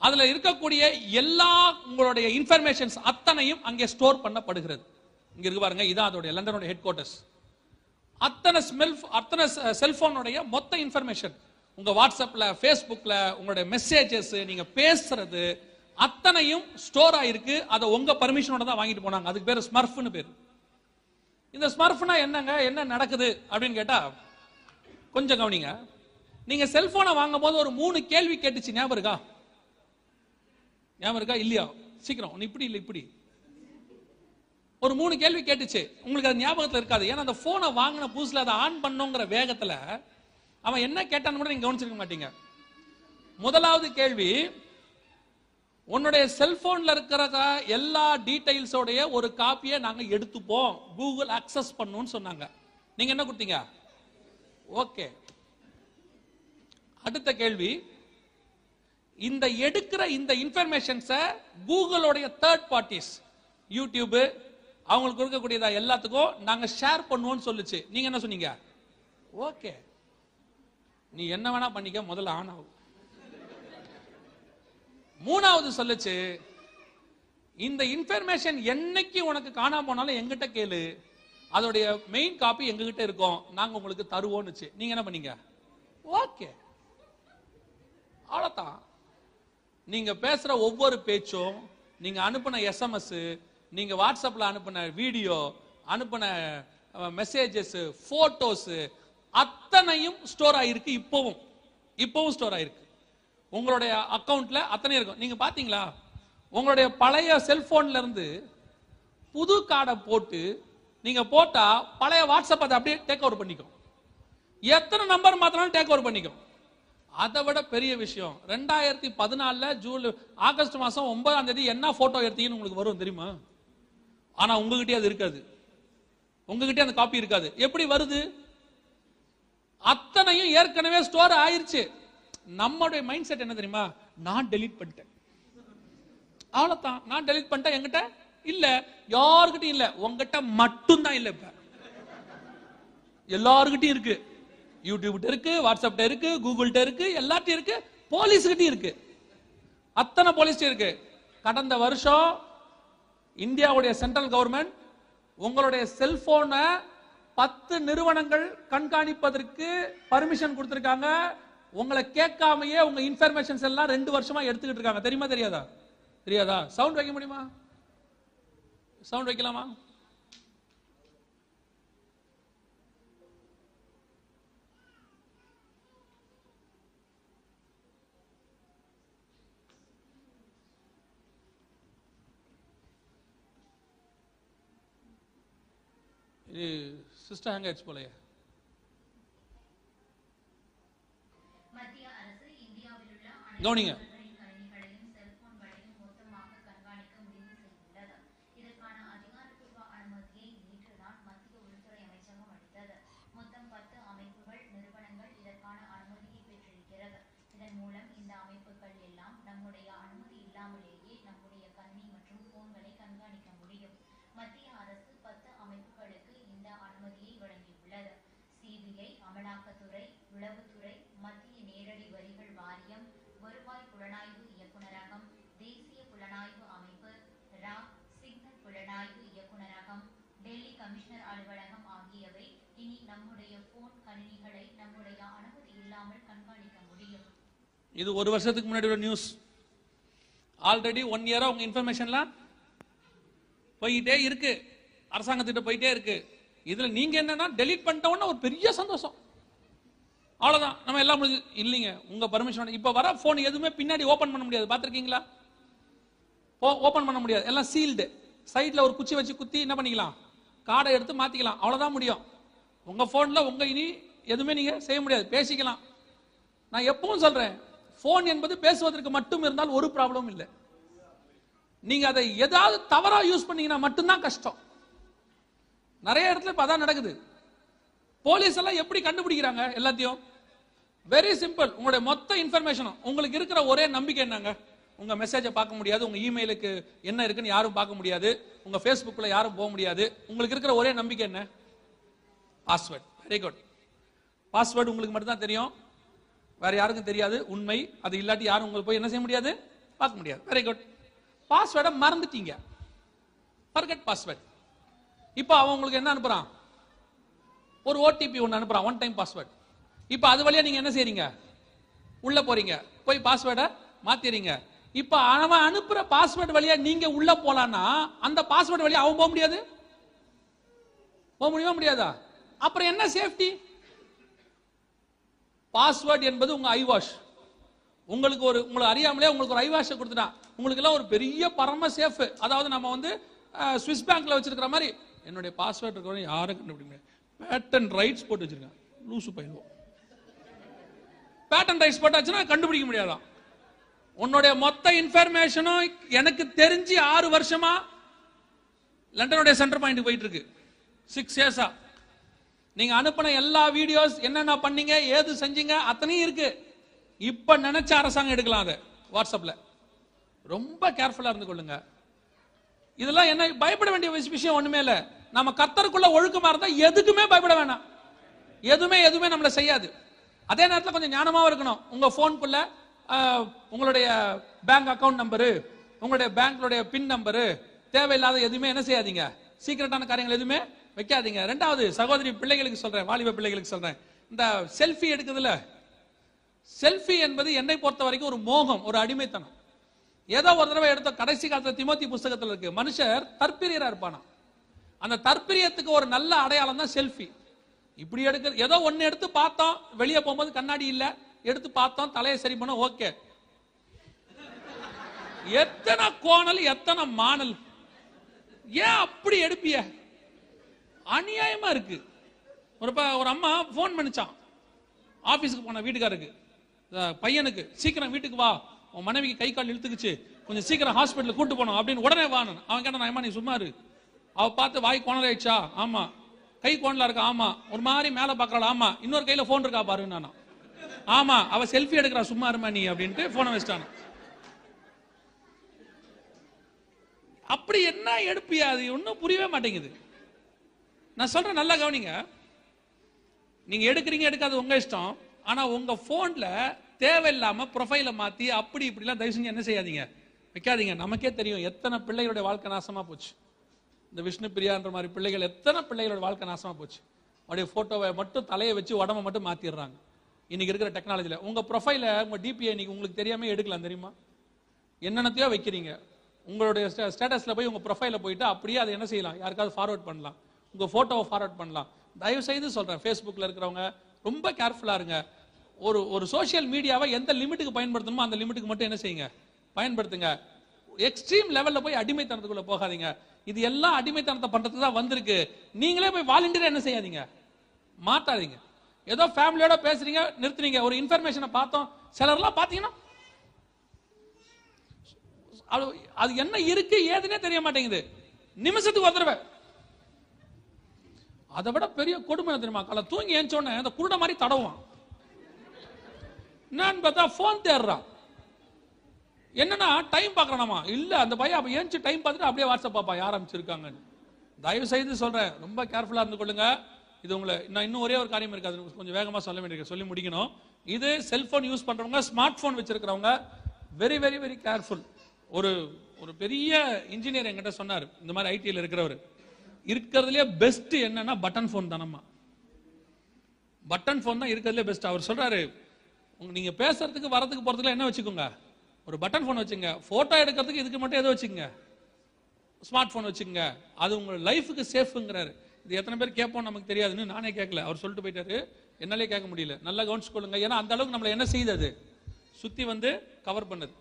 அதுல இருக்கக்கூடிய எல்லா உங்களுடைய இன்ஃபர்மேஷன்ஸ் அத்தனையும் அங்கே ஸ்டோர் பண்ணப்படுகிறது. இங்க இருக்கு பாருங்க, இதான் அதோட லண்டனோட ஹெட் குவார்ட்டர்ஸ். அத்தனை செல்போனுடைய மொத்த இன்ஃபர்மேஷன், உங்க வாட்ஸ்அப்ல, ஃபேஸ்புக்ல, உங்களுடைய மெசேஜஸ், நீங்க பேசுறது அத்தனையும் ஸ்டோர் ஆயிருக்கு. அதை உங்க பர்மிஷனோட தான் வாங்கிட்டு போனாங்க. அதுக்கு பேரு ஸ்மர்ஃப்னு பேரு. இந்த ஸ்மர்ஃப்னா என்னங்க, என்ன நடக்குது அப்படின்னு கேட்டா, கொஞ்சம் கவனிங்க. நீங்க செல்போனை வாங்கும் போது ஒரு 3 கேள்வி கேட்டுச்சு, ஞாபகம் இருக்கா? ஞாபகம் இருக்கா இல்லையா? சீக்கிரம், இப்படி இல்லை இப்படி, ஒரு 3 கேள்வி கேட்டுச்சு. உங்களுக்கு அது ஞாபகத்துல இருக்காது. ஏன்னா அந்த போனை வாங்கின புதுசுல அதை ஆன் பண்ணுங்கிற வேகத்துல அவன் என்ன கேட்டான்னு கூட நீங்க கவனிச்சிருக்க மாட்டீங்க. முதலாவது கேள்வி, உன்னுடைய செல்போன்ல இருக்கிற எல்லா டீடைல்ஸோடைய ஒரு காப்பியை நாங்க எடுத்துப்போம், கூகுள் அக்சஸ் பண்ணுன்னு சொன்னாங்க. நீங்க என்ன கொடுத்தீங்க? ஓகே. அடுத்த கேள்வி, இந்த எடுக்கிற இந்த இன்ஃபர்மேஷன்ஸை கூகுளோடைய தேர்ட் பார்ட்டிஸ், யூடியூப், அவங்களுக்கு இருக்கக்கூடியதா எல்லாத்துக்கும் நாங்க ஷேர் பண்ணுவோம்னு சொல்லுச்சு. நீங்க என்ன சொன்னீங்க? ஓகே, நீ என்ன வேணா பண்ணிக்க, முதல்ல ஆன் ஆகும். மூணாவது சொல்லுச்சு, இந்த இன்ஃபர்மேஷன் என்னைக்கு உனக்கு காணாம போனாலும் எங்கிட்ட கேளு, அதோடைய மெயின் காப்பி எங்ககிட்ட இருக்கும், நாங்க உங்களுக்கு தருவோம்னுச்சு. நீங்க என்ன பண்ணீங்க? ஓகே. அவ்வளவுதான். நீங்க பேசுற ஒவ்வொரு பேச்சும், நீங்க அனுப்பின எஸ்எம்எஸ், நீங்க வாட்ஸ்அப்ல அனுப்பின வீடியோ, அனுப்பின மெசேஜஸ், போட்டோஸ் அத்தனையும் ஸ்டோர் ஆயிருக்கு. இப்பவும் ஸ்டோர் ஆயிருக்கு. உங்களுடைய அக்கவுண்ட்ல அத்தனை இருக்கும். நீங்க பாத்தீங்களா, உங்களுடைய பழைய செல்போன்ல இருந்து புது கார்டை போட்டு நீங்க போட்டா பழைய வாட்ஸ்அப் அதை அப்படியே டேக் ஓவர் பண்ணிக்கும். எத்தனை நம்பர் மாத்திரம் டேக் ஓவர் பண்ணிக்கும். அதை விட பெரிய விஷயம், 2014 ஆகஸ்ட் மாசம் 9ஆம் தேதி என்ன போட்டோ எடுத்தீங்கன்னு உங்களுக்கு வரும் தெரியுமா? ஆனா உங்ககிட்டயே அது இருக்காது, உங்ககிட்டயே அந்த காப்பி இருக்காது. எப்படி வருது? அத்தனையும் ஏற்கனவே ஸ்டோர் ஆயிருச்சு. நம்மளுடைய மைண்ட் செட் என்ன தெரியுமா? நான் டெலீட் பண்ணிட்டேன், அவ்வளவுதான், நான் டெலீட் பண்ணிட்டேன். என்கிட்ட இல்ல, யாருகிட்டையும் இல்ல, உங்ககிட்ட மட்டும் தான். இல்ல, இப்ப எல்லாருகிட்டையும் இருக்கு. யூடியூப்ட்ட இருக்கு, வாட்ஸ்அப்ட்ட இருக்கு, கூகுள்ட்ட இருக்கு, எல்லாத்தையும் இருக்கு, போலீஸ்கிட்டையும் இருக்கு, அத்தனை போலீஸ்கிட்ட இருக்கு. கடந்த வருஷம் இந்தியாவுடைய சென்ட்ரல் கவர்மெண்ட் உங்களுடைய செல்போனை 10 நிறுவனங்கள் கண்காணிப்பதற்கு பர்மிஷன் கொடுத்திருக்காங்க. உங்களை கேட்காமையே உங்க இன்ஃபர்மேஷன்ஸ் எல்லாம் 2 வருஷமா எடுத்துக்கிட்டு இருக்காங்க. தெரியுமா தெரியாதா? தெரியாதா? சவுண்ட் வைக்க முடியுமா? சவுண்ட் வைக்கலாமா? இது சிஸ்டர் ஹேங் ஆயிடுச்சு போலயே. கவனிங்க, இது 1 வருஷத்துக்கு முன்னாடி ஒரு நியூஸ். ஆல்ரெடி 1 இயரா உங்க இன்ஃபர்மேஷன்லாம் போயிட்டே இருக்கு, அரசாங்கத்திட்ட போயிட்டே இருக்கு. இதுல நீங்க என்னன்னா டெலீட் பண்ணிட்டோம்னா ஒரு பெரிய சந்தோஷம், அவ்வளவுதான் நம்ம எல்லாம் முடிஞ்சு. இல்லைங்க, உங்க பர்மிஷன். இப்ப வர போன் எதுவுமே பின்னாடி ஓபன் பண்ண முடியாது, பாத்திருக்கீங்களா? ஓபன் பண்ண முடியாது, எல்லாம் சீல்டு. சைட்ல ஒரு குச்சி வச்சு குத்தி என்ன பண்ணிக்கலாம், கார்டை எடுத்து மாத்திக்கலாம், அவ்வளவுதான் முடியும். உங்க போன்ல உங்க இனி எதுவுமே நீங்க செய்ய முடியாது, பேசிக்கலாம். நான் எப்பவும் சொல்றேன், போன் என்பது பேசுவதற்கு மட்டும் இருந்தால் ஒரு ப்ராப்ளம் இல்லை. நீங்க அதை ஏதாவது தவறா யூஸ் பண்ணீங்கன்னா மட்டும்தான் கஷ்டம். நிறைய இடத்துல இப்ப அதான் நடக்குது. போலீஸ் எல்லாம் எப்படி கண்டுபிடிக்கிறாங்க எல்லாத்தையும்? Very simple. உங்களுடைய மொத்த இன்ஃபர்மேஷனும், உங்களுக்கு இருக்கிற ஒரே நம்பிக்கை என்னங்க? உங்க மெசேஜை பார்க்க முடியாது, உங்க இமெயிலுக்கு என்ன இருக்குன்னு யாரும் பார்க்க முடியாது, உங்க ஃபேஸ்புக்ல யாரும் போக முடியாது. உங்களுக்கு இருக்கிற ஒரே நம்பிக்கை என்ன? பாஸ்வேர்டு. Very good. பாஸ்வேர்டு உங்களுக்கு மட்டும்தான் தெரியும், வேற யாருக்கும் தெரியாது. உண்மை. அது இல்லாட்டி யாரும் உங்களுக்கு போய் என்ன செய்ய முடியாது, பார்க்க முடியாது. Very good. பாஸ்வேர்டை மறந்துட்டீங்க, ஃபர்கெட் பாஸ்வேர்டு. இப்போ அவன் உங்களுக்கு என்ன அனுப்புறான்? ஒரு ஓடிபி ஒன்று அனுப்புறான், ஒன் டைம் பாஸ்வேர்டு. இப்போ அது வழியா நீங்க என்ன செய்றீங்க? உள்ள போறீங்க, போய் பாஸ்வேர்டை மாத்திரீங்க. இப்போ அவன் அனுப்புற பாஸ்வேர்டு வழியா நீங்க உள்ள போலான்னா அந்த பாஸ்வேர்டு வழியா அவன் போக முடியாது, போக முடியுமா முடியாதா? அப்புறம் என்ன சேஃப்டி? பாஸ்வேர்டு என்பது உங்க ஐவாஷ். உங்களுக்கு ஒரு, உங்களை அறியாமலே உங்களுக்கு ஒரு ஐவாஷை கொடுத்துட்டான், உங்களுக்கு எல்லாம் ஒரு பெரிய பரம சேஃப். அதாவது நம்ம வந்து ஸ்விஸ் பேங்க்ல வச்சிருக்கிற மாதிரி என்னுடைய பாஸ்வேர்டு இருக்கிற யாரும் கண்டுபிடிக்க முடியாது. பேட்டன் ரைட்ஸ் போட்டு வச்சிருக்கேன், லூசு பையன். பேட்டன் ரைட்ஸ் போட்டாச்சுன்னா கண்டுபிடிக்க முடியாதான். உன்னுடைய மொத்த இன்ஃபர்மேஷனும் எனக்கு தெரிஞ்சு 6 வருஷமா லண்டனுடைய சென்டர் பாயிண்ட் போயிட்டு இருக்கு. 6 இயர்ஸா நீங்க அனுப்பின எல்லா வீடியோஸ், என்னென்ன பண்ணீங்க, ஏது செஞ்சீங்க, அத்தனையும் இருக்கு. இப்ப நினைச்ச அரசாங்கம் எடுக்கலாம். அதை வாட்ஸ்அப்ல ரொம்ப கேர்ஃபுல்லா இருந்து கொள்ளுங்க. இதெல்லாம் என்ன பயப்பட வேண்டிய விஷயம் ஒண்ணுமே இல்ல. நம்ம கர்த்தருக்குள்ள ஒழுக்கமா இருந்தா எதுக்குமே பயப்பட வேணாம். எதுவுமே நம்மள செய்யாது. அதே நேரத்தில் கொஞ்சம் ஞானமா இருக்கணும். உங்க போனுக்குள்ள உங்களுடைய பேங்க் அக்கவுண்ட் நம்பரு, உங்களுடைய பேங்க்ளுடைய பின் நம்பரு, தேவையில்லாத எதுவுமே என்ன செய்யாதீங்க, சீக்கிரட்டான காரியங்கள் எதுவுமே வைக்காதீங்க. 2வது, சகோதரி பிள்ளைகளுக்கு சொல்றேன், வாலிப பிள்ளைகளுக்கு சொல்றேன், இந்த செல்ஃபி எடுக்குதுல, செல்ஃபி என்பது என்னை பொறுத்த வரைக்கும் ஒரு மோகம், ஒரு அடிமைத்தனம். ஏதோ ஒரு தடவை எடுத்த, கடைசி காலத்துல திமோத்தி புத்தகத்தில் இருக்கு, மனுஷர் தற்பிரியரா இருப்பானா. அந்த தற்பிரியத்துக்கு ஒரு நல்ல அடையாளம் தான் செல்ஃபி. இப்படி எடுக்க, ஏதோ ஒன்னு எடுத்து பார்த்தோம், வெளியே போகும்போது கண்ணாடி இல்ல, எடுத்து பார்த்தோம், தலையை சரி பண்ண, ஓகே. எத்தனை கோணல், எத்தனை மாணல், ஏன் அப்படி எடுப்பிய? அநியாயமா இருக்கு. ஒரு அம்மா போன் பண்ணிச்சான், ஆபீஸ்க்கு போன வீட்டுக்காருக்கு, பையனுக்கு, சீக்கிரம் வீட்டுக்கு வா, உன் மனைவிக்கு கை கால் இழுத்துக்குச்சு, கொஞ்சம் சீக்கிரம் ஹாஸ்பிட்டல் கூட்டு போனோம் அப்படின்னு உடனே வாங்க. அவன் கேட்டான், ஏமா நீ சும்மா இரு. அவ பார்த்து, வாய் கோணலாயிடுச்சா? ஆமா. கை கோணலா இருக்கா? ஆமா. ஒரு மாதிரி மேல பாக்குறாள்? ஆமா. இன்னொரு கையில போன் இருக்கா பாரு. நானா? ஆமா. அவ செல்ஃபி எடுக்கிறா, சும்மா இருமா நீ அப்படின்ட்டு போனை வச்சிட்டான். அப்படி என்ன எடுப்பியா? அது ஒன்னும் புரியவே மாட்டேங்குது. நான் சொல்றேன், நல்லா கவனிங்க. நீங்க எடுக்கிறீங்க எடுக்காது உங்க இஷ்டம். ஆனா உங்க போன்ல தேவையில்லாம ப்ரொஃபைல மாத்தி அப்படி இப்படிலாம் தயவு செஞ்சு என்ன செய்யாதீங்க, வைக்காதீங்க. நமக்கே தெரியும் எத்தனை பிள்ளைகளுடைய வாழ்க்கை நாசமா போச்சு. இந்த விஷ்ணு பிரியான்ற மாதிரி பிள்ளைகள் எத்தனை பிள்ளைகளோட வாழ்க்கை நாசமா போச்சு. அவருடைய போட்டோவை மட்டும், தலையை வச்சு உடம்ப மட்டும் மாத்திடுறாங்க. இன்னைக்கு இருக்கிற டெக்னாலஜியில் உங்கள் ப்ரொஃபைல உங்கள் டிபிஐ இன்னைக்கு உங்களுக்கு தெரியாமல் எடுக்கலாம் தெரியுமா? என்னென்னத்தையோ வைக்கிறீங்க. உங்களுடைய ஸ்டேட்டஸில் போய் உங்கள் ப்ரொஃபைலில் போயிட்டு அப்படியே அதை என்ன செய்யலாம், யாருக்காவது ஃபார்வர்ட் பண்ணலாம், உங்கள் ஃபோட்டோவை ஃபார்வர்ட் பண்ணலாம். தயவு செய்து சொல்கிறேன், ஃபேஸ்புக்கில் இருக்கிறவங்க ரொம்ப கேர்ஃபுல்லாக இருங்க. ஒரு ஒரு சோஷியல் மீடியாவை எந்த லிமிட்டுக்கு பயன்படுத்தணுமோ அந்த லிமிட்டுக்கு மட்டும் என்ன செய்யுங்க, பயன்படுத்துங்க. எக்ஸ்ட்ரீம் லெவலில் போய் அடிமைத்தனத்துக்குள்ளே போகாதீங்க. இது எல்லாம் அடிமைத்தனத்தை பண்ணுறதுக்கு தான் வந்திருக்கு. நீங்களே போய் வாலண்டியராக என்ன செய்யாதீங்க, மாட்டாதீங்க. ஏதோ ஃபேமிலியோட பேசுறீங்க, நிறுத்துறீங்க. ஒரு இன்ஃபர்மேஷனை பார்த்தோம், சிலர்லாம் பார்த்தீங்கன்னா அது என்ன இருக்கு ஏதுன்னே தெரிய மாட்டேங்குது, நிமிஷத்துக்கு வந்துடுவே. அதை விட பெரிய கொடுமை தெரியுமா, காலை தூங்கி ஏஞ்சோன்னு அந்த குருட மாதிரி தடவுவான், என்னன்னு பார்த்தா போன் தேடுறான். என்னன்னா டைம் பார்க்கறானாமா, இல்ல அந்த பையன் அப்ப ஏஞ்சு டைம் பார்த்துட்டு அப்படியே வாட்ஸ்அப் பாப்பா ஆரம்பிச்சிருக்காங்கன்னு. தயவு செய்து சொல்றேன், ரொம்ப கேர்ஃபுல்லா இருந்து கொள்ளுங்க. இது உங்களை நான் இன்னும் ஒரே ஒரு காரியம் இருக்காது, கொஞ்சம் வேகமாக சொல்ல வேண்டியிருக்கு, சொல்லி முடிக்கணும். இது செல்போன் யூஸ் பண்றவங்க, ஸ்மார்ட் போன் வச்சிருக்கிறவங்க வெரி வெரி வெரி கேர்ஃபுல். ஒரு ஒரு பெரிய இன்ஜினியர் என்கிட்ட சொன்னார், இந்த மாதிரி ஐடியில் இருக்கிறவர், இருக்கிறதுலே பெஸ்ட் என்னன்னா பட்டன் போன் தானம்மா, பட்டன் போன் தான் இருக்கிறதுலே பெஸ்ட். அவர் சொல்றாரு, நீங்க பேசுறதுக்கு வரதுக்கு போறதுக்குலாம் என்ன வச்சுக்கோங்க, ஒரு பட்டன் போன் வச்சுங்க. போட்டோ எடுக்கிறதுக்கு இதுக்கு மட்டும் எது வச்சுக்கோங்க, ஸ்மார்ட் போன் வச்சுக்கோங்க. அது உங்க லைஃபுக்கு சேஃப்ங்கிறாரு. இது எத்தனை பேர் கேட்போம் நமக்கு தெரியாதுன்னு, நானே கேட்கல, அவர் சொல்லிட்டு போயிட்டாரு, என்னாலே கேட்க முடியல. நல்லா கவனிச்சு கொள்ளுங்க, ஏன்னா அந்த அளவுக்கு நம்மளை என்ன செய்தது, சுத்தி வந்து கவர் பண்ணது.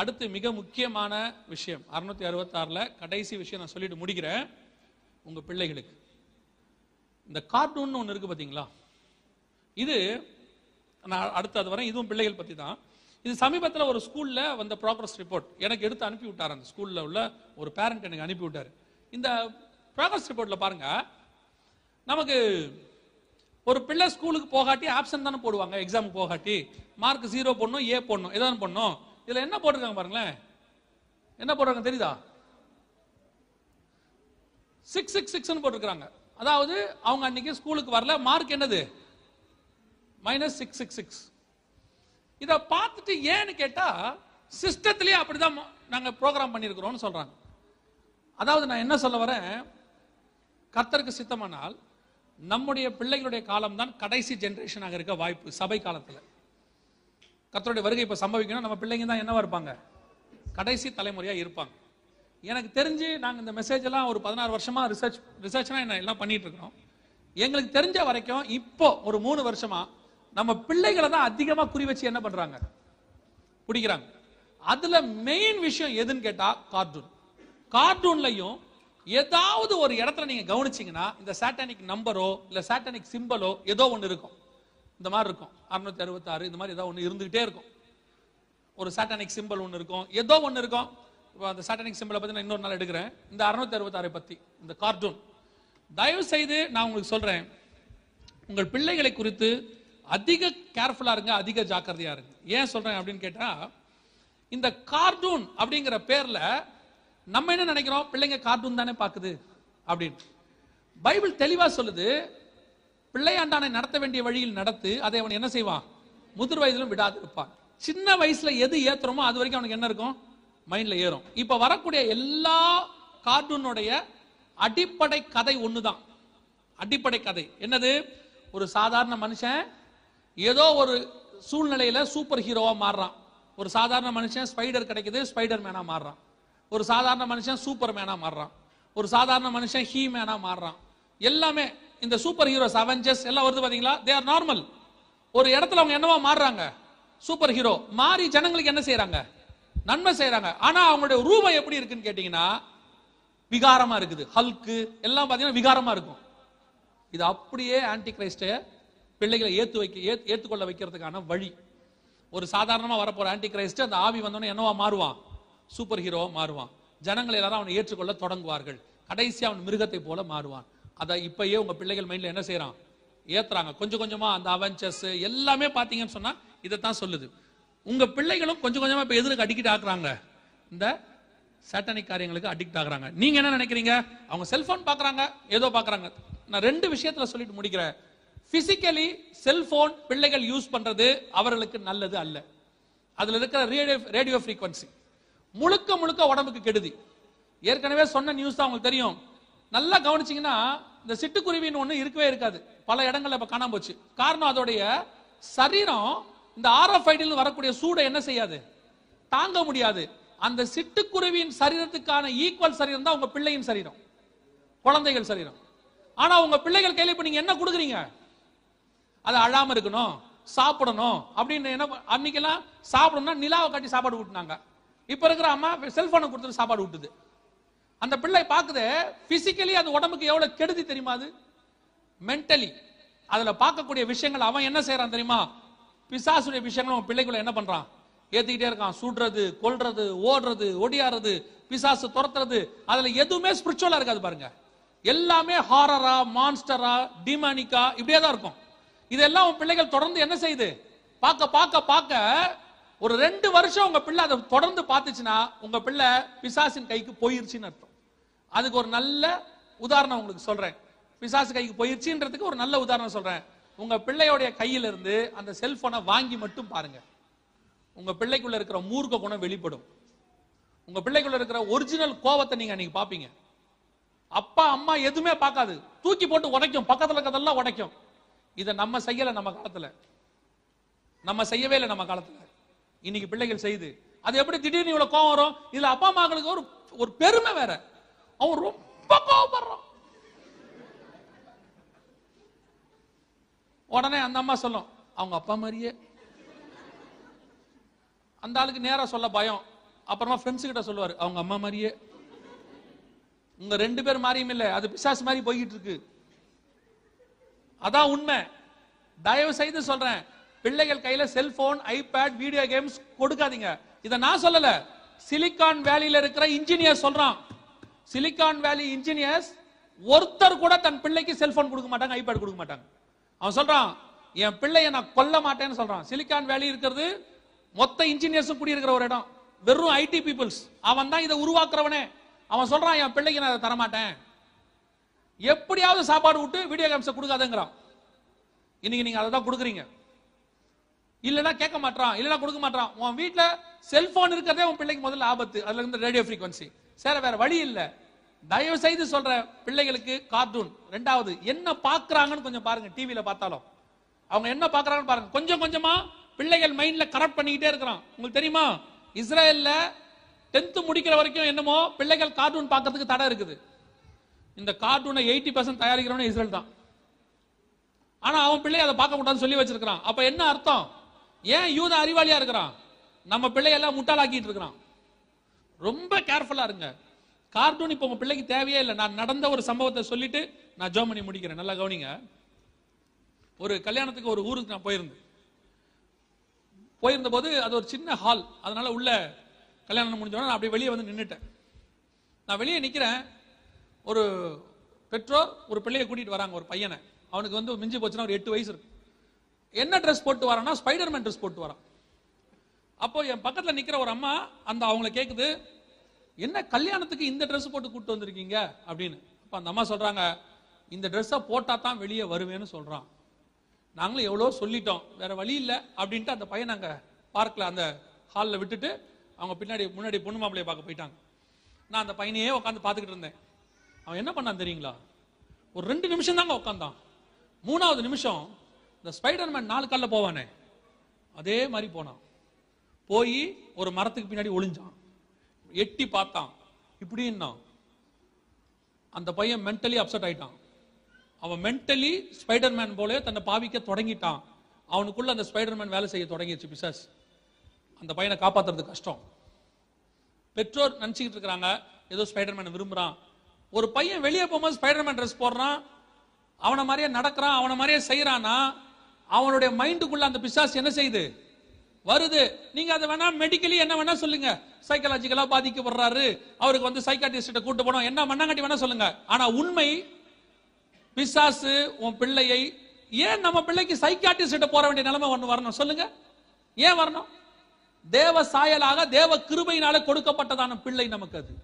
அடுத்து மிக முக்கியமான விஷயம் 666 கடைசி விஷயம் நான் சொல்லிட்டு முடிக்கிறேன். உங்க பிள்ளைகளுக்கு இந்த கார்ட்டூன் ஒன்று இருக்கு பாத்தீங்களா, இது நான் அடுத்து அது வரேன், இதுவும் பிள்ளைகள் பத்தி தான். இது சமீபத்தில் ஒரு ஸ்கூல்ல வந்த ப்ராக்ரஸ் ரிப்போர்ட் எனக்கு எடுத்து அனுப்பி விட்டார். அந்த ஸ்கூல்ல உள்ள ஒரு பேரண்ட் எனக்கு அனுப்பி விட்டாரு. இந்த ப்ராக்ரஸ் ரிப்போர்ட்ல பாருங்க, நமக்கு ஒரு பிள்ளை ஸ்கூலுக்கு போகாட்டி ஆப்சன் தானே போடுவாங்க, எக்ஸாம் போகாட்டி மார்க் 0 போடணும், ஏ போடணும், ஏதாவது போடணும். இதுல என்ன போட்டிருக்காங்க பாருங்களேன், என்ன போடுறாங்க தெரியுதா, 666 போட்டிருக்காங்க. அதாவது அவங்க அன்னைக்கு ஸ்கூலுக்கு வரல, மார்க் என்னது -666. இதை பார்த்துட்டு ஏன்னு கேட்டா, சிஸ்டத்திலேயே அப்படிதான் நாங்க ப்ரோக்ராம் பண்ணிருக்கிறோம்னு சொல்றாங்க. அதாவது நான் என்ன சொல்ல வரேன், கர்த்தருக்கு சித்தமானால் நம்முடைய பிள்ளைகளுடைய காலம் தான் கடைசி ஜெனரேஷனாக இருக்க வாய்ப்பு. சபை காலத்தில் கர்த்தருடைய வருகை இப்போ சம்பவிக்கணும், நம்ம பிள்ளைங்க தான் என்னவா இருப்பாங்க, கடைசி தலைமுறையாக இருப்பாங்க. எனக்கு தெரிஞ்சு நாங்கள் இந்த மெசேஜ் எல்லாம் ஒரு 16 வருஷமா ரிசர்ச்னா என்ன எல்லாம் பண்ணிட்டு இருக்கிறோம். எங்களுக்கு தெரிஞ்ச வரைக்கும் இப்போ ஒரு 3 வருஷமா நம்ம பிள்ளைகளை தான் அதிகமாக குறி வச்சு என்ன பண்றாங்க, பிடிக்கிறாங்க. அதுல மெயின் விஷயம் எதுன்னு கேட்டா கார்ட்டூன். கார்ட்டூன்லையும் ஏதாவது ஒரு இடத்துல நீங்க கவனிச்சீங்கன்னா இந்த சாட்டானிக் நம்பரோ இல்ல சாட்டானிக் சிம்பலோ ஏதோ ஒன்று இருக்கும், இந்த மாதிரி இருக்கும். 666 இந்த மாதிரி ஏதோ ஒன்று இருந்துகிட்டே இருக்கும். ஒரு சாட்டானிக் சிம்பல் ஒன்று இருக்கும், ஏதோ ஒன்று இருக்கும். இப்போ அந்த சாட்டானிக் சிம்பலை பத்தி நான் இன்னொரு நாள் எடுக்கிறேன். இந்த 666 பத்தி இந்த கார்ட்டூன், தயவு செய்து நான் உங்களுக்கு சொல்றேன், உங்கள் பிள்ளைகளை குறித்து அதிக கேர்ஃபுல்லா இருங்க, அதிக ஜாக்கிரதையா இருங்க. ஏன் சொல்றேன் அப்படின்னு கேட்டா, இந்த கார்ட்டூன் அப்படிங்கிற பேர்ல நம்ம என்ன நினைக்கிறோம், பிள்ளைங்க கார்ட்டூன் தானே பார்க்குது அப்படின்னு. பைபிள் தெளிவா சொல்லுது, பிள்ளையாண்டானை நடத்த வேண்டிய வழியில் நடத்து, அதை அவன் என்ன செய்வான், முதிர் வயதிலும் விடாது இருப்பான். சின்ன வயசுல எது ஏத்துறோமோ அது வரைக்கும் அவனுக்கு என்ன இருக்கும், மைண்ட்ல ஏறும். இப்ப வரக்கூடிய எல்லா கார்ட்டூனுடைய அடிப்படை கதை ஒண்ணுதான். அடிப்படை கதை என்னது, ஒரு சாதாரண மனுஷன் ஏதோ ஒரு சூழ்நிலையில சூப்பர் ஹீரோவா மாறுறான். ஒரு சாதாரண மனுஷன் ஸ்பைடர் கிடைக்குது, ஸ்பைடர் மேனா மாறுறான். ஒரு சாதாரண மனுஷன் சூப்பர் மேனா மாறுறான். ஒரு சாதாரண மனுஷன் ஹீ மேனா மாறுறான். எல்லாமே இந்த சூப்பர் ஹீரோஸ், அவெஞ்சர்ஸ் எல்லாம் வருது பாத்தீங்களா, தே ஆர் நார்மல். ஒரு இடத்துல அவங்க என்னவா மாறுறாங்க, சூப்பர் ஹீரோ மாறி ஜனங்களுக்கு என்ன செய்யறாங்க, நன்மை செய்யறாங்க. ஆனா அவங்களுடைய ரூபம் எப்படி இருக்குன்னு கேட்டீங்கன்னா விகாரமா இருக்குது. ஹல்கு எல்லாம் பாத்தீங்கன்னா விகாரமா இருக்கும். இது அப்படியே ஆன்டி கிரைஸ்டை பிள்ளைகளை ஏற்றுக்கொள்ள வைக்கிறதுக்கான வழி. ஒரு சாதாரணமா வரப்போற ஆன்டி கிரைஸ்ட் அந்த ஆவி வந்தோன்னு என்னவா மாறுவான், சூப்பர் ஹீரோவா மாறுவான். ஜனங்கள் எல்லாரும் அவனை ஏற்றுக்கொள்ள தொடங்குவார்கள். கடைசி அவன் மிருகத்தை போல மாறுவான். அதை இப்பயே உங்க பிள்ளைகள் மைண்ட்ல என்ன செய்யறான், ஏத்துறாங்க. கொஞ்சம் கொஞ்சமா அந்த அவெஞ்சர்ஸ் எல்லாமே பாத்தீங்கன்னு சொன்னா இதைத்தான் சொல்லுது. உங்க பிள்ளைகளும் கொஞ்சம் கொஞ்சமா இப்ப எதிர்க்கு அடிக்ட் ஆகுறாங்க, இந்த சாட்டானிக் காரியங்களுக்கு அடிக்ட் ஆகுறாங்க. நீங்க என்ன நினைக்கிறீங்க, அவங்க செல்போன் பாக்குறாங்க, ஏதோ பாக்குறாங்க. நான் 2 விஷயத்துல சொல்லிட்டு முடிக்கிறேன். பிசிக்கலி செல்போன் பிள்ளைகள் யூஸ் பண்றது அவர்களுக்கு நல்லது அல்ல. அதுல இருக்கிற ரேடியோ ஃப்ரீக்வன்சி முழுக்க முழுக்க உடம்புக்கு கெடுதி. ஏற்கனவே சொன்ன நியூஸ் தான் உங்களுக்கு தெரியும். நல்லா கவனிச்சீங்கன்னா இந்த சிட்டுக்குருவின்னு ஒண்ணு இருக்கவே இருக்காது, பல இடங்கள்ல இப்ப காணாம போச்சு. காரணம் அதோடைய சரீரம் இந்த ஆர்எஃப்ஐடியில் வரக்கூடிய சூடை என்ன செய்யாது, தாங்க முடியாது. அந்த சிட்டுக்குருவியின் சரீரத்துக்கான ஈக்குவல் சரீரம் தான் உங்க பிள்ளையின் சரீரம், குழந்தைகள் சரீரம். ஆனா உங்க பிள்ளைகள் கையில இப்ப நீங்க என்ன கொடுக்குறீங்க? அது அழாம இருக்கணும், சாப்பிடணும் அப்படின்னு. என்ன அன்னைக்கெல்லாம் சாப்பிடணும்னா நிலாவை காட்டி சாப்பாடு ஊட்டினாங்க. இப்ப இருக்கிற அம்மா செல்போனை கொடுத்துட்டு சாப்பாடு ஊட்டுது. அந்த பிள்ளை பார்க்குது பிசிக்கலி அது உடம்புக்கு எவ்வளவு கெடுதி தெரியுமா, அது மென்டலி அதுல பார்க்கக்கூடிய விஷயங்கள். அவன் என்ன செய்யறான் தெரியுமா, பிசாசுடைய விஷயங்களும் அவன் பிள்ளைக்குள்ள என்ன பண்றான், ஏத்திக்கிட்டே இருக்கான். சுடுறது, கொல்றது, ஓடுறது, ஒடியாறது, பிசாசு துரத்துறது, அதுல எதுவுமே ஸ்பிரிச்சுவலா இருக்காது பாருங்க. எல்லாமே ஹாரரா, மான்ஸ்டரா, டிமானிக்கா இப்படியே தான் இருக்கும். இதெல்லாம் உன் பிள்ளைகள் தொடர்ந்து என்ன செய்யுது, பார்க்க பார்க்க பார்க்க ஒரு 2 வருஷம் உங்க பிள்ளை அதை தொடர்ந்து பார்த்துச்சுன்னா உங்க பிள்ளை பிசாசின் கைக்கு போயிருச்சுன்னு அர்த்தம். அதுக்கு ஒரு நல்ல உதாரணம் உங்களுக்கு சொல்றேன். பிசாசு கைக்கு போயிருச்சுன்றதுக்கு ஒரு நல்ல உதாரணம் சொல்றேன். உங்க பிள்ளையோடைய கையிலிருந்து அந்த செல்போனை வாங்கி மட்டும் பாருங்க, உங்க பிள்ளைக்குள்ள இருக்கிற மூர்க்க குணம் வெளிப்படும். உங்க பிள்ளைக்குள்ள இருக்கிற ஒரிஜினல் கோபத்தை நீங்க அன்னைக்கு பாப்பீங்க. அப்பா அம்மா எதுவுமே பார்க்காது, தூக்கி போட்டு உடைக்கும், பக்கத்துல இருக்கிறதெல்லாம் உடைக்கும். இதை நம்ம செய்யல, நம்ம காலத்துல நம்ம செய்யவே இல்லை. நம்ம காலத்துல இன்னைக்கு பிள்ளைகள் செய்து அது எப்படி திடீர்னு இவ்வளவு கோபம் வரும்? இதுல அப்பா அம்மாக்களுக்கு ஒரு பெருமை வேற, அவன் ரொம்ப கோபப்படுறான். உடனே அந்த அம்மா சொல்லும், அவங்க அப்பா மாதிரியே. அந்த ஆளுக்கு நேரா சொல்ல பயம். அப்புறமா ஃப்ரெண்ட்ஸ் கிட்ட சொல்லுவாரு, அவங்க அம்மா மாதிரியே. உங்க 2 பேர் மாதிரியும் இல்லை, அது பிசாசு மாதிரி போய்கிட்டு இருக்கு. அதான் உண்மை. தயவு செய்து சொல்றேன், பிள்ளைகள் கையில செல்போன், ஐபேட், வீடியோ கேம்ஸ் கொடுக்காதீங்க. இதை நான் சொல்லல, சிலிகான் வேலியில இருக்கிற இன்ஜினியர் சொல்றான். சிலிகான் வேலி இன்ஜினியர்ஸ் ஒருத்தர் கூட தன் பிள்ளைக்கு செல்போன் கொடுக்க மாட்டாங்க, ஐபேட் கொடுக்க மாட்டாங்க. அவன் சொல்றான், என் பிள்ளைய நான் கொல்ல மாட்டேன்னு சொல்றான். சிலிகான் வேலி இருக்கிறது மொத்த இன்ஜினியர்ஸும் குடியிருக்கிற ஒரு இடம், வெறும் ஐடி பீப்புள்ஸ். அவன் தான் இதை உருவாக்குறவனே. அவன் சொல்றான், என் பிள்ளைக்கு நான் தரமாட்டேன், எப்படியாவது சாப்பாடு விட்டு வீடியோ கேம்ஸ் கொடுக்காதேங்கிறான். இன்னைக்கு நீங்க அதை தான் கொடுக்குறீங்க. இல்லைன்னா கேட்க மாட்டான், இல்லைன்னா கொடுக்க மாட்டான். உன் வீட்டுல செல்போன் இருக்கிறதே உன் பிள்ளைக்கு முதல்ல ஆபத்து. அதுல இருந்து ரேடியோ ஃப்ரீக்வன்சி சேர வேற வழி இல்லை. தயவு செய்து சொல்ற, பிள்ளைகளுக்கு கார்ட்டூன், 2வது என்ன பாக்குறாங்கன்னு கொஞ்சம் பாருங்க. டிவியில பார்த்தாலும் அவங்க என்ன பாக்குறாங்கன்னு பாருங்க. கொஞ்சம் கொஞ்சமா பிள்ளைகள் மைண்ட்ல கரெக்ட் பண்ணிக்கிட்டே இருக்கிறான். உங்களுக்கு தெரியுமா, இஸ்ரேல்ல 10th முடிக்கிற வரைக்கும் என்னமோ பிள்ளைகள் கார்ட்டூன் பார்க்கறதுக்கு தடை இருக்குது. இந்த கார்ட்டூனை 80% தயாரிக்கிறவனே இஸ்ரேல் தான். ஆனா அவன் பிள்ளை அதை பார்க்க கூடாதுன்னு சொல்லி வச்சிருக்கான். அப்ப என்ன அர்த்தம், ஏன் யூத அறிவாளியா இருக்கிறான், நம்ம பிள்ளையெல்லாம் முட்டாளாக்கிட்டு இருக்கிறான். ரொம்ப கேர்ஃபுல்லா இருங்க. கார்ட்டூன் இப்போ உங்க பிள்ளைக்கு தேவையே இல்லை. நான் நடந்த ஒரு சம்பவத்தை சொல்லிட்டு நான் ஜோம் பண்ணி முடிக்கிறேன், நல்லா கவனிங்க. ஒரு கல்யாணத்துக்கு ஒரு ஊருக்கு நான் போயிருந்த போது அது ஒரு சின்ன ஹால். அதனால உள்ள கல்யாணம் முடிஞ்சோடனே நான் அப்படியே வெளியே வந்து நின்றுட்டேன். நான் வெளியே நிற்கிறேன். ஒரு பெற்றோர் ஒரு பிள்ளையை கூட்டிகிட்டு வராங்க, ஒரு பையனை. அவனுக்கு வந்து மிஞ்சி போச்சுன்னா ஒரு 8 வயசு இருக்கு. என்ன ட்ரெஸ் போட்டு வரான்னா ஸ்பைடர்மேன் ட்ரெஸ் போட்டு வரான். அப்போ என் பக்கத்தில் நிற்கிற ஒரு அம்மா அந்த அவங்களை கேட்குது, என்ன கல்யாணத்துக்கு இந்த ட்ரெஸ் போட்டு கூப்பிட்டு வந்திருக்கீங்க அப்படின்னு. அப்போ அந்த அம்மா சொல்கிறாங்க, இந்த ட்ரெஸ்ஸை போட்டால் தான் வெளியே வருவேன்னு சொல்கிறான். நாங்களும் எவ்வளோ சொல்லிட்டோம், வேற வழி இல்லை அப்படின்ட்டு அந்த பையன் நாங்கள் பார்க்கில் அந்த ஹாலில் விட்டுட்டு அவங்க முன்னாடி பொண்ணு மாப்பிள்ளையை பார்க்க போயிட்டாங்க. நான் அந்த பையனையே உட்காந்து பார்த்துக்கிட்டு இருந்தேன். அவன் என்ன பண்ணான் தெரியுங்களா, ஒரு 2 நிமிஷம் தாங்க உட்காந்தான். 3வது நிமிஷம் இந்த ஸ்பைடர்மேன் 4 காலில் போவானே அதே மாதிரி போனான். போய் ஒரு மரத்துக்கு பின்னாடி ஒளிஞ்சான், எட்டி பார்த்தான். இப்படின்னா அந்த பையன் மென்டலி அப்செட் ஆயிட்டான். அவன் மென்டலி ஸ்பைடர்மேன் போல தன்னை பாவிக்க தொடங்கிட்டான். அவனுக்குள்ள அந்த ஸ்பைடர்மேன் வேலை செய்ய தொடங்கிடுச்சு, பிசாஸ். அந்த பையனை காப்பாத்துறது கஷ்டம். பெற்றோர் நினைச்சுக்கிட்டு இருக்கிறாங்க ஏதோ ஸ்பைடர்மேன் விரும்புறான். ஒரு பையன் வெளியே போகும்போது ஸ்பைடர்மேன் ட்ரெஸ் போடுறான், அவனை மாதிரியே நடக்கிறான், அவனை மாதிரியே செய்யறானா, அவனுடைய மைண்டுக்குள்ள அந்த பிசாஸ் என்ன செய்யுது, வருது. நீங்க அதை வேணா மெடிக்கலி என்ன வேணா சொல்லுங்க, சைக்காலஜிக்கலா பாதிக்கப்படுறாரு, அவருக்கு வந்து சைக்காட்டிஸ்ட கூட்டு போனோம், என்ன மண்ணாங்கட்டி வேணா சொல்லுங்க. ஆனா உண்மை, பிசாசு உன் பிள்ளையை, ஏன் நம்ம பிள்ளைக்கு சைக்காட்டிஸ்ட போற வேண்டிய நிலைமை ஒன்று வரணும் சொல்லுங்க, ஏன் வரணும்? தேவ சாயலாக தேவ கிருபையினால கொடுக்கப்பட்டதான பிள்ளை நமக்கு. அது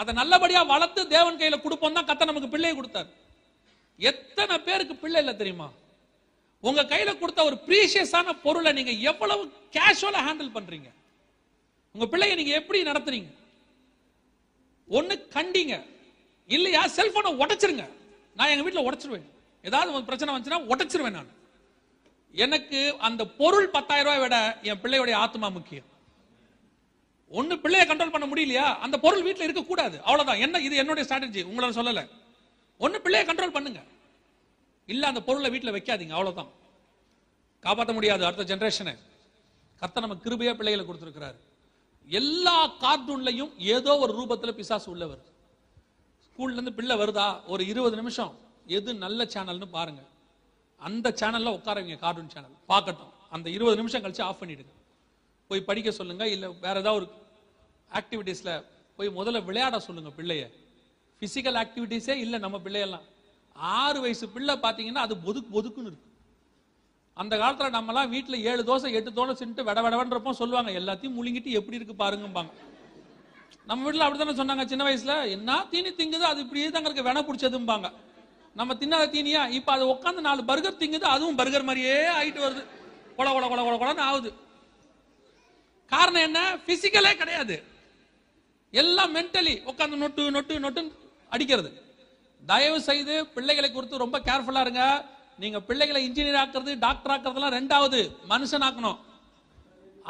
அதை நல்லபடியா வளர்த்து தேவன் கையில கொடுப்போம் தான் கர்த்தர் நமக்கு பிள்ளையை கொடுத்தார். எத்தனை பேருக்கு பிள்ளை இல்லை தெரியுமா? உங்க கையில கொடுத்த ஒரு பிரீஷியஸான பொருளை நீங்க எவ்வளவு கேஷுவலா ஹேண்டில் பண்றீங்க, உங்க பிள்ளையை நீங்க எப்படி நடத்துறீங்க? ஒண்ணு கண்டிங்க, இல்லையா செல்போனை உடைச்சிருங்க. நான் எங்க வீட்டில் உடைச்சிருவேன், ஏதாவது பிரச்சனை வந்துச்சுன்னா உடைச்சிருவேன். நான் எனக்கு அந்த பொருள் 10,000 ரூபாய் விட என் பிள்ளையோட ஆத்மா முக்கியம். ஒன்னு பிள்ளைய கண்ட்ரோல் பண்ண முடியலையா, அந்த பொருள் வீட்டுல இருக்க கூடாது, அவ்வளவுதான். என்ன இது என்னோட ஸ்ட்ராட்டஜி, உங்களோட சொல்லல. ஒன்னு பிள்ளைய கண்ட்ரோல் பண்ணுங்க, இல்ல அந்த பொருளை வீட்டுல வைக்காதீங்க, அவ்வளவுதான். காப்பாற்ற முடியாது அடுத்த ஜெனரேஷனை. கர்த்தர் நம்ம கிருபையா பிள்ளைகளை கொடுத்திருக்கிறார். எல்லா கார்ட்டூன்லையும் ஏதோ ஒரு ரூபத்துல பிசாசு உள்ள வருது. ஸ்கூல்ல இருந்து பிள்ளை வருதா, ஒரு 20 நிமிஷம் எது நல்ல சேனல்னு பாருங்க. அந்த சேனல்ல உட்காரவங்க கார்ட்டூன் சேனல் பார்க்கட்டும். அந்த 20 நிமிஷம் கழிச்சு ஆஃப் பண்ணிடுங்க. போய் படிக்க சொல்லுங்க, இல்ல வேற ஏதாவது ஒரு ஆக்டிவிட்டீஸ்ல போய் முதல்ல விளையாட சொல்லுங்க பிள்ளைய. பிசிக்கல் ஆக்டிவிட்டீஸே இல்லை நம்ம பிள்ளையெல்லாம். 6 வயசு பிள்ளை பார்த்தீங்கன்னா அது ஒதுக்குன்னு இருக்கு. அந்த காலத்துல நம்ம எல்லாம் வீட்டுல 7 தோசை 8 தோசை சென்று விட விடவன்றப்போ சொல்லுவாங்க, எல்லாத்தையும் முழுங்கிட்டு எப்படி இருக்கு பாருங்கம்பாங்க. நம்ம வீட்டுல அப்படித்தானே சொன்னாங்க சின்ன வயசுல. என்ன தீனி திங்குது, அது இப்படியே தாங்க இருக்கு, வேணா பிடிச்சதும்பாங்க. நம்ம தின்னாத தீனியா இப்ப அது உட்காந்து 4 பர்கர் திங்குது, அதுவும் பர்கர் மாதிரியே ஆயிட்டு வருது, கொல கொல கொல கொல கொலன்னு ஆகுது. காரணம் என்ன, பிசிக்கலே கிடையாது, எல்லாம் மென்டலி உட்காந்து நொட்டு நொட்டு நொட்டுன்னு அடிக்கிறது. தயவு செய்து பிள்ளைகளை குறித்து ரொம்ப கேர்ஃபுல்லா இருங்க. நீங்க பிள்ளைகளை இன்ஜினியர் ஆக்குறது டாக்டர் ஆக்குறதுலாம் ரெண்டாவது, மனுஷன் ஆக்கணும்,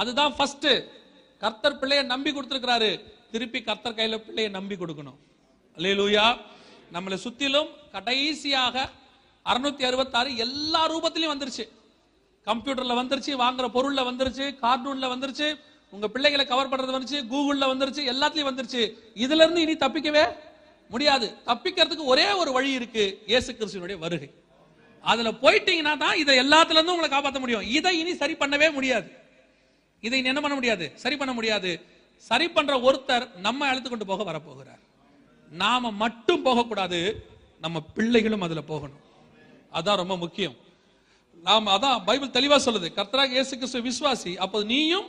அதுதான் ஃபர்ஸ்ட். கர்த்தர் பிள்ளையை நம்பி கொடுத்திருக்கிறாரு, திருப்பி கர்த்தர் கையில பிள்ளையை நம்பி கொடுக்கணும். அல்லேலூயா. நம்மளை சுத்திலும் கடைசியாக 666 எல்லா ரூபத்திலையும் வந்துருச்சு. கம்ப்யூட்டர்ல வந்துருச்சு, வாங்குற பொருள்ல வந்துருச்சு, கார்ட்டூன்ல வந்துருச்சு, உங்க பிள்ளைகளை கவர் பண்றது வந்துருச்சு, கூகுள்ல வந்துருச்சு, எல்லாத்துலயும் வந்துருச்சு. இதுல இருந்து இனி தப்பிக்கவே முடியாது. தப்பிக்கிறதுக்கு ஒரே ஒரு வழி இருக்கு, இயேசு கிறிஸ்துவினுடைய வருகை. அதுல போயிட்டீங்கன்னா தான் இதை எல்லாத்துல இருந்து உங்களை காப்பாற்ற முடியும். இதை இனி சரி பண்ணவே முடியாது. இதை இனி என்ன பண்ண முடியாது, சரி பண்ண முடியாது. சரி பண்ற ஒருத்தர் நம்ம அழைத்துக்கொண்டு போக வரப்போகிறார். நாம மட்டும் போகக்கூடாது, நம்ம பிள்ளைகளும் அதுல போகணும். அதான் ரொம்ப முக்கியம். நாம அதான் பைபிள் தெளிவா சொல்லுது, கர்த்தராகிய இயேசு கிறிஸ்து விசுவாசி, அப்போது நீயும்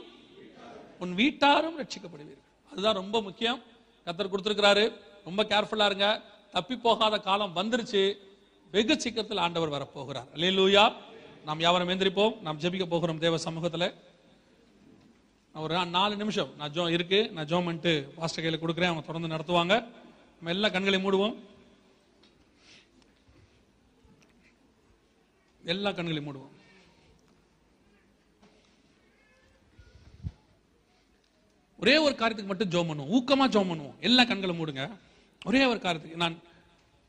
உன் வீட்டாரும் ரட்சிக்கப்படுவீர்கள். அதுதான் ரொம்ப முக்கியம். கர்த்தர் கொடுத்திருக்கிறாரு, ரொம்ப கேர்ஃபுல்லா இருங்க. தப்பி போகாத காலம் வந்துருச்சு. வெகு சீக்கிரத்தில் ஆண்டவர் வரப்போகிறார். அல்லேலூயா. நாம் யாவரும் எந்திரிப்போம். நாம் ஜெபிக்க போகிறோம். தேவ சமூகத்தில் ஒரு 4 நிமிஷம் நான் ஜோ இருக்கு, நான் ஜோம் பண்ணிட்டு பாஸ்டர் கையில் கொடுக்குறேன், அவங்க தொடர்ந்து நடத்துவாங்க. நம்ம எல்லா கண்களையும் மூடுவோம், எல்லா கண்களையும் மூடுவோம். ஒரே ஒரு காரியத்துக்கு மட்டும் ஜோம் பண்ணுவோம், ஊக்கமா ஜோம் பண்ணுவோம். எல்லா கண்களும் மூடுங்க. ஒரே ஒரு காரியத்துக்கு நான்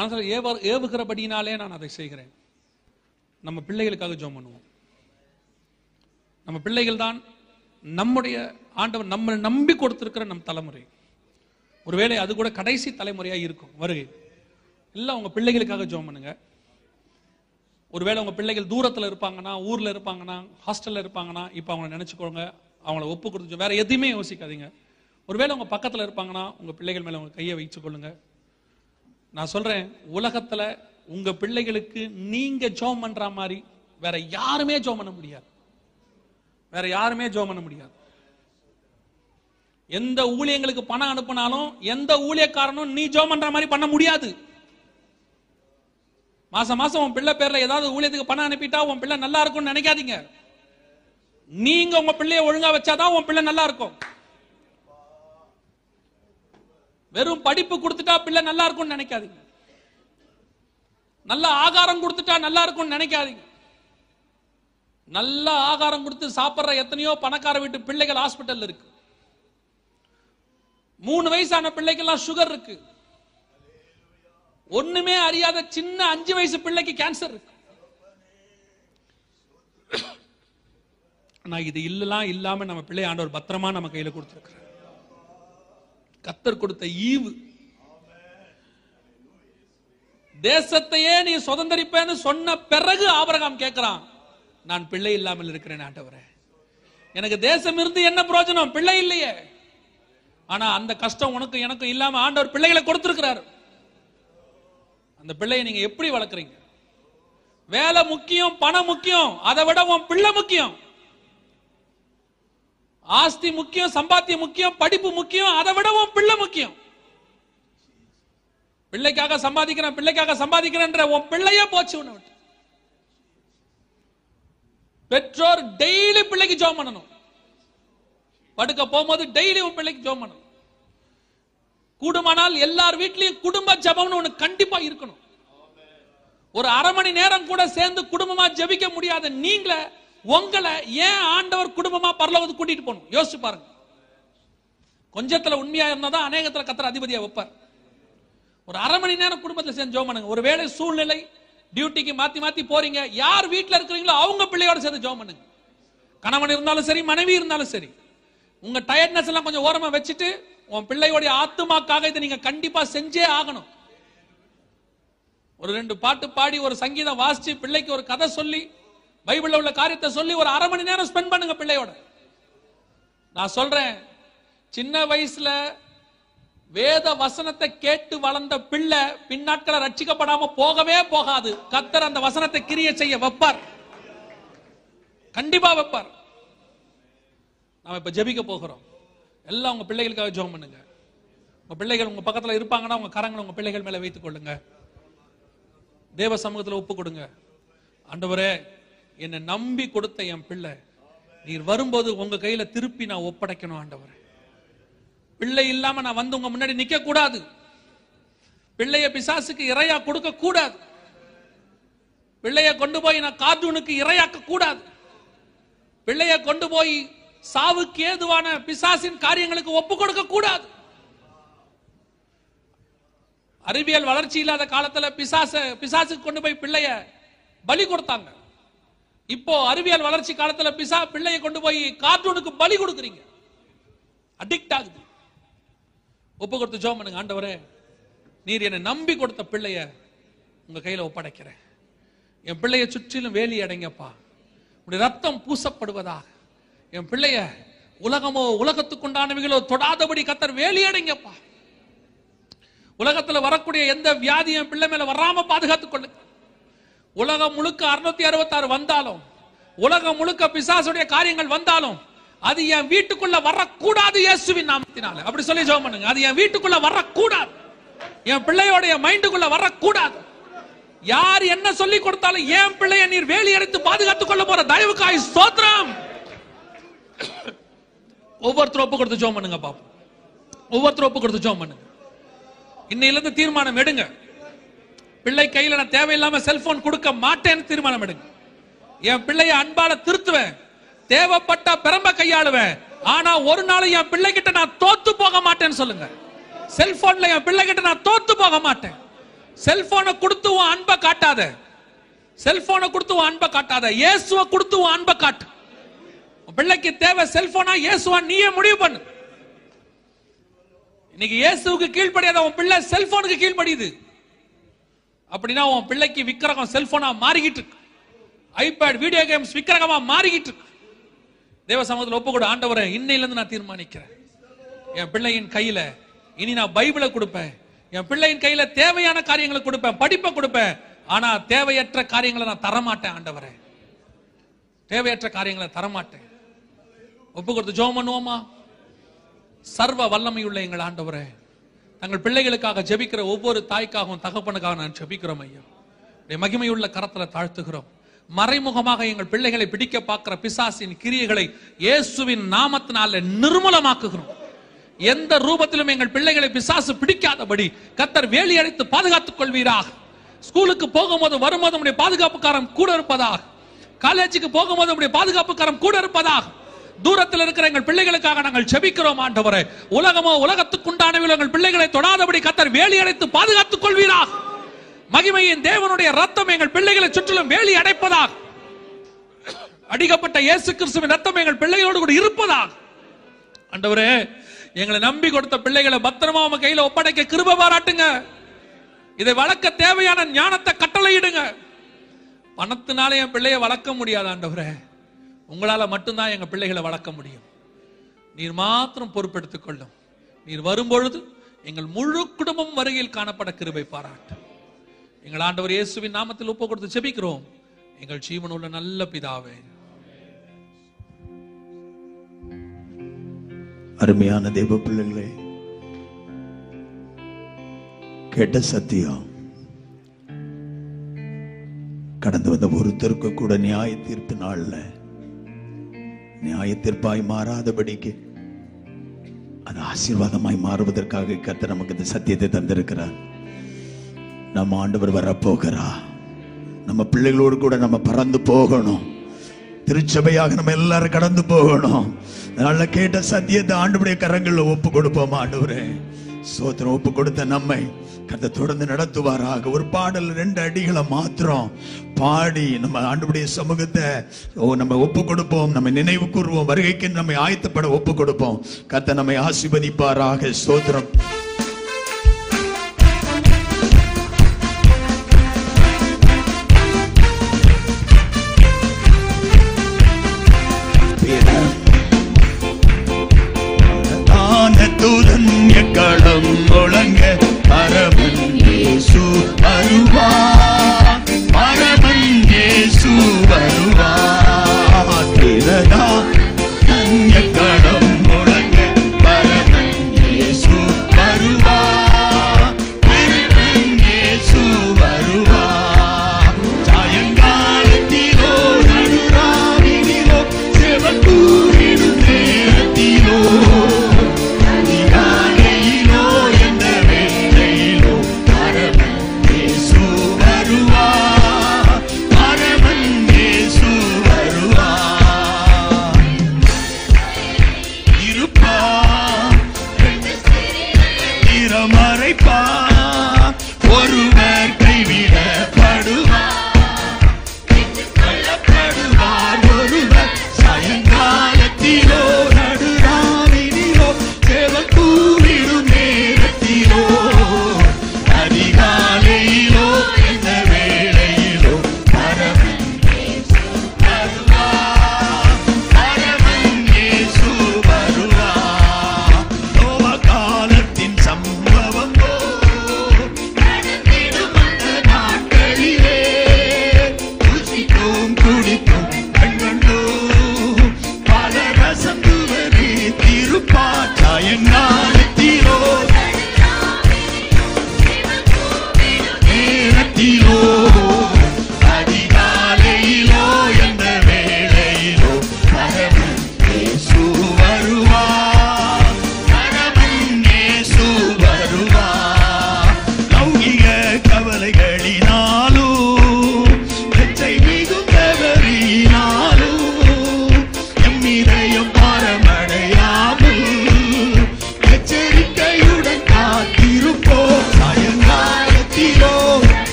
மனசில் ஏவுகிறபடினாலே நான் அதை செய்கிறேன். நம்ம பிள்ளைகளுக்காக ஜெபம் பண்ணுவோம். நம்ம பிள்ளைகள் தான் நம்முடைய ஆண்டவர் நம்மளை நம்பி கொடுத்திருக்கிற நம் தலைமுறை. ஒருவேளை அது கூட கடைசி தலைமுறையா இருக்கும் வருகை. இல்லை, உங்க பிள்ளைகளுக்காக ஜெபம் பண்ணுங்க. ஒருவேளை உங்க பிள்ளைகள் தூரத்தில் இருப்பாங்கன்னா, ஊர்ல இருப்பாங்கன்னா, ஹாஸ்டல்ல இருப்பாங்கன்னா, இப்ப அவங்களை நினைச்சுக்கோங்க. அவங்களை ஒப்பு கொடுத்து வேற எதுவுமே யோசிக்காதீங்க. ஒருவேளை உங்க பக்கத்துல இருப்பாங்கன்னா, உங்க பிள்ளைகள் மேல உங்க கையை வைத்துக்கொள்ளுங்க. நான் சொல்றேன், உலகத்துல உங்க பிள்ளைகளுக்கு நீங்க ஜெபம் பண்ற மாதிரி வேற யாருமே ஜெபம் பண்ண முடியாது. வேற யாருமே ஜெபம் பண்ண முடியாது. எந்த ஊழியங்களுக்கு பணம் அனுப்பினாலும் எந்த ஊழியக்காரனும் நீ ஜெபம் பண்ற மாதிரி பண்ண முடியாது. மாசம் மாசம் உன் பிள்ளை பேர்ல ஏதாவது ஊழியத்துக்கு பணம் அனுப்பிட்டா உன் பிள்ளை நல்லா இருக்கும்னு நினைக்காதீங்க. நீங்க உங்க பிள்ளைய ஒழுங்கா வச்சாதான் உன் பிள்ளை நல்லா இருக்கும். வெறும் படிப்பு கொடுத்துட்டா பிள்ளை நல்லா இருக்கும் நினைக்காதீங்க. நல்ல ஆகாரம் கொடுத்துட்டா நல்லா இருக்கும் நினைக்காதீங்க. நல்ல ஆகாரம் கொடுத்து சாப்பிடுற எத்தனையோ பணக்கார வீட்டு பிள்ளைகள் ஹாஸ்பிட்டல் இருக்கு. 3 வயசான பிள்ளைக்கெல்லாம் சுகர் இருக்கு. ஒண்ணுமே அறியாத சின்ன 5 வயசு பிள்ளைக்கு கேன்சர் இருக்கு. நான் இது இல்லலாம் இல்லாம நம்ம பிள்ளை ஆண்டவர் பத்திரமா நம்ம கையில கொடுத்திருக்கிறேன். கர்த்தர் கொடுத்த ஈவு. தேசத்தையே நீ சுதந்தரிப்பேன்னு சொன்ன பிறகு ஆபிரகாம் கேட்கிறான், நான் பிள்ளை இல்லாமல் இருக்கிறேன் ஆண்டவரே, எனக்கு தேசம் இருந்து என்ன பிரயோஜனம், பிள்ளை இல்லையே. ஆனா அந்த கஷ்டம் உனக்கு எனக்கும் இல்லாம ஆண்டவர் பிள்ளைகளை கொடுத்திருக்கிறார். அந்த பிள்ளையை நீங்க எப்படி வளர்க்குறீங்க? வேலை முக்கியம், பணம் முக்கியம், அதை விட உன் பிள்ளை முக்கியம். ஆஸ்தி முக்கியம், சம்பாத்தியம் முக்கியம், படிப்பு முக்கியம், அதை விடவும் பிள்ளை முக்கியம். பிள்ளைக்காக சம்பாதிக்கிறேன், பிள்ளைக்காக சம்பாதிக்கிறேன்ற உன் பிள்ளையே போச்சு உன்னை விட்டு. பெற்றோர் டெய்லி பிள்ளைக்கு ஜெபம் பண்ணணும். படுக்க போகும்போது டெய்லி உன் பிள்ளைக்கு ஜெபம் பண்ணணும். கூடுமானால் எல்லார் வீட்லயும் குடும்ப ஜெபம்னு ஒண்ணு கண்டிப்பா இருக்கணும். ஒரு அரை மணி நேரம் கூட சேர்ந்து குடும்பமா ஜெபிக்க முடியாத நீங்களே உங்களை ஏன் ஆண்டவர் குடும்பமா பரலோகத்துக்கு கூட்டிட்டு போணும்? யோசிச்சு பாருங்க. கொஞ்சத்துல உண்மையா இருந்தாதான் அநேகத்துல கர்த்தர் அதிபதியா வைப்பார். ஒரு அரை மணி நேரம் குடும்பத்துல சேர்ந்து ஜெபம் பண்ணுங்க. ஒருவேளை சூழ்நிலை டியூட்டிக்கு மாத்தி மாத்தி போறீங்க, யார் வீட்டுல இருக்கிறீங்களோ அவங்க பிள்ளையோட சேர்ந்து ஜெபம் பண்ணுங்க. கணவன் இருந்தாலும் சரி, மனைவி இருந்தாலும் சரி, உங்க டயர்ட்னஸ் எல்லாம் கொஞ்சம் ஓரமா வச்சுட்டு உன் பிள்ளையோட ஆத்துமாக்காக இதை நீங்க கண்டிப்பா செஞ்சே ஆகணும். ஒரு ரெண்டு பாட்டு பாடி, ஒரு சங்கீதம் வாசிச்சு, பிள்ளைக்கு ஒரு கதை சொல்லி, பைபிள்ல உள்ள காரியத்தை சொல்லி ஒரு அரை மணி நேரம் ஸ்பெண்ட் பண்ணுங்க பிள்ளையோட. நான் சொல்றேன், சின்ன வயசுல வேத வசனத்தை கேட்டு வளர்ந்த பிள்ளை பின்னாட்களை ரட்சிக்கப்படாம போகவே போகாது. கர்த்தர் அந்த வசனத்தை கிரியை செய்ய வைப்பார், கண்டிப்பா வைப்பார். நாம இப்ப ஜெபிக்க போகிறோம். எல்லாம் உங்க பிள்ளைகளுக்காக ஜெபம் பண்ணுங்க. உங்க பிள்ளைகள் உங்க பக்கத்துல இருப்பாங்கன்னா உங்க கரங்களை உங்க பிள்ளைகள் மேல வைத்துக் கொள்ளுங்க. தேவ சமூகத்தில் ஒப்பு கொடுங்க. ஆண்டவரே, என்னை நம்பி கொடுத்த என் பிள்ளை நீர் வரும்போது உங்க கையில திருப்பி நான் ஒப்படைக்கணும். ஆண்டவரே, பிள்ளை இல்லாம நான் வந்து உங்க முன்னாடி நிக்க கூடாது. பிள்ளைய பிசாசுக்கு இரையா கொடுக்க கூடாது. பிள்ளைய கொண்டு போய் நான் கார்ட்டூனுக்கு இரையாக்க கூடாது. பிள்ளைய கொண்டு போய் சாவுக்கு ஏதுவான பிசாசின் காரியங்களுக்கு ஒப்பு கொடுக்க கூடாது. அறிவியல் வளர்ச்சி இல்லாத காலத்துல பிசாசுக்கு கொண்டு போய் பிள்ளைய பலி கொடுத்தாங்க. இப்போ அறிவியல் வளர்ச்சி காலத்துல பிள்ளைய கொண்டு போய் கார்ட்டூனுக்கு பலி கொடுக்குறீங்க. அடிக்ட் ஆகுது. ஒப்பு கொடுத்து ஜெபம் பண்ணுங்க. ஆண்டவரே, நீர் என்னை நம்பி கொடுத்த பிள்ளைய உங்க கையில ஒப்படைக்கிறேன். என் பிள்ளைய சுற்றிலும் வேலி அடைங்கப்பா. உடைய ரத்தம் பூசப்படுவதாக. என் பிள்ளைய உலகமோ உலகத்துக்குண்டானவைகளோ தொடாதபடி கர்த்தர் வேலி அடைங்கப்பா. உலகத்துல வரக்கூடிய எந்த வியாதியும் பிள்ளை மேல வராம பாதுகாத்துக் கொள்ளுங்க. உலகம் முழுக்க 666 வந்தாலும், உலகம் முழுக்க பிசாசுடைய காரியங்கள் வந்தாலும், அது என் வீட்டுக்குள்ள வரக்கூடாது இயேசுவின் நாமத்தினால. அப்படி சொல்லி ஜெபம் பண்ணுங்க. அது என் வீட்டுக்குள்ள வரக்கூடாது. என் பிள்ளையோடைய மைண்டுக்குள்ள வரக்கூடாது. யார் என்ன சொல்லி கொடுத்தாலும் என் பிள்ளைய நீர் வேலி அடைத்து பாதுகாத்துக் கொள்ள போற தயவுக்காய் ஸ்தோத்திரம். ஒவ்வொருத்தரும் ஒப்பு கொடுத்து ஜெபம் பண்ணுங்க பாப்போம். ஒவ்வொருத்தரும் ஒப்பு கொடுத்து ஜெபம் பண்ணுங்க. இன்னையிலிருந்து தீர்மானம் எடுங்க. பிள்ளை கையில நான் தேவையில்லாம செல்போன் கொடுக்க மாட்டேன்னு தீர்மானம் எடுங்க. என் பிள்ளைய அன்பால திருத்துவேன், தேவைப்பட்ட பெரும்ப கையாளுவேன், ஆனா ஒரு நாள் என் பிள்ளை கிட்ட நான் தோத்து போக மாட்டேன்னு சொல்லுங்க. செல்போன்ல என் பிள்ளை கிட்ட நான் தோத்து போக மாட்டேன். செல்போனை கொடுத்து உன் அன்பை காட்டாத. செல்போனை கொடுத்து உன் அன்பை காட்டாத. இயேசுவை கொடுத்து உன் அன்பை காட்டு. பிள்ளைக்கு தேவை செல்போனா இயேசுவா? நீயே முடிவு பண்ணு. இன்னைக்கு இயேசுவுக்கு கீழ்படியாத உன் பிள்ளை செல்போனுக்கு கீழ்படியுது அப்படின்னா உன் பிள்ளைக்கு விக்கிரகம் செல்போனா மாறிக்கிட்டு இருக்கு. ஐபேட், வீடியோ கேம்ஸ் விக்கிரகமா மாறிக்கிட்டு இருக்கு. தேவ சமூகத்தில் ஒப்பு கொடு. ஆண்டவரே, இன்னையிலிருந்து நான் தீர்மானிக்கிறேன், என் பிள்ளையின் கையில இனி நான் பைபிளை கொடுப்பேன். என் பிள்ளையின் கையில தேவையான காரியங்களை கொடுப்பேன், படிப்பை கொடுப்பேன், ஆனா தேவையற்ற காரியங்களை நான் தரமாட்டேன். ஆண்டவரே, தேவையற்ற காரியங்களை தரமாட்டேன். ஒப்பு கொடுத்து ஜெபம் பண்ணுவோமா? சர்வ வல்லமையுள்ள எங்கள் ஆண்டவரே, தங்கள் பிள்ளைகளுக்காக ஜெபிக்கிற ஒவ்வொரு தாய்க்காகவும் தகப்பனுக்காக நான் ஜெபிக்கிறோம் ஐயா. மகிமையுள்ள கரத்துல தாழ்த்துகிறோம். மறைமுகமாக எங்கள் பிள்ளைகளை பிடிக்க பார்க்கிற பிசாசின் கிரியைகளை இயேசுவின் நாமத்தினால நிர்மூலமாக்குகிறோம். எந்த ரூபத்திலும் எங்கள் பிள்ளைகளை பிசாசு பிடிக்காதபடி கர்த்தர் வேலி அடைத்து பாதுகாத்துக் கொள்வீராக. ஸ்கூலுக்கு போகும்போது வரும்போது உடைய பாதுகாப்புக்காரன் கூட இருப்பதாக. காலேஜுக்கு போகும்போது உடைய பாதுகாப்புக்காரன் கூட இருப்பதாக. தூரத்தில் இருக்கிற எங்கள் பிள்ளைகளுக்காக நாங்கள் ஜெபிக்கிறோம் ஆண்டவரே. உலகமோ உலகத்துக்குண்டானவிலோ எங்கள் பிள்ளைகளை தொடாதபடி கர்த்தர் வேலி அடைத்து பாதுகாத்துக் கொள்வீராக. மகிமையின் தேவனுடைய ரத்தம் எங்கள் பிள்ளைகளை சுற்றிலும் வேலி அடைப்பதாக. அடிக்கப்பட்ட இயேசு கிறிஸ்துவின் ரத்தம் எங்கள் பிள்ளைகளோடு கூட இருப்பதாக. ஆண்டவரே, எங்களை நம்பி கொடுத்த பிள்ளைகளை பத்திரமா உங்க கையில ஒப்படைக்க கிருபை பாராட்டுங்க. இதை வளர்க்க தேவையான ஞானத்தை கட்டளையிடுங்க. பணத்தினால என் பிள்ளையை வளர்க்க முடியாது ஆண்டவரே. உங்களால மட்டும்தான் எங்க பிள்ளைகளை வளர்க்க முடியும். நீர் மாத்திரம் பொறுப்பெடுத்துக் கொள்ளும். நீர் வரும்பொழுது எங்கள் முழு குடும்பம் வருகையில் காணப்பட கிருபை பாராட்டு. எங்கள் ஆண்டவர் இயேசுவின் நாமத்தில் ஒப்பு கொடுத்து ஜெபிக்கிறோம் எங்கள் ஜீவனுள்ள நல்ல பிதாவே. அருமையான தேவ பிள்ளைகளே, கேட்ட சத்தியம் கடந்து வந்த ஒருத்தருக்கு கூட நியாய தீர்ப்பு நாள்ல நியாயத்திற்பாய் மாறாதபடிக்கு அது ஆசீர்வாதமாய் மாறுவதற்காக கர்த்தர் நமக்கு இந்த சத்தியத்தை தந்திருக்கிறார். நம்ம ஆண்டவர் வரப்போகிறார். நம்ம பிள்ளைகளோடு கூட நம்ம பறந்து போகணும். திருச்சபையாக நம்ம எல்லாரும் கடந்து போகணும். அதனால கேட்ட சத்தியத்தை ஆண்டுடைய கரங்களில் ஒப்பு கொடுப்போம். ஆண்டவரே சோத்திரம், ஒப்பு கொடுத்த நம்மை கர்த்தர் தொடர்ந்து நடத்துவாராக. ஒரு பாடல் 2 அடிகளை மாத்திரம் பாடி நம்ம ஆண்டவருடைய சமூகத்தை நம்ம ஒப்பு கொடுப்போம். நம்ம நினைவு கூர்வோம். வருகைக்கு நம்மை ஆயத்தப்பட ஒப்பு கொடுப்போம். கர்த்தர் நம்மை ஆசீர்வதிப்பாராக. சோத்திரம்.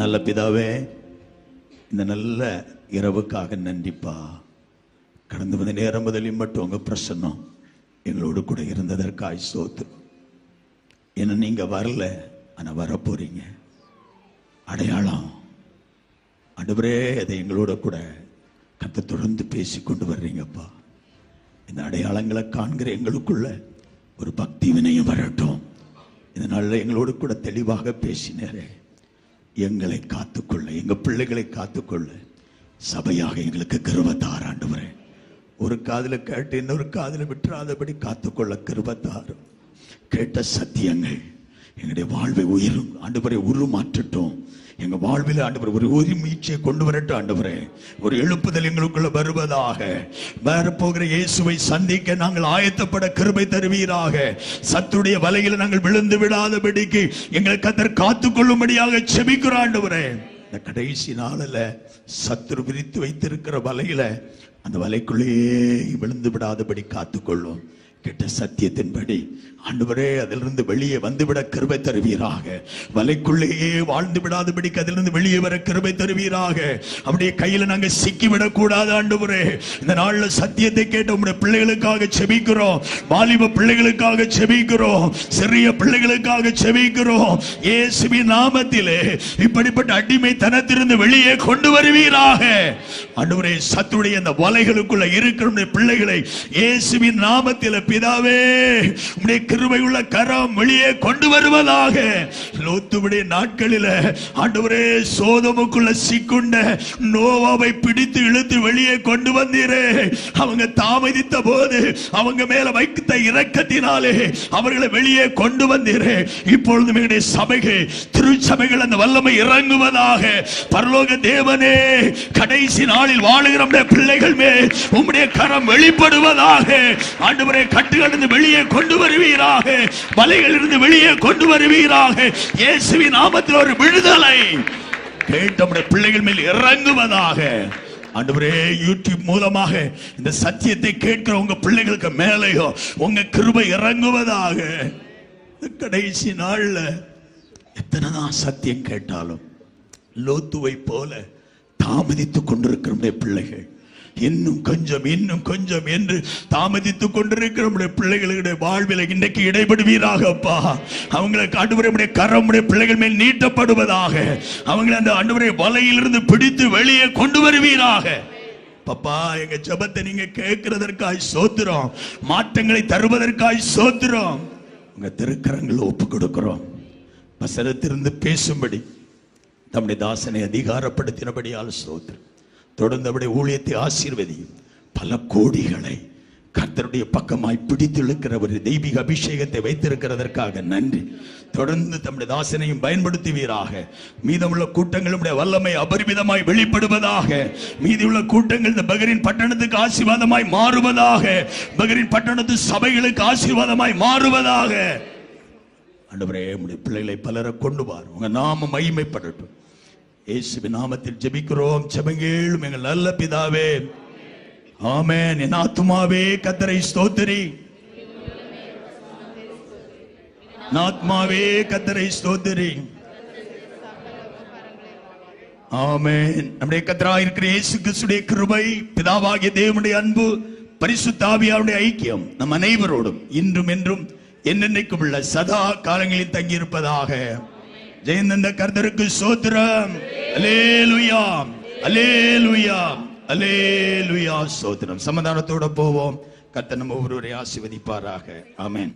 நல்ல பிதாவே, இந்த நல்ல இரவுக்காக நன்றிப்பா. கடந்து வந்த நேரம் முதலையும் மட்டும் உங்க பிரசன்னம் எங்களோடு கூட இருந்ததற்காய் சோத்து. ஏன்னா நீங்க வரல, ஆனா வரப்போறீங்க. அடையாளம் ஆண்டவரே, அதை எங்களோட கூட கர்த்தர் தொடர்ந்து பேசி கொண்டு வர்றீங்கப்பா. இந்த அடையாளங்களை காண்கிற எங்களுக்குள்ள ஒரு பக்தி வினயம் வரட்டும். இதனால எங்களோடு கூட தெளிவாக பேசினரே, எங்களை காத்துக்கொள்ள, எங்கள் பிள்ளைகளை காத்துக்கொள்ள சபையாக எங்களுக்கு கிருபை தார் ஆண்டவரே. ஒரு காதில் கேட்டு இன்னொரு காதில் விட்டுறாதபடி காத்துக்கொள்ள கிருபை தார். கேட்ட சத்தியங்கள் எங்களுடைய வாழ்வை உயிரும் ஆண்டவரை உருமாற்றட்டும். எங்கள் வாழ்வில் ஆண்டவர் ஒரு உரிமீச்சை கொண்டு வரட்டும். ஆண்டவரே ஒரு எழுப்புதல் எங்களுக்குள்ள வருவதாக. வரப்போகிற இயேசுவை சந்திக்க நாங்கள் ஆயத்தப்பட கிருபை தருவீராக. சத்துடைய வலையில் நாங்கள் விழுந்து விடாதபடிக்கு எங்களை கர்த்தர் காத்துக்கொள்ளும்படியாக செபிக்கிறோம் ஆண்டவரே. இந்த கடைசி நாளில் சத்துரு விரித்து வைத்திருக்கிற வலையில அந்த வலைக்குள்ளேயே விழுந்து விடாதபடி காத்துக்கொள்ளும். கெட்ட சத்தியத்தின்படி ஆண்டவரே அதிலிருந்து வெளியே வந்துவிட கிருபை தருவீராக. வலைக்குள்ளேயே வாழ்ந்து விடாதபடிக்கு அதிலிருந்து வெளியே வர கிருபை தருவீராக. அப்படியே கையில நாங்கள் சிக்கிவிடக் கூடாது ஆண்டவரே. இந்த நாள்ல சத்தியத்தை கேட்ட உங்களுடைய பிள்ளைகளுக்காக செபிக்கிறோம், வாலிப பிள்ளைகளுக்காக செபிக்கிறோம், சிறிய பிள்ளைகளுக்காக செபிக்கிறோம். இயேசுவின் நாமத்திலே இப்படிப்பட்ட அடிமைத்தனத்திலிருந்து வெளியே கொண்டு வருவீராக ஆண்டவரே. சத்துடைய அந்த வலைகளுக்குள்ள இருக்கிற பிள்ளைகளை இயேசுவின் நாமத்திலே பிதாவே உடைய கிருபையுள்ள கரம் வெளியே கொண்டு வருவதாக. லோத்துடைய நாட்களில் ஆண்டவரே சோதோமுக்குள்ள சிக்குண்ட நோவாவை பிடித்து இழுத்து வெளியே கொண்டு வந்தீரே. அவங்க தாமதித்த போது அவங்க மேல வைத்த இரக்கத்தினாலே அவர்களை வெளியே கொண்டு வந்தீரே. இப்பொழுது எங்களுடைய சபைகள் திருச்சபைகள் அந்த வல்லமை இறங்குவதாக. பரலோக தேவனே கடைசி நாளில் வாழுகிற பிள்ளைகள் மேல் உம்முடைய கரம் வெளிப்படுவதாக ஆண்டவரே. கட்டுகளிலிருந்து வெளியே கொண்டு வருவீராக, வலைகளிலிருந்து வெளியே கொண்டு வருவீராக. இயேசுவின் நாமத்தில் ஒரு விடுதலை கேட்டமுடைய பிள்ளைகள் மேல் இறங்குவதாக ஆண்டவரே. யூடியூப் மூலமாக இந்த சத்தியத்தை கேட்கிற உங்க பிள்ளைகளுக்கு மேலேயோ உங்க கிருபை இறங்குவதாக. கடைசி நாள்ல எத்தனைதான் சத்தியம் கேட்டாலும் லோத்துவை போல தாமதித்துக் கொண்டிருக்கிற பிள்ளைகள் இன்னும் கொஞ்சம் என்று தாமதித்துக் கொண்டிருக்கிற நம்முடைய பிள்ளைகளுடைய வாழ்வில் இன்றைக்கு இடைபடுவீராக அப்பா. அவங்களுக்கு ஆண்டவரே கரம் பிள்ளைகள் மேல் நீட்டப்படுவதாக. அவங்களை அந்த ஆண்டவரே வலையிலிருந்து பிடித்து வெளியே கொண்டு வருவீராக. அப்பா எங்க ஜெபத்தை நீங்க கேட்கிறதற்காய் சோத்திரம், மாற்றங்களை தருவதற்காய் சோத்திரம். உங்க திருக்கரங்களை ஒப்பு கொடுக்கிறோம். வசனத்திலிருந்து பேசும்படி தம்முடைய தாசனை அதிகாரப்படுத்தினபடியால் சோத்திரம். தொடர்ந்தபடி ஊழியத்தை ஆசீர்வதியும். பல கோடிகளை கர்த்தருடைய பக்கமாய் பிடித்திழுக்கிற ஒரு தெய்வீக அபிஷேகத்தை வைத்திருக்கிறதற்காக நன்றி. தொடர்ந்து தம்முடைய தாசனையும் பயன்படுத்துவீராக. மீதமுள்ள கூட்டங்களுடைய வல்லமை அபரிமிதமாய் வெளிப்படுவதாக. மீதியுள்ள கூட்டங்கள் இந்த பகரின் பட்டணத்துக்கு ஆசீர்வாதமாய் மாறுவதாக. பகரின் பட்டணத்து சபைகளுக்கு ஆசீர்வாதமாய் மாறுவதாக. ஆண்டவரே நம்முடைய பிள்ளைகளை பலரை கொண்டு வாரும். உங்க நாம மகிமைப்படட்டும். இயேசுவின் நாமத்தில் ஜெபிக்கிறோம் ஜெபங்கேளும் எங்கள் நல்ல பிதாவே. ஆமென். என் ஆத்துமாவே கர்த்தரை ஸ்தோத்திரி, என் ஆத்துமாவே கர்த்தரை ஸ்தோத்திரி. ஆமென். நம்முடைய கர்த்தராயிருக்கிற இயேசு கிறிஸ்துவின் கிருபை, பிதாவாகிய தேவனுடைய அன்பு, பரிசுத்த ஆவியாருடைய ஐக்கியம் நம் அனைவரோடும் இன்றும் என்றும் என்னென்னைக்கும் உள்ள சதா காலங்களில் தங்கியிருப்பதாக. ஜெயந்தந்த கர்த்தருக்கு சோத்திரம். அல்லேலூயா, அல்லேலூயா, அல்லேலூயா. சோத்திரம். சமாதானத்தோட போவோம். கர்த்தர் நம்ம ஒவ்வொருவரை ஆசீர்வதிப்பாராக. ஆமென்.